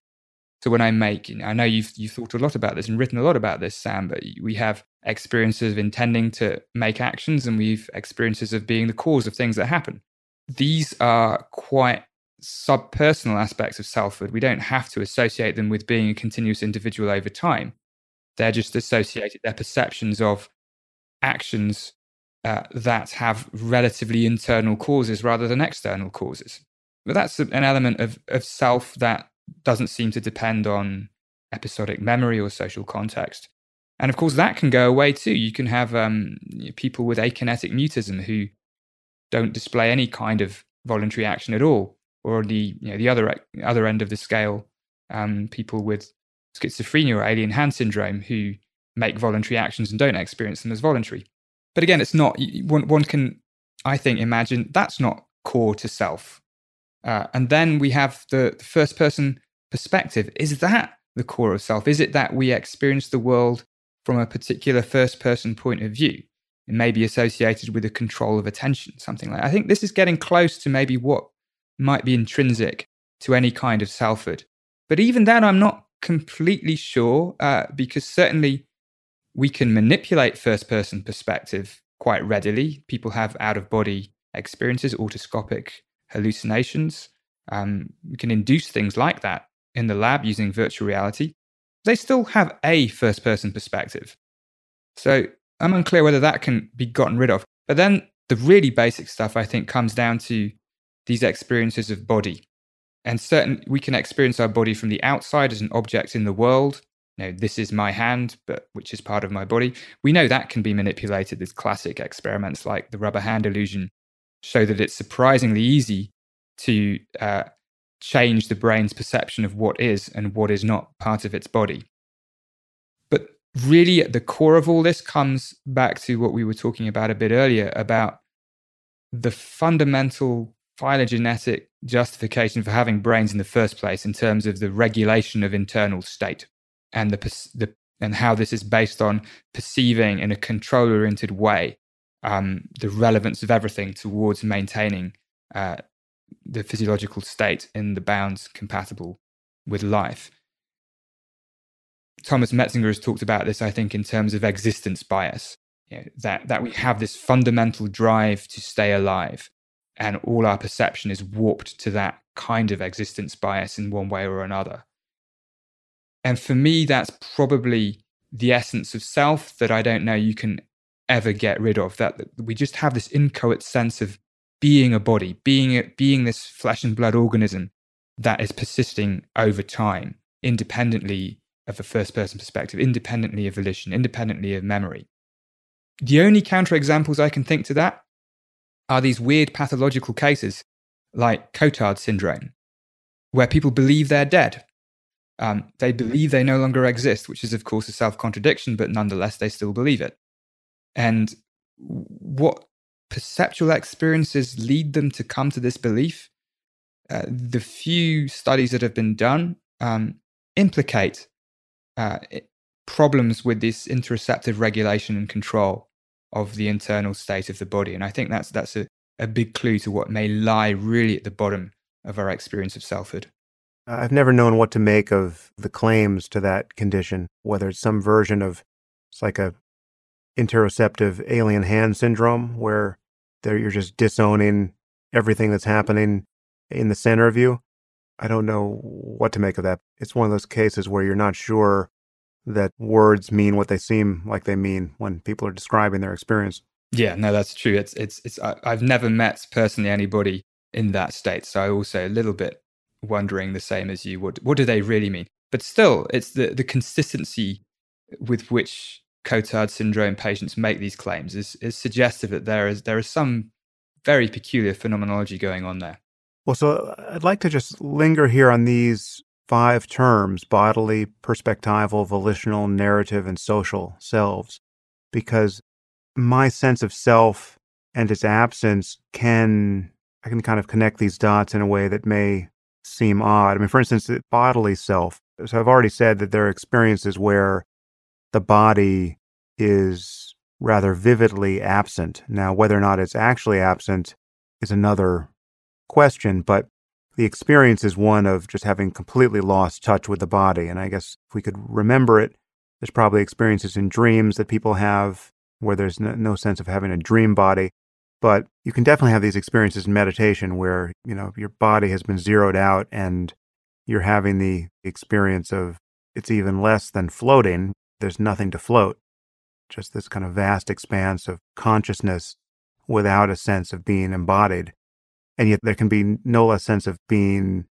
So when I make, you know, I know you've you've thought a lot about this and written a lot about this, Sam, but we have experiences of intending to make actions, and we've experiences of being the cause of things that happen. These are quite subpersonal aspects of selfhood. We don't have to associate them with being a continuous individual over time. They're just associated, they're perceptions of actions uh, that have relatively internal causes rather than external causes. But that's an element of, of self that doesn't seem to depend on episodic memory or social context. And of course, that can go away too. You can have um, people with akinetic mutism who don't display any kind of voluntary action at all, or the you know, the other other end of the scale, um, people with schizophrenia or alien hand syndrome who make voluntary actions and don't experience them as voluntary. But again, it's not one, one can, I think, imagine that's not core to self. Uh, and then we have the, the first person perspective. Is that the core of self? Is it that we experience the world from a particular first person point of view? It may be associated with a control of attention, something like that. I think this is getting close to maybe what might be intrinsic to any kind of selfhood. But even then, I'm not completely sure, uh, because certainly we can manipulate first person perspective quite readily. People have out of body experiences, autoscopic hallucinations. Um, we can induce things like that in the lab using virtual reality. They still have a first person perspective. So I'm unclear whether that can be gotten rid of. But then the really basic stuff, I think, comes down to these experiences of body. And certain, we can experience our body from the outside as an object in the world. You know, this is my hand, but which is part of my body. We know that can be manipulated. There's classic experiments like the rubber hand illusion show that it's surprisingly easy to uh, change the brain's perception of what is and what is not part of its body. But really at the core of all this comes back to what we were talking about a bit earlier, about the fundamental phylogenetic justification for having brains in the first place in terms of the regulation of internal state and the, the and how this is based on perceiving in a control-oriented way Um, the relevance of everything towards maintaining uh, the physiological state in the bounds compatible with life. Thomas Metzinger has talked about this, I think, in terms of existence bias, you know, that, that we have this fundamental drive to stay alive, and all our perception is warped to that kind of existence bias in one way or another. And for me, that's probably the essence of self that I don't know you can ever get rid of, that we just have this inchoate sense of being a body, being a, being this flesh and blood organism that is persisting over time, independently of a first-person perspective, independently of volition, independently of memory. The only counterexamples I can think to that are these weird pathological cases like Cotard syndrome, where people believe they're dead. Um, they believe they no longer exist, which is, of course, a self-contradiction, but nonetheless, they still believe it. And what perceptual experiences lead them to come to this belief? Uh, the few studies that have been done um, implicate uh, problems with this interoceptive regulation and control of the internal state of the body. And I think that's, that's a, a big clue to what may lie really at the bottom of our experience of selfhood. I've never known what to make of the claims to that condition, whether it's some version of, it's like a interoceptive alien hand syndrome, where there you're just disowning everything that's happening in the center of you. I don't know what to make of that. It's one of those cases where you're not sure that words mean what they seem like they mean when people are describing their experience. Yeah, no, that's true. It's it's it's. I, I've never met personally anybody in that state, so I also a little bit wondering the same as you. What what do they really mean? But still, it's the the consistency with which Cotard syndrome patients make these claims is is suggestive that there is there is some very peculiar phenomenology going on there. Well, so I'd like to just linger here on these five terms: bodily, perspectival, volitional, narrative, and social selves, because my sense of self and its absence can, I can kind of connect these dots in a way that may seem odd. I mean, for instance, the bodily self. So I've already said that there are experiences where the body is rather vividly absent. Now, whether or not it's actually absent is another question, but the experience is one of just having completely lost touch with the body. And I guess if we could remember it, there's probably experiences in dreams that people have where there's no sense of having a dream body. But you can definitely have these experiences in meditation where, you know, your body has been zeroed out and you're having the experience of, it's even less than floating. There's nothing to float, just this kind of vast expanse of consciousness without a sense of being embodied. And yet there can be no less sense of being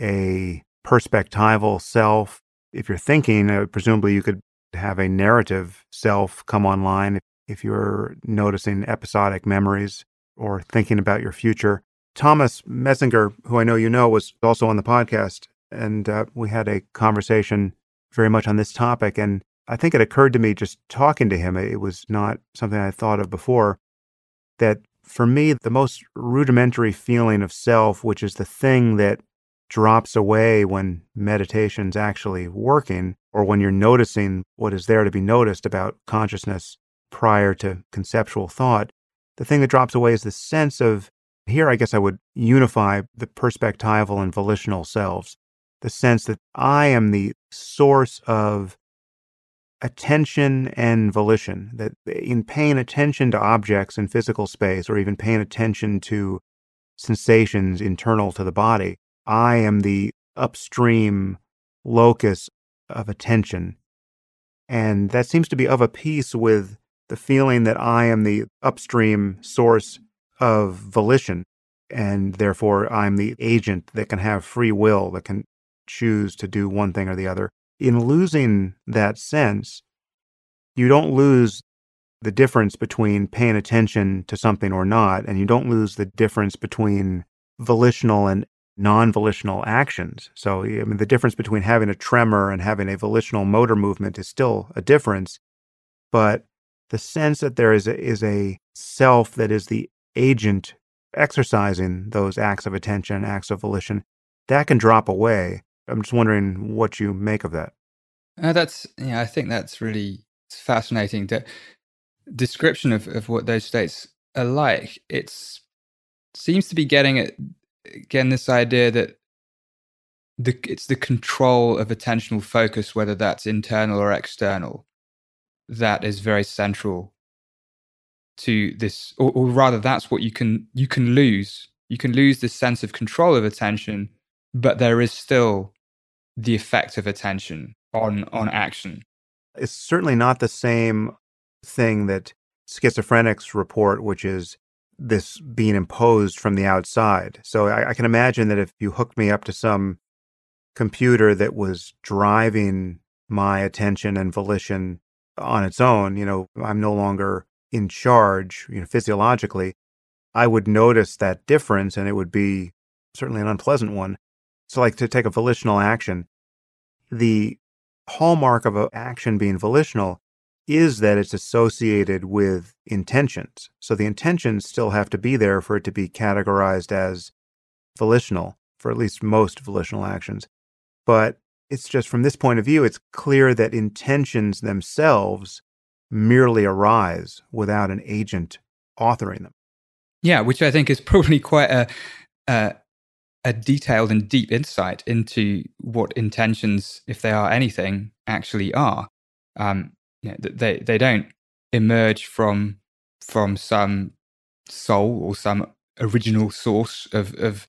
a perspectival self. If you're thinking, presumably you could have a narrative self come online if you're noticing episodic memories or thinking about your future. Thomas Metzinger, who I know you know, was also on the podcast, and uh, we had a conversation very much on this topic. And I think it occurred to me just talking to him, it was not something I thought of before, that for me, the most rudimentary feeling of self, which is the thing that drops away when meditation's actually working, or when you're noticing what is there to be noticed about consciousness prior to conceptual thought, the thing that drops away is the sense of, here I guess I would unify the perspectival and volitional selves, the sense that I am the source of attention and volition, that in paying attention to objects in physical space, or even paying attention to sensations internal to the body, I am the upstream locus of attention. And that seems to be of a piece with the feeling that I am the upstream source of volition, and therefore I'm the agent that can have free will, that can choose to do one thing or the other. In losing that sense, you don't lose the difference between paying attention to something or not, and you don't lose the difference between volitional and non-volitional actions. So I mean, the difference between having a tremor and having a volitional motor movement is still a difference, but the sense that there is a, is a self that is the agent exercising those acts of attention, acts of volition, that can drop away. I'm just wondering what you make of that. Uh, that's, yeah, I think that's really fascinating. The description of, of what those states are like, it seems to be getting at, again, this idea that the, it's the control of attentional focus, whether that's internal or external, that is very central to this, or, or rather that's what you can, you can lose. You can lose this sense of control of attention, but there is still the effect of attention on, on action. It's certainly not the same thing that schizophrenics report, which is this being imposed from the outside. So I, I can imagine that if you hooked me up to some computer that was driving my attention and volition on its own, you know, I'm no longer in charge, you know, physiologically, I would notice that difference, and it would be certainly an unpleasant one. So like to take a volitional action, the hallmark of an action being volitional is that it's associated with intentions. So the intentions still have to be there for it to be categorized as volitional, for at least most volitional actions. But it's just from this point of view, it's clear that intentions themselves merely arise without an agent authoring them. Yeah, which I think is probably quite a, a a detailed and deep insight into what intentions, if they are anything, actually are. Um, you know, they they don't emerge from from some soul or some original source of, of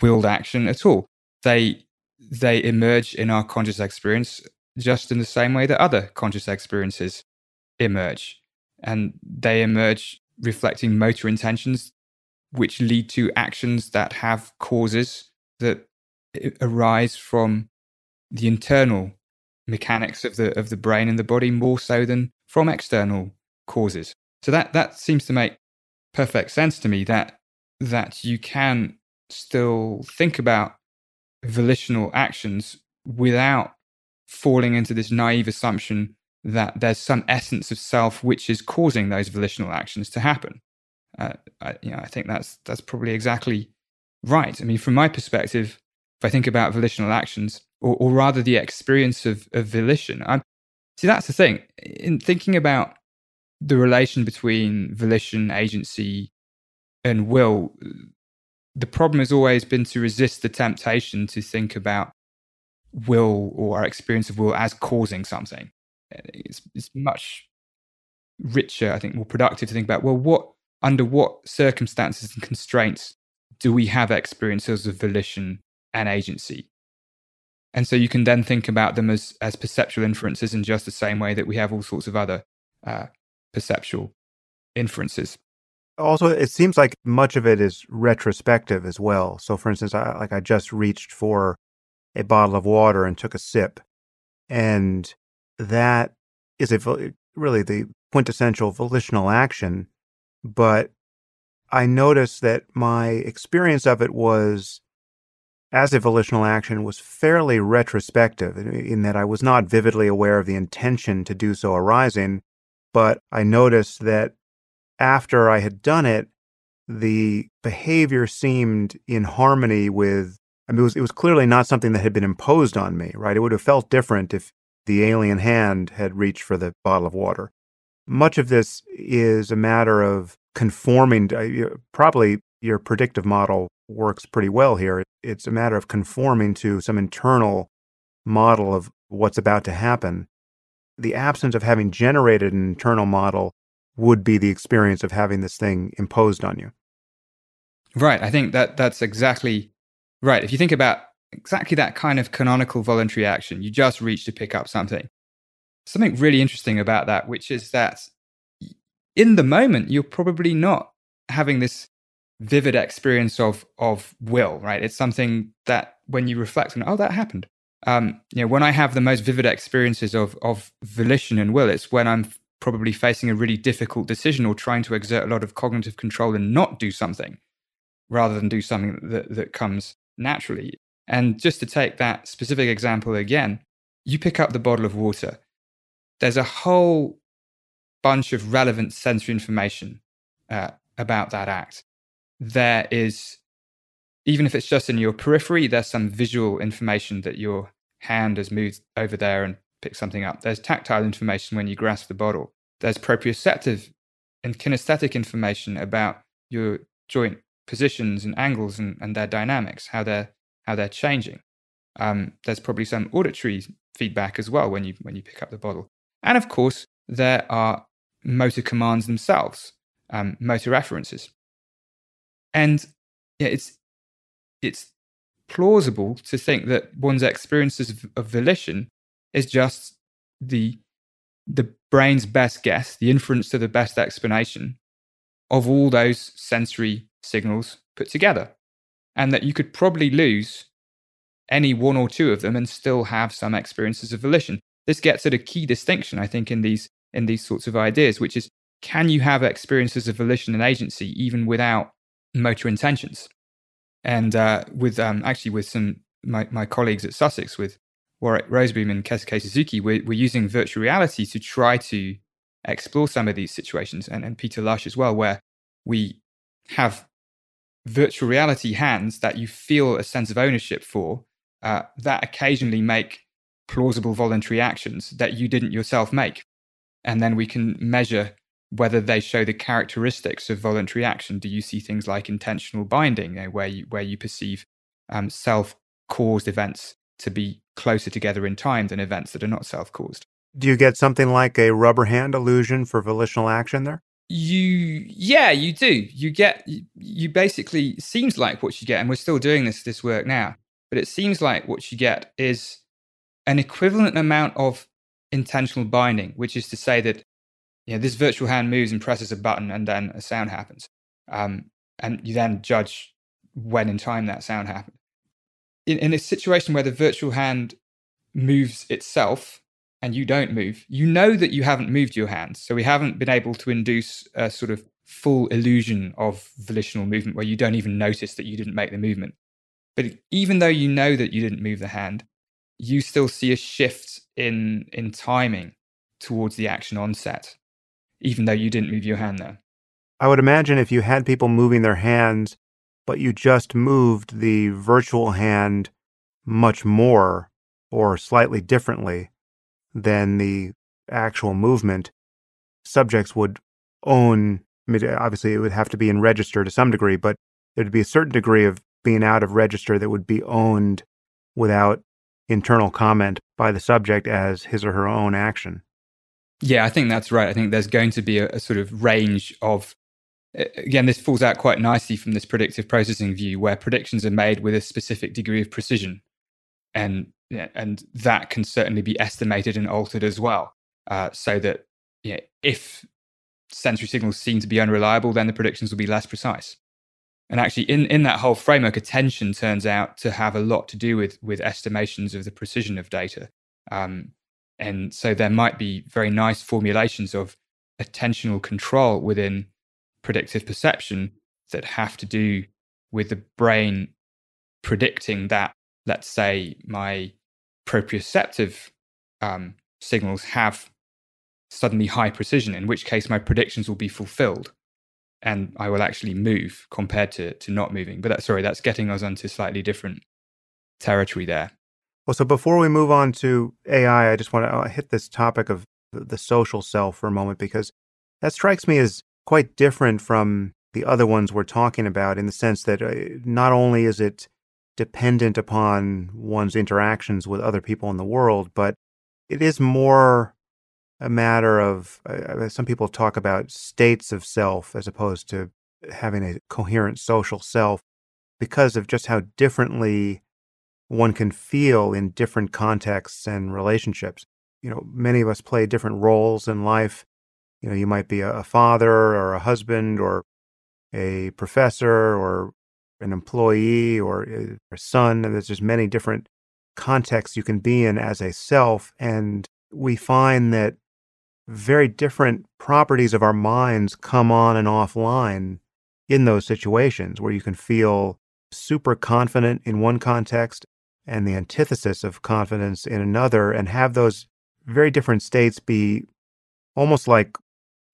willed action at all. They they emerge in our conscious experience just in the same way that other conscious experiences emerge, and they emerge reflecting motor intentions, which lead to actions that have causes that arise from the internal mechanics of the of the brain and the body more so than from external causes. So that that seems to make perfect sense to me, that that you can still think about volitional actions without falling into this naive assumption that there's some essence of self which is causing those volitional actions to happen. Uh, I, you know, I think that's that's probably exactly right. I mean, from my perspective, if I think about volitional actions, or, or rather the experience of, of volition, I'm, see, that's the thing. In thinking about the relation between volition, agency, and will, the problem has always been to resist the temptation to think about will or our experience of will as causing something. It's, it's much richer, I think, more productive to think about, well, what under what circumstances and constraints do we have experiences of volition and agency? And so you can then think about them as, as perceptual inferences in just the same way that we have all sorts of other uh, perceptual inferences. Also, it seems like much of it is retrospective as well. So for instance, I, like I just reached for a bottle of water and took a sip, and that is a, really the quintessential volitional action, but I noticed that my experience of it was, as a volitional action, was fairly retrospective in that I was not vividly aware of the intention to do so arising, but I noticed that after I had done it, the behavior seemed in harmony with, I mean, it was, it was clearly not something that had been imposed on me, right? It would have felt different if the alien hand had reached for the bottle of water. Much of this is a matter of conforming. To, probably your predictive model works pretty well here. It's a matter of conforming to some internal model of what's about to happen. The absence of having generated an internal model would be the experience of having this thing imposed on you. Right. I think that that's exactly right. If you think about exactly that kind of canonical voluntary action, you just reach to pick up something. Something really interesting about that, which is that in the moment, you're probably not having this vivid experience of of will, right? It's something that when you reflect on, oh, that happened. Um, you know, when I have the most vivid experiences of of volition and will, it's when I'm probably facing a really difficult decision or trying to exert a lot of cognitive control and not do something rather than do something that, that comes naturally. And just to take that specific example again, you pick up the bottle of water. There's a whole bunch of relevant sensory information uh, about that act. There is, even if it's just in your periphery, there's some visual information that your hand has moved over there and picked something up. There's tactile information when you grasp the bottle. There's proprioceptive and kinesthetic information about your joint positions and angles and, and their dynamics, how they're, how they're changing. Um, there's probably some auditory feedback as well when you when you pick up the bottle. And of course, there are motor commands themselves, um, motor references. And yeah, it's it's plausible to think that one's experiences of, of volition is just the the brain's best guess, the inference to the best explanation of all those sensory signals put together. And that you could probably lose any one or two of them and still have some experiences of volition. This gets at a key distinction, I think, in these in these sorts of ideas, which is, can you have experiences of volition and agency even without motor intentions? And uh, with um, actually with some my, my colleagues at Sussex, with Warwick Roseboom and Keisuke Suzuki, we're, we're using virtual reality to try to explore some of these situations, and, and Peter Lush as well, where we have virtual reality hands that you feel a sense of ownership for, uh, that occasionally make plausible voluntary actions that you didn't yourself make. And then we can measure whether they show the characteristics of voluntary action. Do you see things like intentional binding, you know, where you where you perceive um, self-caused events to be closer together in time than events that are not self-caused? Do you get something like a rubber hand illusion for volitional action there? You, yeah, you do. You get, you basically, seems like what you get, and we're still doing this, this work now, but it seems like what you get is an equivalent amount of intentional binding, which is to say that, you know, this virtual hand moves and presses a button and then a sound happens. Um, and you then judge when in time that sound happened. In, in a situation where the virtual hand moves itself, and you don't move, you know that you haven't moved your hands. So we haven't been able to induce a sort of full illusion of volitional movement where you don't even notice that you didn't make the movement. But even though you know that you didn't move the hand, you still see a shift in, in timing towards the action onset, even though you didn't move your hand there. I would imagine if you had people moving their hands, but you just moved the virtual hand much more or slightly differently than the actual movement, subjects would own, I mean, obviously it would have to be in register to some degree, but there'd be a certain degree of being out of register that would be owned without internal comment by the subject as his or her own action. Yeah, I think that's right. I think there's going to be a, a sort of range of, again, this falls out quite nicely from this predictive processing view where predictions are made with a specific degree of precision. And yeah, and that can certainly be estimated and altered as well, uh, so that yeah, if sensory signals seem to be unreliable, then the predictions will be less precise. And actually, in, in that whole framework, attention turns out to have a lot to do with, with estimations of the precision of data. Um, and so there might be very nice formulations of attentional control within predictive perception that have to do with the brain predicting that, let's say, my proprioceptive um, signals have suddenly high precision, in which case my predictions will be fulfilled and I will actually move compared to, to not moving. But that, sorry, that's getting us onto slightly different territory there. Well, so before we move on to A I, I just want to hit this topic of the social self for a moment, because that strikes me as quite different from the other ones we're talking about, in the sense that not only is it dependent upon one's interactions with other people in the world, but it is more a matter of, uh, some people talk about states of self as opposed to having a coherent social self, because of just how differently one can feel in different contexts and relationships. You know, many of us play different roles in life. You know, you might be a father or a husband or a professor or an employee or a son, and there's just many different contexts you can be in as a self. And we find that very different properties of our minds come on and offline in those situations, where you can feel super confident in one context and the antithesis of confidence in another, and have those very different states be almost like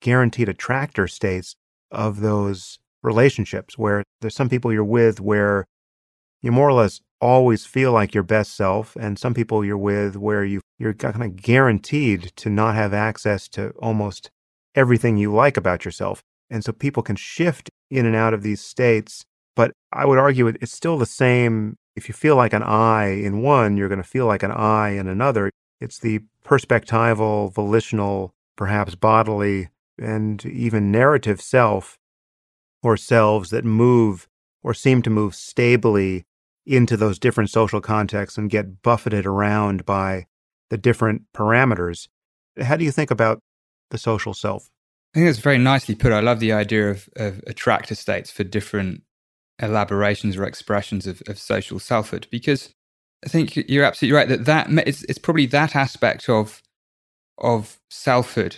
guaranteed attractor states of those relationships, where there's some people you're with where you more or less always feel like your best self, and some people you're with where you, you're kind of guaranteed to not have access to almost everything you like about yourself. And so people can shift in and out of these states, but I would argue it's still the same If you feel like an I in one, you're going to feel like an I in another. It's the perspectival, volitional, perhaps bodily, and even narrative self or selves that move or seem to move stably into those different social contexts and get buffeted around by the different parameters. How do you think about the social self? I think it's very nicely put. I love the idea of, of attractor states for different elaborations or expressions of, of social selfhood, because I think you're absolutely right that that it's, it's probably that aspect of of selfhood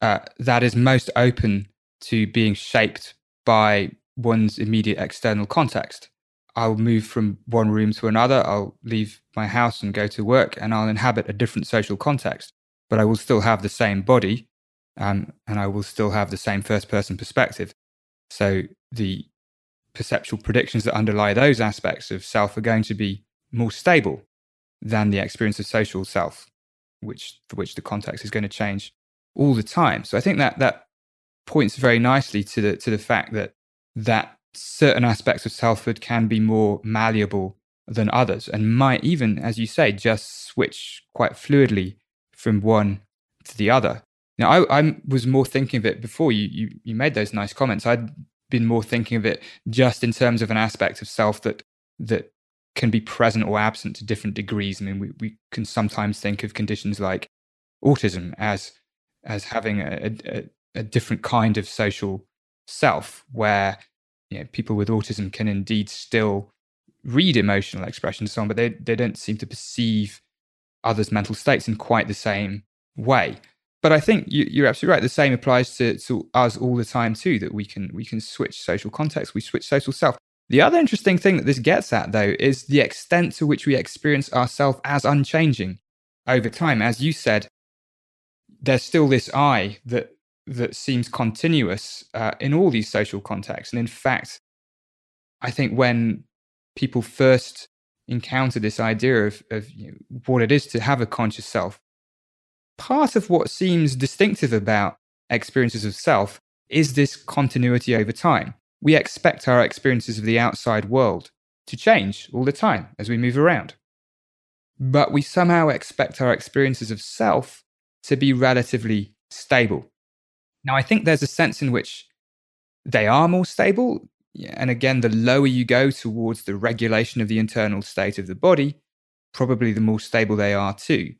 uh, that is most open to being shaped by one's immediate external context. I'll move from one room to another. I'll leave my house and go to work, and I'll inhabit a different social context. But I will still have the same body, um, and I will still have the same first-person perspective. So the perceptual predictions that underlie those aspects of self are going to be more stable than the experience of social self, which for which the context is going to change all the time. So I think that that points very nicely to the to the fact that that certain aspects of selfhood can be more malleable than others, and might even, as you say, just switch quite fluidly from one to the other. Now, I, I was more thinking of it before you, you you made those nice comments. I'd been more thinking of it just in terms of an aspect of self that that can be present or absent to different degrees. I mean, we, we can sometimes think of conditions like autism as as having a, a, a different kind of social self, where you know people with autism can indeed still read emotional expressions and so on, but they, they don't seem to perceive others' mental states in quite the same way. But I think you, you're absolutely right. The same applies to, to us all the time too, that we can we can switch social context, we switch social self. The other interesting thing that this gets at, though, is the extent to which we experience ourselves as unchanging over time. As you said, there's still this I that that seems continuous uh, in all these social contexts. And in fact, I think when people first encounter this idea of, of you know, what it is to have a conscious self, part of what seems distinctive about experiences of self is this continuity over time. We expect our experiences of the outside world to change all the time as we move around. But we somehow expect our experiences of self to be relatively stable. Now, I think there's a sense in which they are more stable. And again, the lower you go towards the regulation of the internal state of the body, probably the more stable they are too.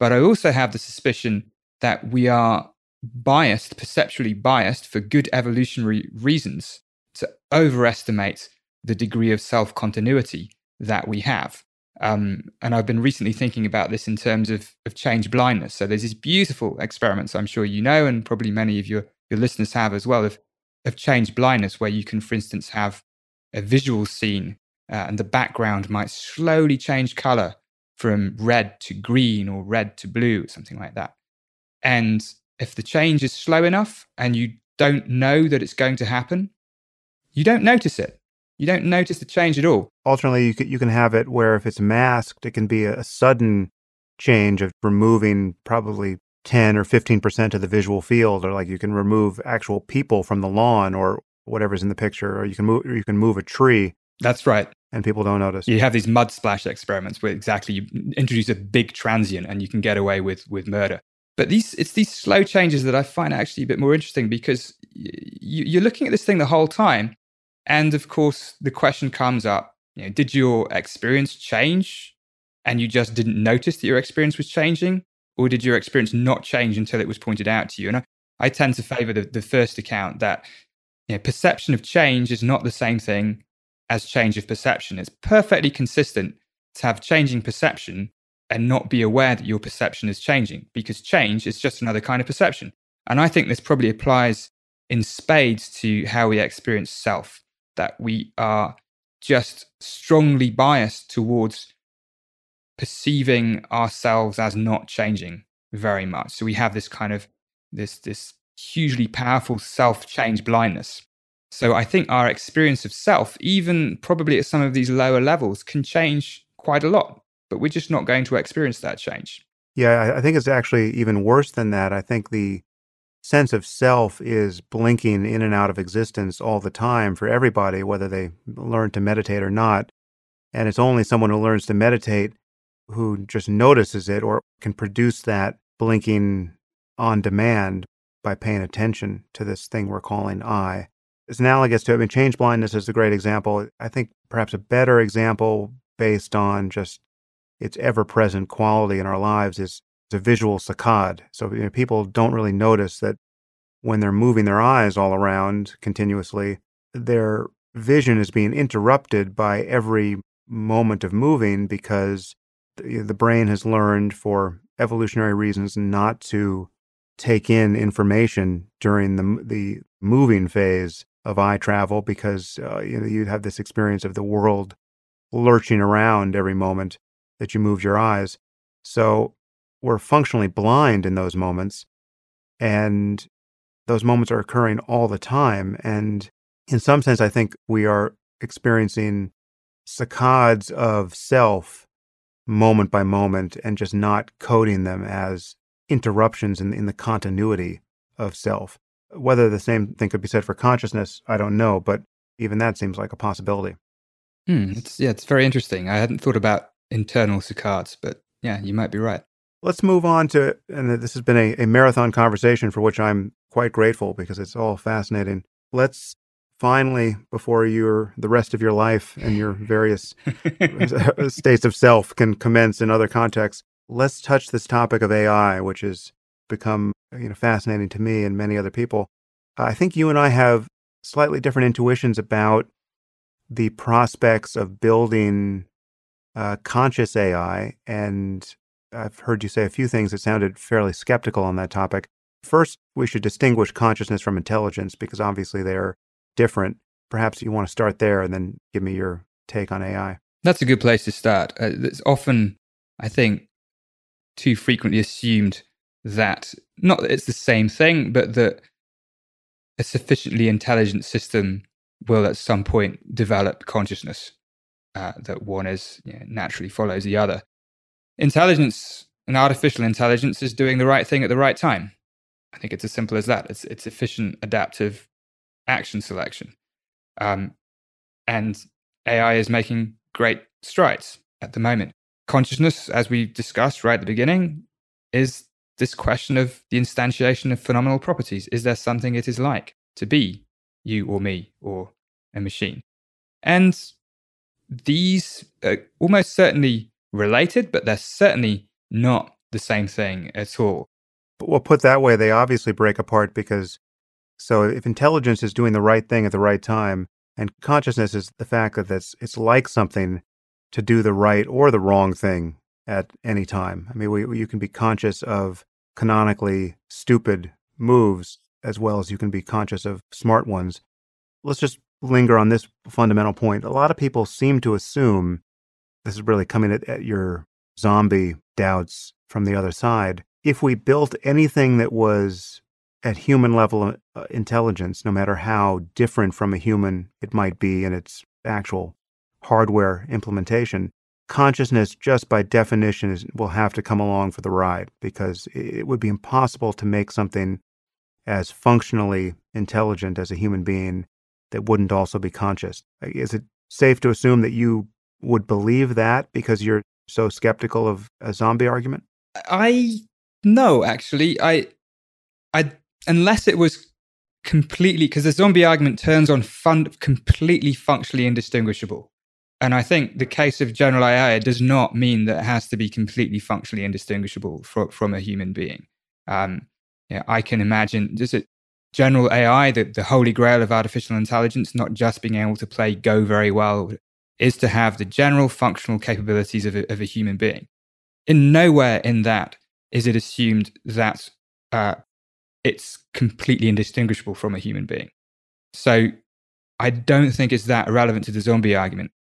But I also have the suspicion that we are biased, perceptually biased, for good evolutionary reasons, to overestimate the degree of self-continuity that we have. Um, and I've been recently thinking about this in terms of, of change blindness. So there's these beautiful experiments, I'm sure you know, and probably many of your, your listeners have as well, of, of change blindness, where you can, for instance, have a visual scene uh, and the background might slowly change color from red to green or red to blue, something like that. And if the change is slow enough and you don't know that it's going to happen, you don't notice it. You don't notice the change at all. Alternately, you can have it where if it's masked, it can be a sudden change of removing probably ten or fifteen percent of the visual field, or like you can remove actual people from the lawn or whatever's in the picture, or you can move, or you can move a tree. That's right. And people don't notice. You have these mud splash experiments where exactly you introduce a big transient and you can get away with, with murder. But these it's these slow changes that I find actually a bit more interesting, because y- you're looking at this thing the whole time. And of course, the question comes up, you know, did your experience change and you just didn't notice that your experience was changing? Or did your experience not change until it was pointed out to you? And I, I tend to favor the, the first account, that you know, perception of change is not the same thing as change of perception. It's perfectly consistent to have changing perception and not be aware that your perception is changing, because change is just another kind of perception. And I think this probably applies in spades to how we experience self, that we are just strongly biased towards perceiving ourselves as not changing very much. So we have this kind of, this, this hugely powerful self-change blindness. So I think our experience of self, even probably at some of these lower levels, can change quite a lot. But we're just not going to experience that change. Yeah, I think it's actually even worse than that. I think the sense of self is blinking in and out of existence all the time for everybody, whether they learn to meditate or not. And it's only someone who learns to meditate who just notices it or can produce that blinking on demand by paying attention to this thing we're calling I. It's analogous to, I mean, change blindness is a great example. I think perhaps a better example based on just its ever-present quality in our lives is the visual saccade. So you know, people don't really notice that when they're moving their eyes all around continuously, their vision is being interrupted by every moment of moving because the brain has learned for evolutionary reasons not to take in information during the the moving phase of eye travel because uh, you know, you have this experience of the world lurching around every moment that you move your eyes. So we're functionally blind in those moments, and those moments are occurring all the time. And in some sense, I think we are experiencing saccades of self moment by moment and just not coding them as interruptions in, in the continuity of self. Whether the same thing could be said for consciousness, I don't know, but even that seems like a possibility. Hmm, it's, yeah, it's very interesting. I hadn't thought about internal saccades, but yeah, you might be right. Let's move on to, and this has been a, a marathon conversation for which I'm quite grateful because it's all fascinating. Let's finally, before your the rest of your life and your various states of self can commence in other contexts, let's touch this topic of A I, which has become you know, fascinating to me and many other people. I think you and I have slightly different intuitions about the prospects of building uh, conscious A I, and I've heard you say a few things that sounded fairly skeptical on that topic. First, we should distinguish consciousness from intelligence because obviously they are different. Perhaps you want to start there and then give me your take on A I. That's a good place to start. Uh, it's often, I think, too frequently assumed that, not that it's the same thing, but that a sufficiently intelligent system will at some point develop consciousness, uh, that one is you know, naturally follows the other. Intelligence and artificial intelligence is doing the right thing at the right time. I think it's as simple as that. It's it's efficient, adaptive action selection. Um, and A I is making great strides at the moment. Consciousness, as we discussed right at the beginning, is this question of the instantiation of phenomenal properties. Is there something it is like to be you or me or a machine? And these are almost certainly related, but they're certainly not the same thing at all. Well, put that way, they obviously break apart because, so if intelligence is doing the right thing at the right time, and consciousness is the fact that it's, it's like something to do the right or the wrong thing at any time. I mean, we, you can be conscious of canonically stupid moves as well as you can be conscious of smart ones. Let's just linger on this fundamental point. A lot of people seem to assume, this is really coming at, at your zombie doubts from the other side, if we built anything that was at human level uh, intelligence, no matter how different from a human it might be in its actual hardware implementation, consciousness just by definition is, will have to come along for the ride because it would be impossible to make something as functionally intelligent as a human being that wouldn't also be conscious. Is it safe to assume that you would believe that because you're so skeptical of a zombie argument? I... No, actually, I, I unless it was completely, because the zombie argument turns on fun, completely functionally indistinguishable. And I think the case of general A I does not mean that it has to be completely functionally indistinguishable for, from a human being. Um, yeah, I can imagine just a general A I, the, the holy grail of artificial intelligence, not just being able to play Go very well, is to have the general functional capabilities of a, of a human being. In nowhere in that is it assumed that uh, it's completely indistinguishable from a human being. So I don't think it's that relevant to the zombie argument.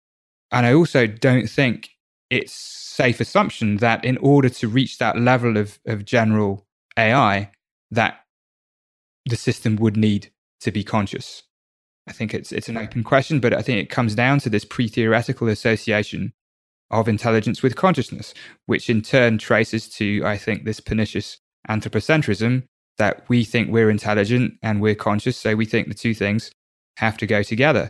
And I also don't think it's safe assumption that in order to reach that level of, of general A I, that the system would need to be conscious. I think it's it's an open question, but I think it comes down to this pre-theoretical association of intelligence with consciousness, which in turn traces to, I think, this pernicious anthropocentrism that we think we're intelligent and we're conscious, so we think the two things have to go together.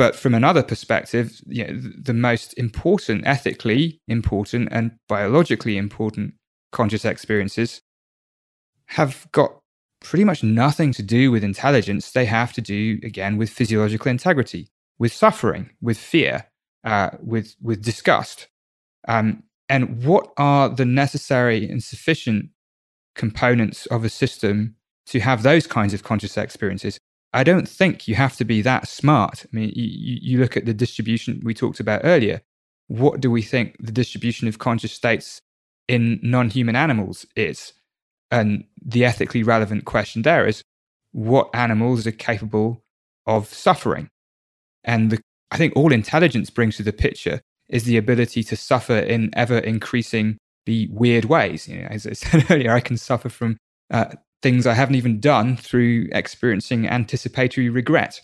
But from another perspective, you know, the most important, ethically important and biologically important conscious experiences have got pretty much nothing to do with intelligence. They have to do, again, with physiological integrity, with suffering, with fear, uh, with with disgust. Um, and what are the necessary and sufficient components of a system to have those kinds of conscious experiences? I don't think you have to be that smart. I mean, you, you look at the distribution we talked about earlier. What do we think the distribution of conscious states in non-human animals is? And the ethically relevant question there is, what animals are capable of suffering? And the, I think all intelligence brings to the picture is the ability to suffer in ever-increasing the weird ways. You know, as I said earlier, I can suffer from uh, things I haven't even done through experiencing anticipatory regret.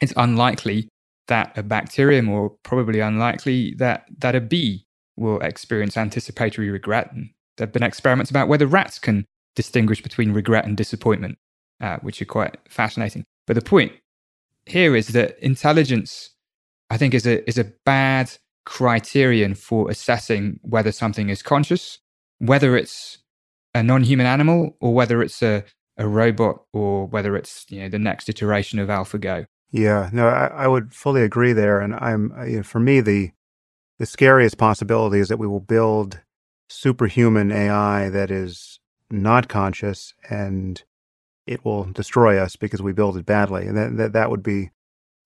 It's unlikely that a bacterium, or probably unlikely that, that a bee will experience anticipatory regret. And there have been experiments about whether rats can distinguish between regret and disappointment, uh, which are quite fascinating. But the point here is that intelligence, I think, is a is a bad criterion for assessing whether something is conscious, whether it's a non-human animal or whether it's a, a robot or whether it's, you know, the next iteration of AlphaGo. Yeah, no, I, I would fully agree there. And I'm, you know, for me, the the scariest possibility is that we will build superhuman A I that is not conscious, and it will destroy us because we build it badly. And that, that that would be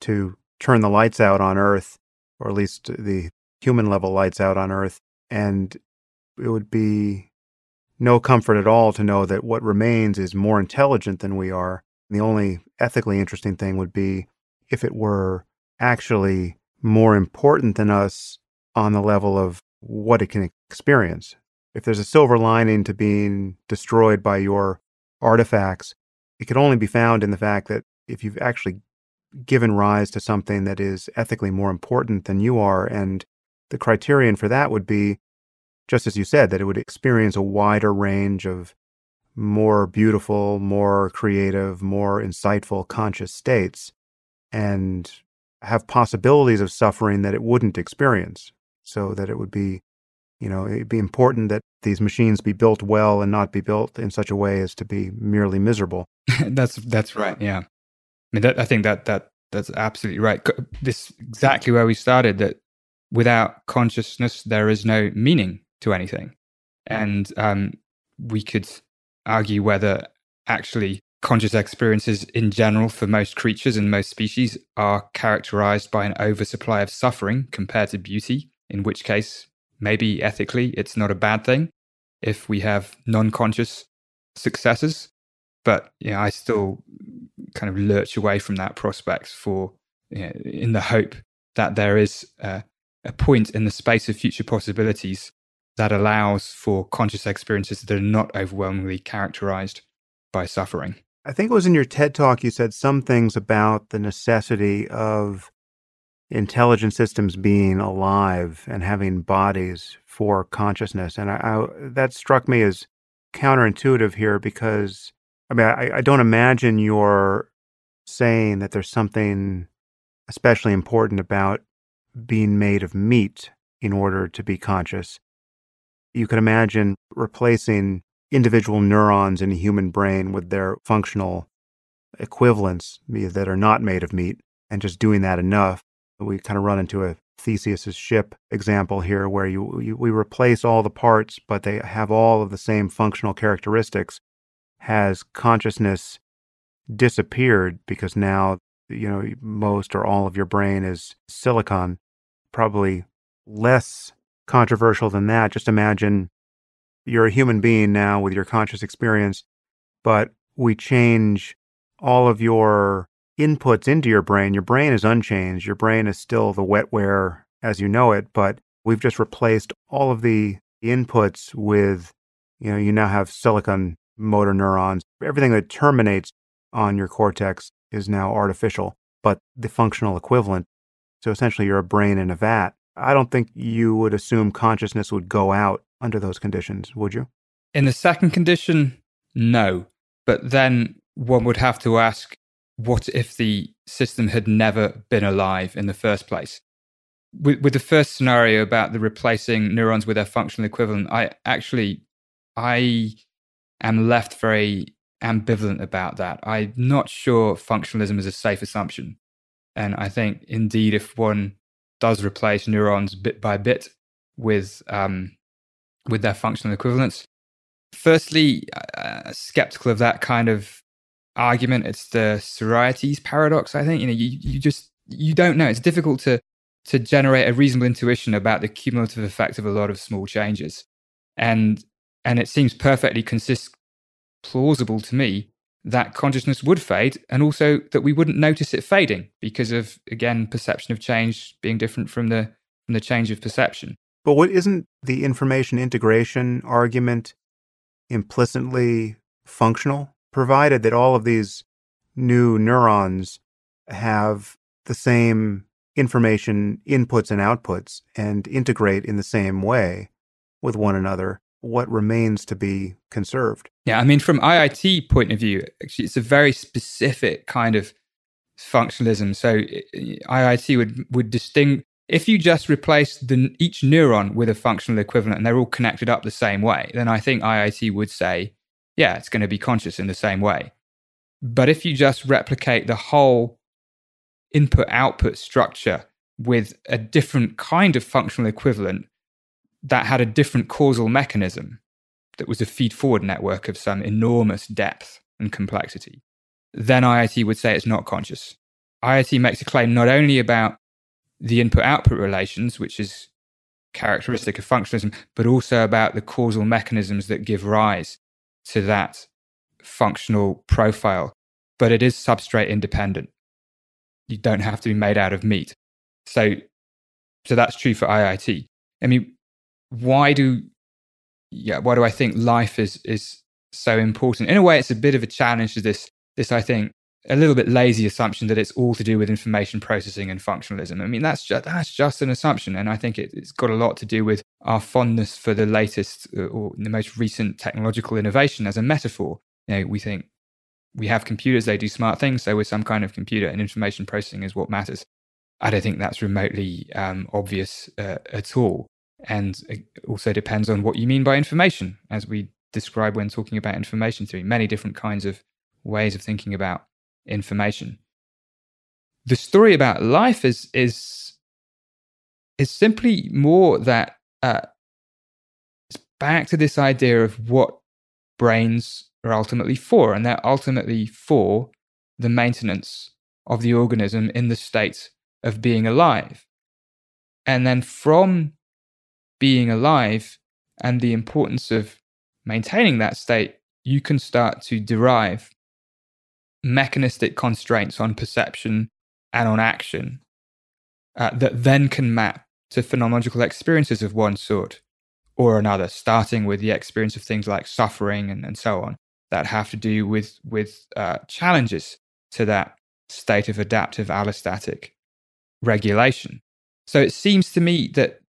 to turn the lights out on Earth, or at least the human level lights out on Earth. And it would be no comfort at all to know that what remains is more intelligent than we are. And the only ethically interesting thing would be if it were actually more important than us on the level of what it can experience. If there's a silver lining to being destroyed by your artifacts, it could only be found in the fact that if you've actually given rise to something that is ethically more important than you are, and the criterion for that would be, just as you said, that it would experience a wider range of more beautiful, more creative, more insightful conscious states, and have possibilities of suffering that it wouldn't experience, so that it would be, you know, it'd be important that these machines be built well and not be built in such a way as to be merely miserable. that's that's right. Yeah, I mean, that, I think that that that's absolutely right. This exactly where we started. That without consciousness, there is no meaning to anything, and um, we could argue whether actually conscious experiences in general for most creatures and most species are characterized by an oversupply of suffering compared to beauty. In which case, maybe ethically, it's not a bad thing if we have non-conscious successes. But, you know, I still kind of lurch away from that prospect for, you know, in the hope that there is a, a point in the space of future possibilities that allows for conscious experiences that are not overwhelmingly characterized by suffering. I think it was in your TED Talk you said some things about the necessity of intelligent systems being alive and having bodies for consciousness. And I, I, that struck me as counterintuitive here, because I mean, I, I don't imagine you're saying that there's something especially important about being made of meat in order to be conscious. You could imagine replacing individual neurons in a human brain with their functional equivalents that are not made of meat, and just doing that enough. We kind of run into a Theseus's ship example here, where you, you we replace all the parts, but they have all of the same functional characteristics. Has consciousness disappeared because now, you know, most or all of your brain is silicon? Probably less controversial than that. Just imagine you're a human being now with your conscious experience, but we change all of your inputs into your brain. Your brain is unchanged. Your brain is still the wetware as you know it, but we've just replaced all of the inputs with, you know, you now have silicon motor neurons. Everything that terminates on your cortex is now artificial, but the functional equivalent. So essentially you're a brain in a vat. I don't think you would assume consciousness would go out under those conditions, would you? In the second condition, no. But then one would have to ask, what if the system had never been alive in the first place? With, with the first scenario about the replacing neurons with their functional equivalent, I actually, I am left very ambivalent about that. I'm not sure functionalism is a safe assumption. And I think, indeed, if one does replace neurons bit by bit with um, with their functional equivalents, firstly, uh, skeptical of that kind of argument. It's the Sorites paradox, I think. You know, you, you just, you don't know. It's difficult to to generate a reasonable intuition about the cumulative effect of a lot of small changes. And and it seems perfectly consist plausible to me that consciousness would fade, and also that we wouldn't notice it fading because of, again, perception of change being different from the from the change of perception. But what isn't the information integration argument implicitly functional, provided that all of these new neurons have the same information inputs and outputs and integrate in the same way with one another? What remains to be conserved? Yeah, I mean, from I I T point of view, actually, it's a very specific kind of functionalism. So I I T would would distinguish, if you just replace the, each neuron with a functional equivalent and they're all connected up the same way, then I think I I T would say, yeah, it's going to be conscious in the same way. But if you just replicate the whole input-output structure with a different kind of functional equivalent that had a different causal mechanism, that was a feed-forward network of some enormous depth and complexity, then I I T would say it's not conscious. I I T makes a claim not only about the input-output relations, which is characteristic of functionalism, but also about the causal mechanisms that give rise to that functional profile. But it is substrate independent. You don't have to be made out of meat. So, so that's true for I I T. I mean, Why do, yeah? Why do I think life is is so important? In a way, it's a bit of a challenge to this. This, I think, a little bit lazy assumption that it's all to do with information processing and functionalism. I mean, that's just that's just an assumption, and I think it, it's got a lot to do with our fondness for the latest uh, or the most recent technological innovation as a metaphor. You know, we think we have computers; they do smart things. So we're some kind of computer, and information processing is what matters. I don't think that's remotely um, obvious uh, at all. And it also depends on what you mean by information, as we describe when talking about information theory, many different kinds of ways of thinking about information. The story about life is is is simply more that uh, it's back to this idea of what brains are ultimately for, and they're ultimately for the maintenance of the organism in the state of being alive. And then from being alive and the importance of maintaining that state, you can start to derive mechanistic constraints on perception and on action uh, that then can map to phenomenological experiences of one sort or another, starting with the experience of things like suffering and, and so on that have to do with, with uh, challenges to that state of adaptive allostatic regulation. So it seems to me that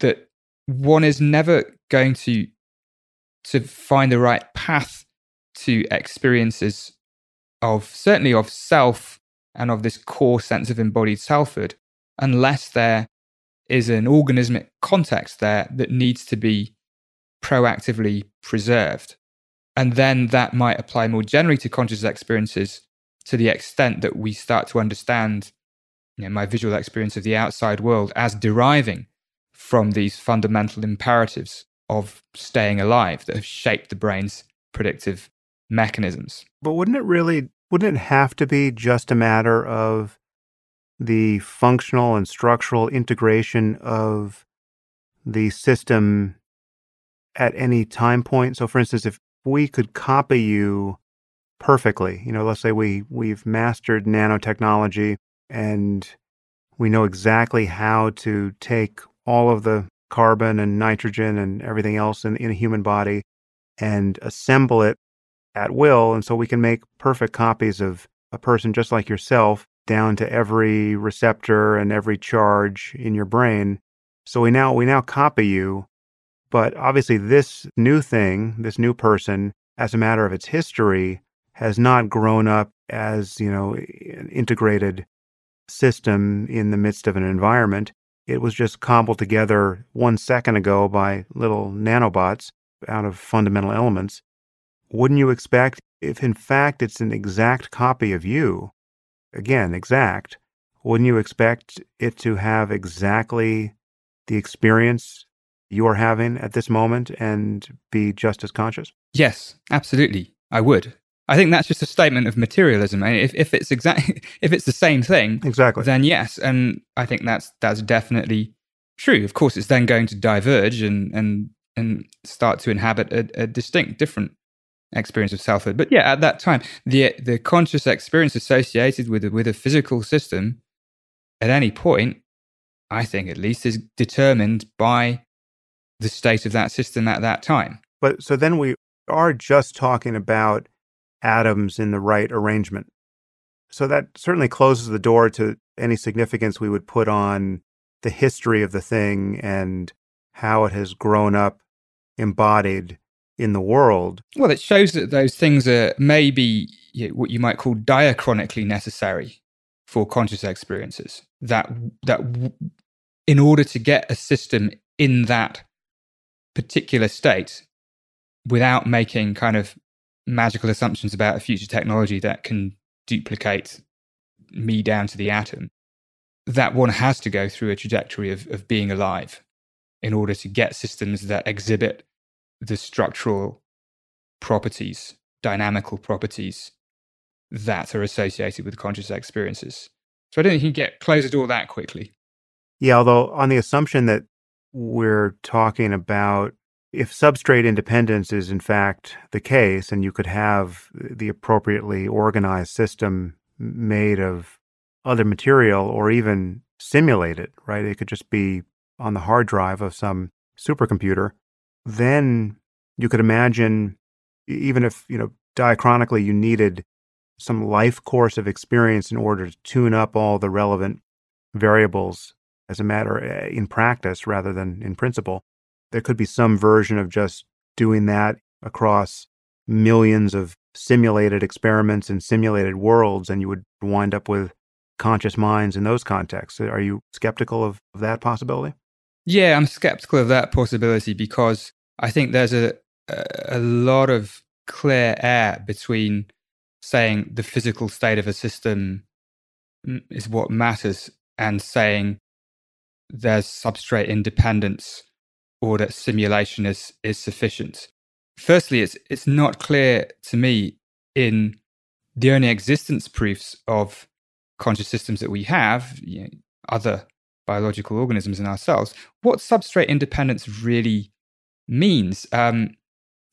that one is never going to to find the right path to experiences of, certainly of self and of this core sense of embodied selfhood, unless there is an organismic context there that needs to be proactively preserved. And then that might apply more generally to conscious experiences to the extent that we start to understand, you know, my visual experience of the outside world as deriving from these fundamental imperatives of staying alive that have shaped the brain's predictive mechanisms. But wouldn't it really, wouldn't it have to be just a matter of the functional and structural integration of the system at any time point? So for instance, if we could copy you perfectly, you know, let's say we, we've mastered nanotechnology and we know exactly how to take all of the carbon and nitrogen and everything else in, in a human body and assemble it at will. And so we can make perfect copies of a person just like yourself down to every receptor and every charge in your brain. So we now we now copy you. But obviously this new thing, this new person, as a matter of its history, has not grown up as, you know, an integrated system in the midst of an environment. It was just cobbled together one second ago by little nanobots out of fundamental elements. Wouldn't you expect, if in fact it's an exact copy of you, again, exact, wouldn't you expect it to have exactly the experience you are having at this moment and be just as conscious? Yes, absolutely. I would. I think that's just a statement of materialism. And if, if it's exactly if it's the same thing, exactly, then yes. And I think that's that's definitely true. Of course, it's then going to diverge and and and start to inhabit a, a distinct, different experience of selfhood. But yeah, at that time, the the conscious experience associated with a, with a physical system at any point, I think at least, is determined by the state of that system at that time. But so then we are just talking about atoms in the right arrangement. So that certainly closes the door to any significance we would put on the history of the thing and how it has grown up embodied in the world. Well, it shows that those things are maybe what you might call diachronically necessary for conscious experiences, that that in order to get a system in that particular state without making kind of magical assumptions about a future technology that can duplicate me down to the atom, that one has to go through a trajectory of, of being alive in order to get systems that exhibit the structural properties, dynamical properties that are associated with conscious experiences. So I don't think you can get close the door that quickly. Yeah, although on the assumption that we're talking about, if substrate independence is in fact the case, and you could have the appropriately organized system made of other material or even simulate it, right? It could just be on the hard drive of some supercomputer. Then you could imagine, even if, you know, diachronically you needed some life course of experience in order to tune up all the relevant variables as a matter in practice rather than in principle, there could be some version of just doing that across millions of simulated experiments and simulated worlds, and you would wind up with conscious minds in those contexts. Are you skeptical of, of that possibility? Yeah, I'm skeptical of that possibility because I think there's a, a lot of clear air between saying the physical state of a system is what matters and saying there's substrate independence or that simulation is is sufficient. Firstly, it's it's not clear to me in the only existence proofs of conscious systems that we have, you know, other biological organisms and ourselves, what substrate independence really means. Um,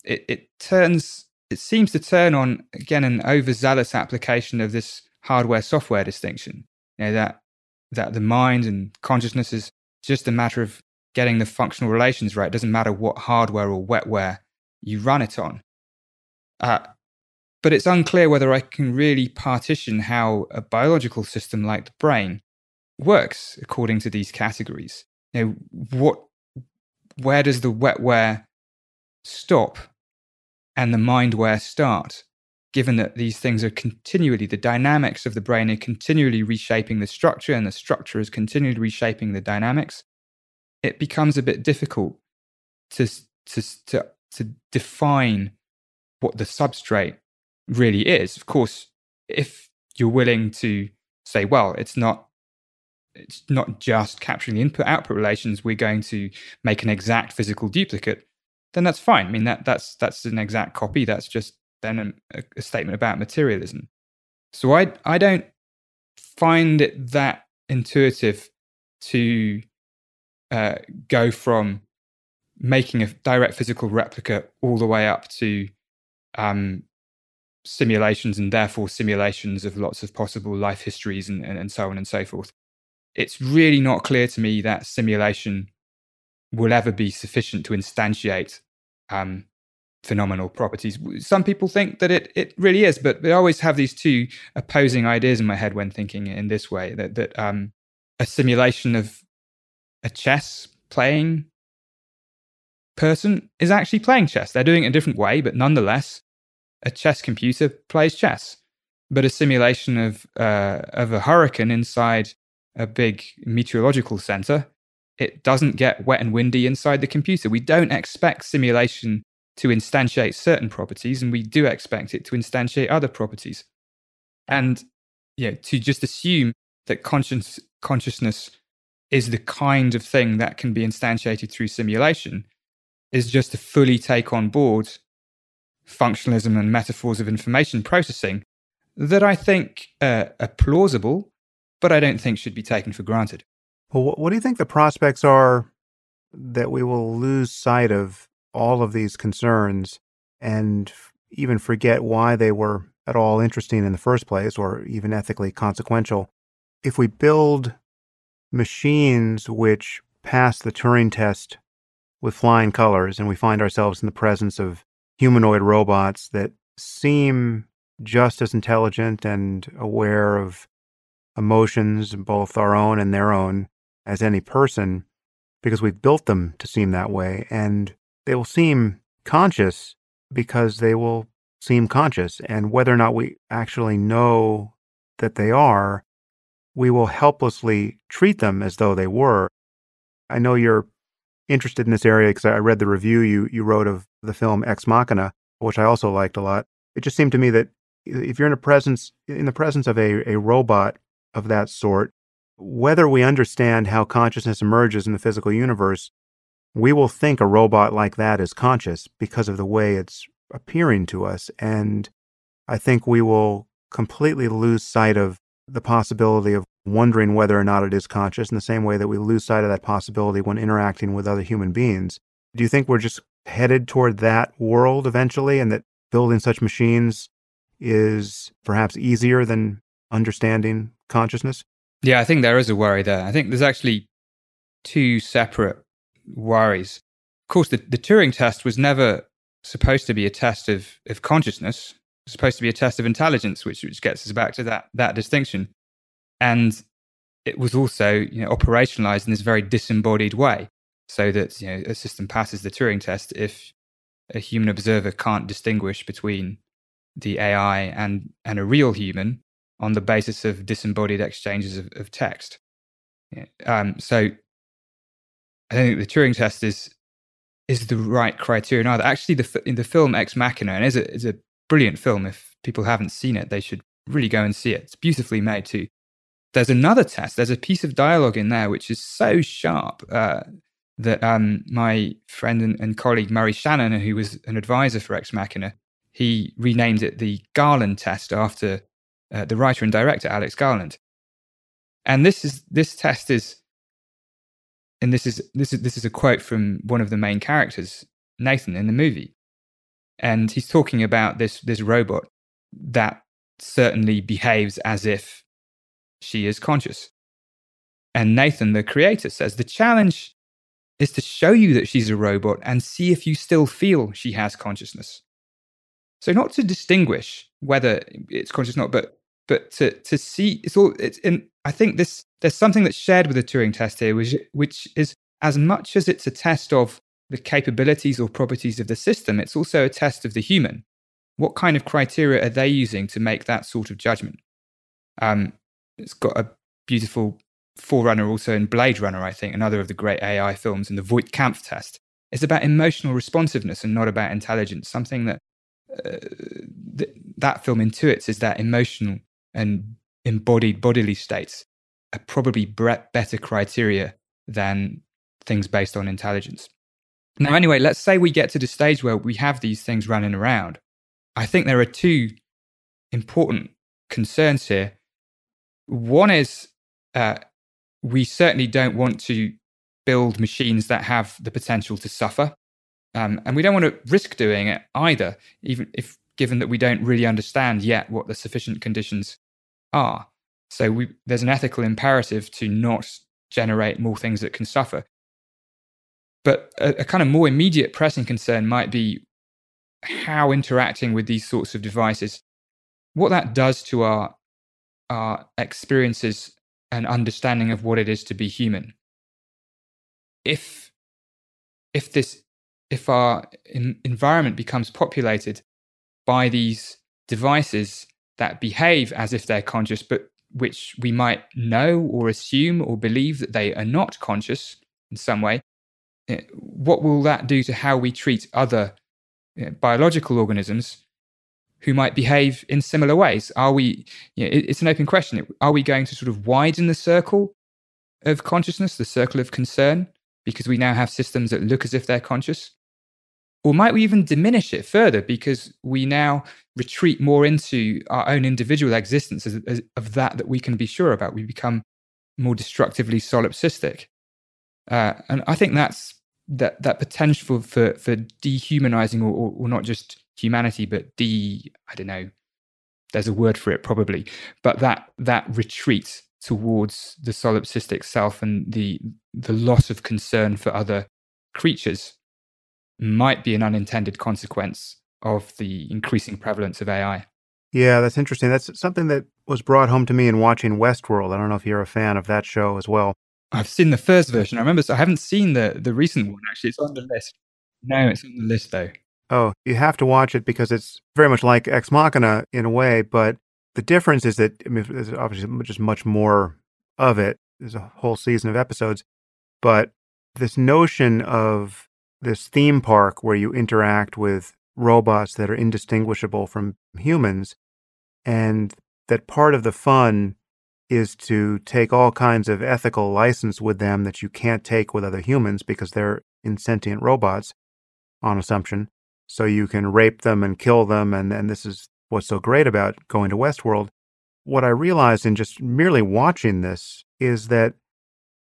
it, it turns, it seems to turn on, again, an overzealous application of this hardware-software distinction, you know, that that the mind and consciousness is just a matter of getting the functional relations right. It doesn't matter what hardware or wetware you run it on. Uh, but it's unclear whether I can really partition how a biological system like the brain works according to these categories. You know, what, where does the wetware stop and the mindware start, given that these things are continually, the dynamics of the brain are continually reshaping the structure and the structure is continually reshaping the dynamics? It becomes a bit difficult to, to to to define what the substrate really is. Of course, if you're willing to say, well, it's not it's not just capturing the input-output relations, we're going to make an exact physical duplicate, then that's fine. I mean, that that's that's an exact copy. That's just then a, a statement about materialism. So I I don't find it that intuitive to Uh, go from making a direct physical replica all the way up to um, simulations and therefore simulations of lots of possible life histories and, and, and so on and so forth. It's really not clear to me that simulation will ever be sufficient to instantiate um, phenomenal properties. Some people think that it it really is, but I always have these two opposing ideas in my head when thinking in this way, that, that um, a simulation of a chess playing person is actually playing chess. They're doing it a different way, but nonetheless, a chess computer plays chess. but a simulation of uh, of a hurricane inside a big meteorological center. It doesn't get wet and windy inside the computer. We don't expect simulation to instantiate certain properties, and we do expect it to instantiate other properties. And you know, to just assume that conscious, consciousness is the kind of thing that can be instantiated through simulation is just to fully take on board functionalism and metaphors of information processing that I think uh, are plausible, but I don't think should be taken for granted. Well, what do you think the prospects are that we will lose sight of all of these concerns and even forget why they were at all interesting in the first place or even ethically consequential? If we build machines which pass the Turing test with flying colors and we find ourselves in the presence of humanoid robots that seem just as intelligent and aware of emotions, both our own and their own, as any person, because we've built them to seem that way. And they will seem conscious because they will seem conscious. And whether or not we actually know that they are, we will helplessly treat them as though they were. I know you're interested in this area because I read the review you, you wrote of the film Ex Machina, which I also liked a lot. It just seemed to me that if you're in a presence in the presence of a, a robot of that sort, whether we understand how consciousness emerges in the physical universe, we will think a robot like that is conscious because of the way it's appearing to us. And I think we will completely lose sight of the possibility of wondering whether or not it is conscious in the same way that we lose sight of that possibility when interacting with other human beings. Do you think we're just headed toward that world eventually, and that building such machines is perhaps easier than understanding consciousness? Yeah, I think there is a worry there. I think there's actually two separate worries. Of course, the, the Turing test was never supposed to be a test of, of consciousness. It was supposed to be a test of intelligence, which, which gets us back to that, that distinction. And it was also, you know, operationalized in this very disembodied way, so that, you know, a system passes the Turing test if a human observer can't distinguish between the A I and, and a real human on the basis of disembodied exchanges of, of text. Yeah. Um, so I don't think the Turing test is is the right criterion either. Actually, the in the film Ex Machina, and it's a, it's a brilliant film. If people haven't seen it, they should really go and see it. It's beautifully made too. There's another test. There's a piece of dialogue in there which is so sharp uh, that um, my friend and, and colleague Murray Shannon, who was an advisor for Ex Machina, he renamed it the Garland test after Uh, the writer and director, Alex Garland. And this is this test is, and this is this is this is a quote from one of the main characters, Nathan, in the movie. And he's talking about this this robot that certainly behaves as if she is conscious. And Nathan, the creator, says the challenge is to show you that she's a robot and see if you still feel she has consciousness. So not to distinguish whether it's conscious or not, but but to to see it's all. It's in, I think this there's something that's shared with the Turing test here, which which is as much as it's a test of the capabilities or properties of the system, it's also a test of the human. What kind of criteria are they using to make that sort of judgment? Um, it's got a beautiful forerunner also in Blade Runner, I think, another of the great A I films, and the Voigt-Kampff test. It's about emotional responsiveness and not about intelligence. Something that Uh, th- that film intuits is that emotional and embodied bodily states are probably bre- better criteria than things based on intelligence. Now, anyway, let's say we get to the stage where we have these things running around. I think there are two important concerns here. One is uh, we certainly don't want to build machines that have the potential to suffer. Um, and we don't want to risk doing it either, even if given that we don't really understand yet what the sufficient conditions are. So we, there's an ethical imperative to not generate more things that can suffer. But a, a kind of more immediate pressing concern might be how interacting with these sorts of devices, what that does to our, our experiences and understanding of what it is to be human. If, if this... If our environment becomes populated by these devices that behave as if they're conscious, but which we might know or assume or believe that they are not conscious in some way, what will that do to how we treat other you know, biological organisms who might behave in similar ways? Are we, you know, it's an open question. Are we going to sort of widen the circle of consciousness, the circle of concern, because we now have systems that look as if they're conscious? Or might we even diminish it further because we now retreat more into our own individual existence as, as, of that that we can be sure about? We become more destructively solipsistic. Uh, and I think that's that that potential for, for dehumanizing or, or, or not just humanity, but de, I don't know, there's a word for it probably, but that that retreat towards the solipsistic self and the the loss of concern for other creatures might be an unintended consequence of the increasing prevalence of A I. Yeah, that's interesting. That's something that was brought home to me in watching Westworld. I don't know if you're a fan of that show as well. I've seen the first version. I remember, so I haven't seen the, the recent one, actually. It's on the list. No, it's on the list, though. Oh, you have to watch it because it's very much like Ex Machina in a way, but the difference is that, I mean, there's obviously just much more of it. There's a whole season of episodes, but this notion of this theme park where you interact with robots that are indistinguishable from humans, and that part of the fun is to take all kinds of ethical license with them that you can't take with other humans because they're insentient robots, on assumption. So you can rape them and kill them, and, and this is what's so great about going to Westworld. What I realized in just merely watching this is that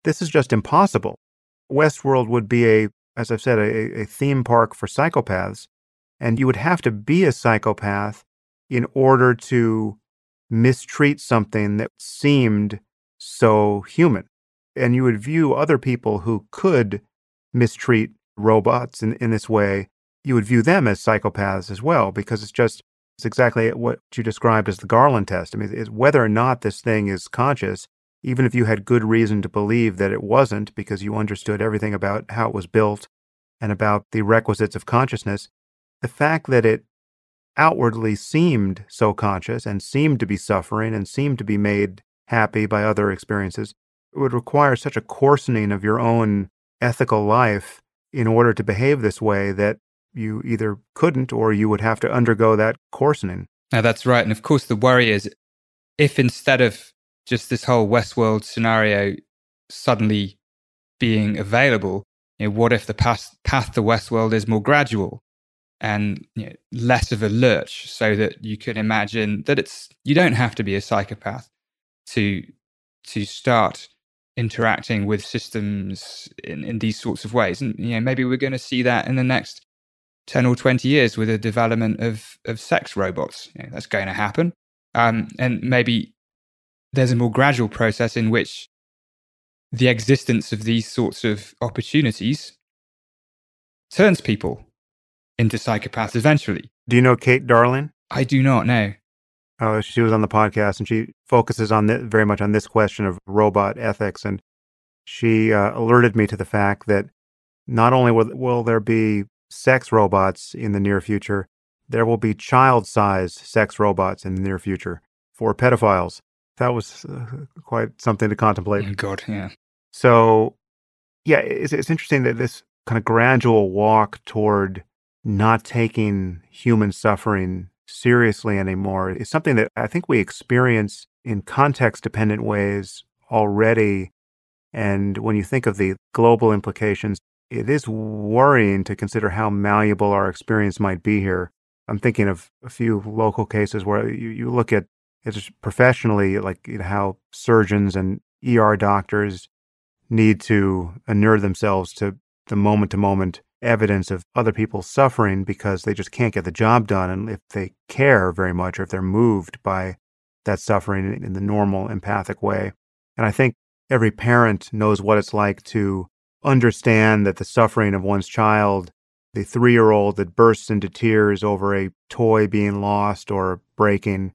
this is just impossible. Westworld would be a, as I've said, a, a theme park for psychopaths, and you would have to be a psychopath in order to mistreat something that seemed so human. And you would view other people who could mistreat robots in, in this way, you would view them as psychopaths as well, because it's just, it's exactly what you described as the Garland test. I mean, it's whether or not this thing is conscious, even if you had good reason to believe that it wasn't, because you understood everything about how it was built and about the requisites of consciousness, the fact that it outwardly seemed so conscious and seemed to be suffering and seemed to be made happy by other experiences, it would require such a coarsening of your own ethical life in order to behave this way that you either couldn't or you would have to undergo that coarsening. Now, that's right. And of course, the worry is if instead of just this whole Westworld scenario suddenly being available, you know, what if the path, path to Westworld is more gradual and you know, less of a lurch, so that you can imagine that it's you don't have to be a psychopath to to start interacting with systems in, in these sorts of ways. And you know, maybe we're going to see that in the next ten or twenty years with the development of, of sex robots. You know, that's going to happen. Um, and maybe there's a more gradual process in which the existence of these sorts of opportunities turns people into psychopaths eventually. Do you know Kate Darling? I do not know. Oh, she was on the podcast and she focuses on this, very much on this question of robot ethics. And she uh, alerted me to the fact that not only will, will there be sex robots in the near future, there will be child-sized sex robots in the near future for pedophiles. That was uh, quite something to contemplate. Oh, God, yeah. So, yeah, it's, it's interesting that this kind of gradual walk toward not taking human suffering seriously anymore is something that I think we experience in context-dependent ways already. And when you think of the global implications, it is worrying to consider how malleable our experience might be here. I'm thinking of a few local cases where you, you look at it's professionally, like you know, how surgeons and E R doctors need to inure themselves to the moment-to-moment evidence of other people suffering because they just can't get the job done. And if they care very much or if they're moved by that suffering in the normal empathic way. And I think every parent knows what it's like to understand that the suffering of one's child, the three-year-old that bursts into tears over a toy being lost or breaking,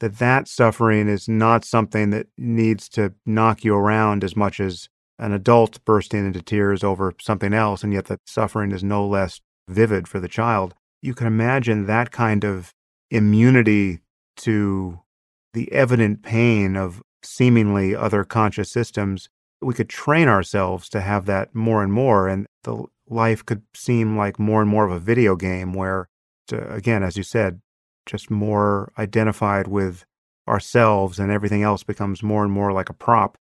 that that suffering is not something that needs to knock you around as much as an adult bursting into tears over something else, and yet the suffering is no less vivid for the child. You can imagine that kind of immunity to the evident pain of seemingly other conscious systems, we could train ourselves to have that more and more, and the life could seem like more and more of a video game where, to, again, as you said, just more identified with ourselves and everything else becomes more and more like a prop.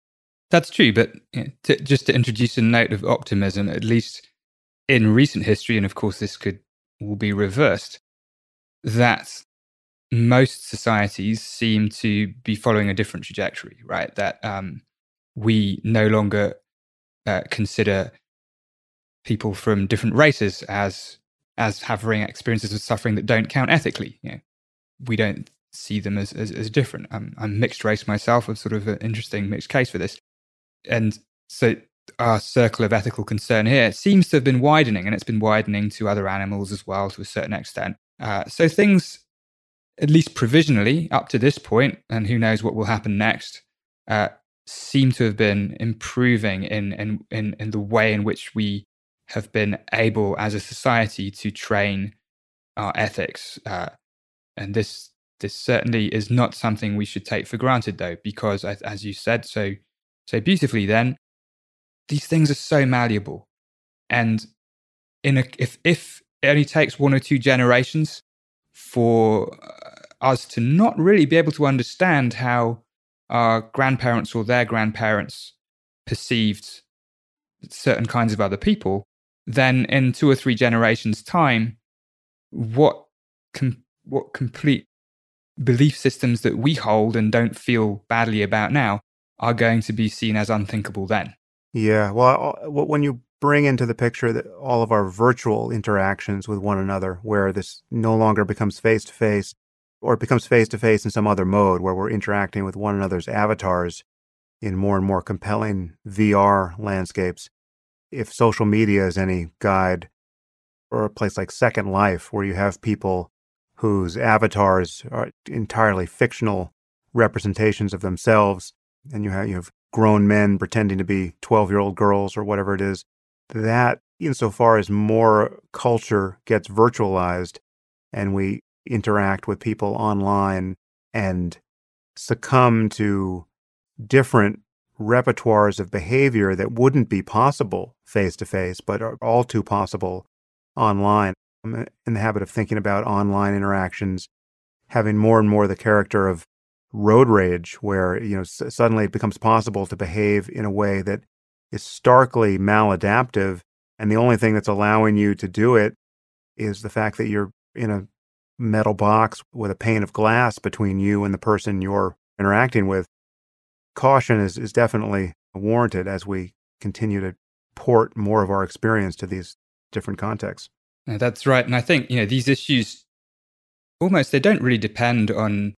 That's true, but to, just to introduce a note of optimism, at least in recent history, and of course this could will be reversed, that most societies seem to be following a different trajectory, right? That um, we no longer uh, consider people from different races as as having experiences of suffering that don't count ethically. You know, we don't see them as as, as different. I'm, I'm mixed race myself. I'm sort of an interesting mixed case for this, and so our circle of ethical concern here seems to have been widening, and it's been widening to other animals as well to a certain extent. Uh, so things, at least provisionally, up to this point, and who knows what will happen next, uh, seem to have been improving in in in, in the way in which we have been able as a society to train our ethics. Uh, and this this certainly is not something we should take for granted, though, because as you said so so beautifully then, these things are so malleable. And in a, if, if it only takes one or two generations for us to not really be able to understand how our grandparents or their grandparents perceived certain kinds of other people, then in two or three generations' time, what com- what complete belief systems that we hold and don't feel badly about now are going to be seen as unthinkable then. Yeah, well, when you bring into the picture that all of our virtual interactions with one another, where this no longer becomes face-to-face, or it becomes face-to-face in some other mode where we're interacting with one another's avatars in more and more compelling V R landscapes, if social media is any guide, or a place like Second Life, where you have people whose avatars are entirely fictional representations of themselves, and you have you have grown men pretending to be twelve-year-old girls or whatever it is, that insofar as more culture gets virtualized and we interact with people online and succumb to different repertoires of behavior that wouldn't be possible face-to-face, but are all too possible online. I'm in the habit of thinking about online interactions having more and more the character of road rage, where you know s- suddenly it becomes possible to behave in a way that is starkly maladaptive, and the only thing that's allowing you to do it is the fact that you're in a metal box with a pane of glass between you and the person you're interacting with. Caution is, is definitely warranted as we continue to port more of our experience to these different contexts. Yeah, that's right, and I think you know these issues almost they don't really depend on.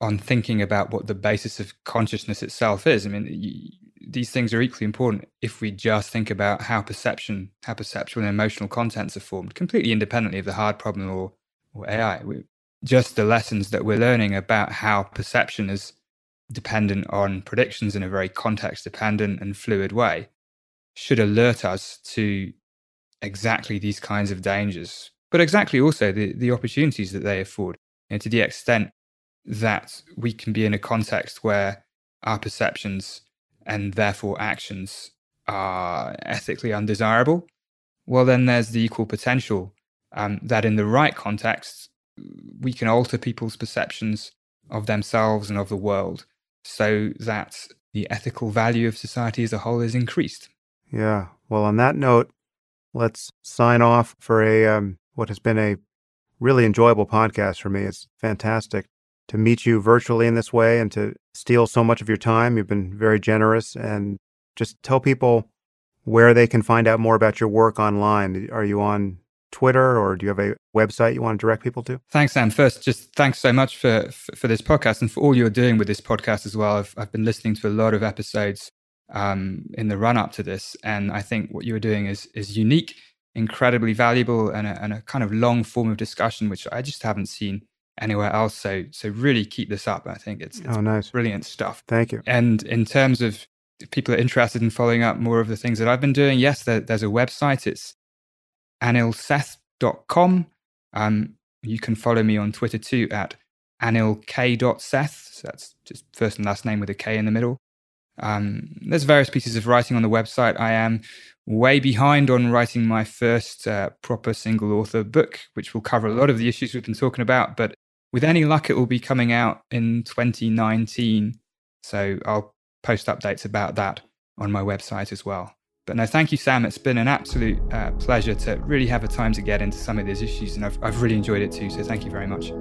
on thinking about what the basis of consciousness itself is. I mean, you, these things are equally important if we just think about how perception, how perceptual and emotional contents are formed, completely independently of the hard problem or, or A I. We, just the lessons that we're learning about how perception is dependent on predictions in a very context-dependent and fluid way should alert us to exactly these kinds of dangers, but exactly also the, the opportunities that they afford. And to the extent that we can be in a context where our perceptions and therefore actions are ethically undesirable, well, then there's the equal potential um, that in the right context, we can alter people's perceptions of themselves and of the world so that the ethical value of society as a whole is increased. Yeah. Well, on that note, let's sign off for a um, what has been a really enjoyable podcast for me. It's fantastic to meet you virtually in this way and to steal so much of your time. You've been very generous. And just tell people where they can find out more about your work online. Are you on Twitter, or do you have a website you want to direct people to? Thanks, Sam. First, just thanks so much for for, for this podcast and for all you're doing with this podcast as well. I've, I've been listening to a lot of episodes um, in the run up to this. And I think what you're doing is is unique, incredibly valuable, and a, and a kind of long form of discussion, which I just haven't seen anywhere else. So so really keep this up. I think it's, it's oh, nice. Brilliant stuff. Thank you. And in terms of people are interested in following up more of the things that I've been doing, yes, there, there's a website. It's anil seth dot com. Um, you can follow me on Twitter too at Anil K. Seth. So that's just first and last name with a K in the middle. Um, there's various pieces of writing on the website. I am way behind on writing my first uh, proper single author book, which will cover a lot of the issues we've been talking about. But with any luck, it will be coming out in twenty nineteen. So I'll post updates about that on my website as well. But no, thank you, Sam. It's been an absolute uh, pleasure to really have a time to get into some of these issues, and I've, I've really enjoyed it too. So thank you very much.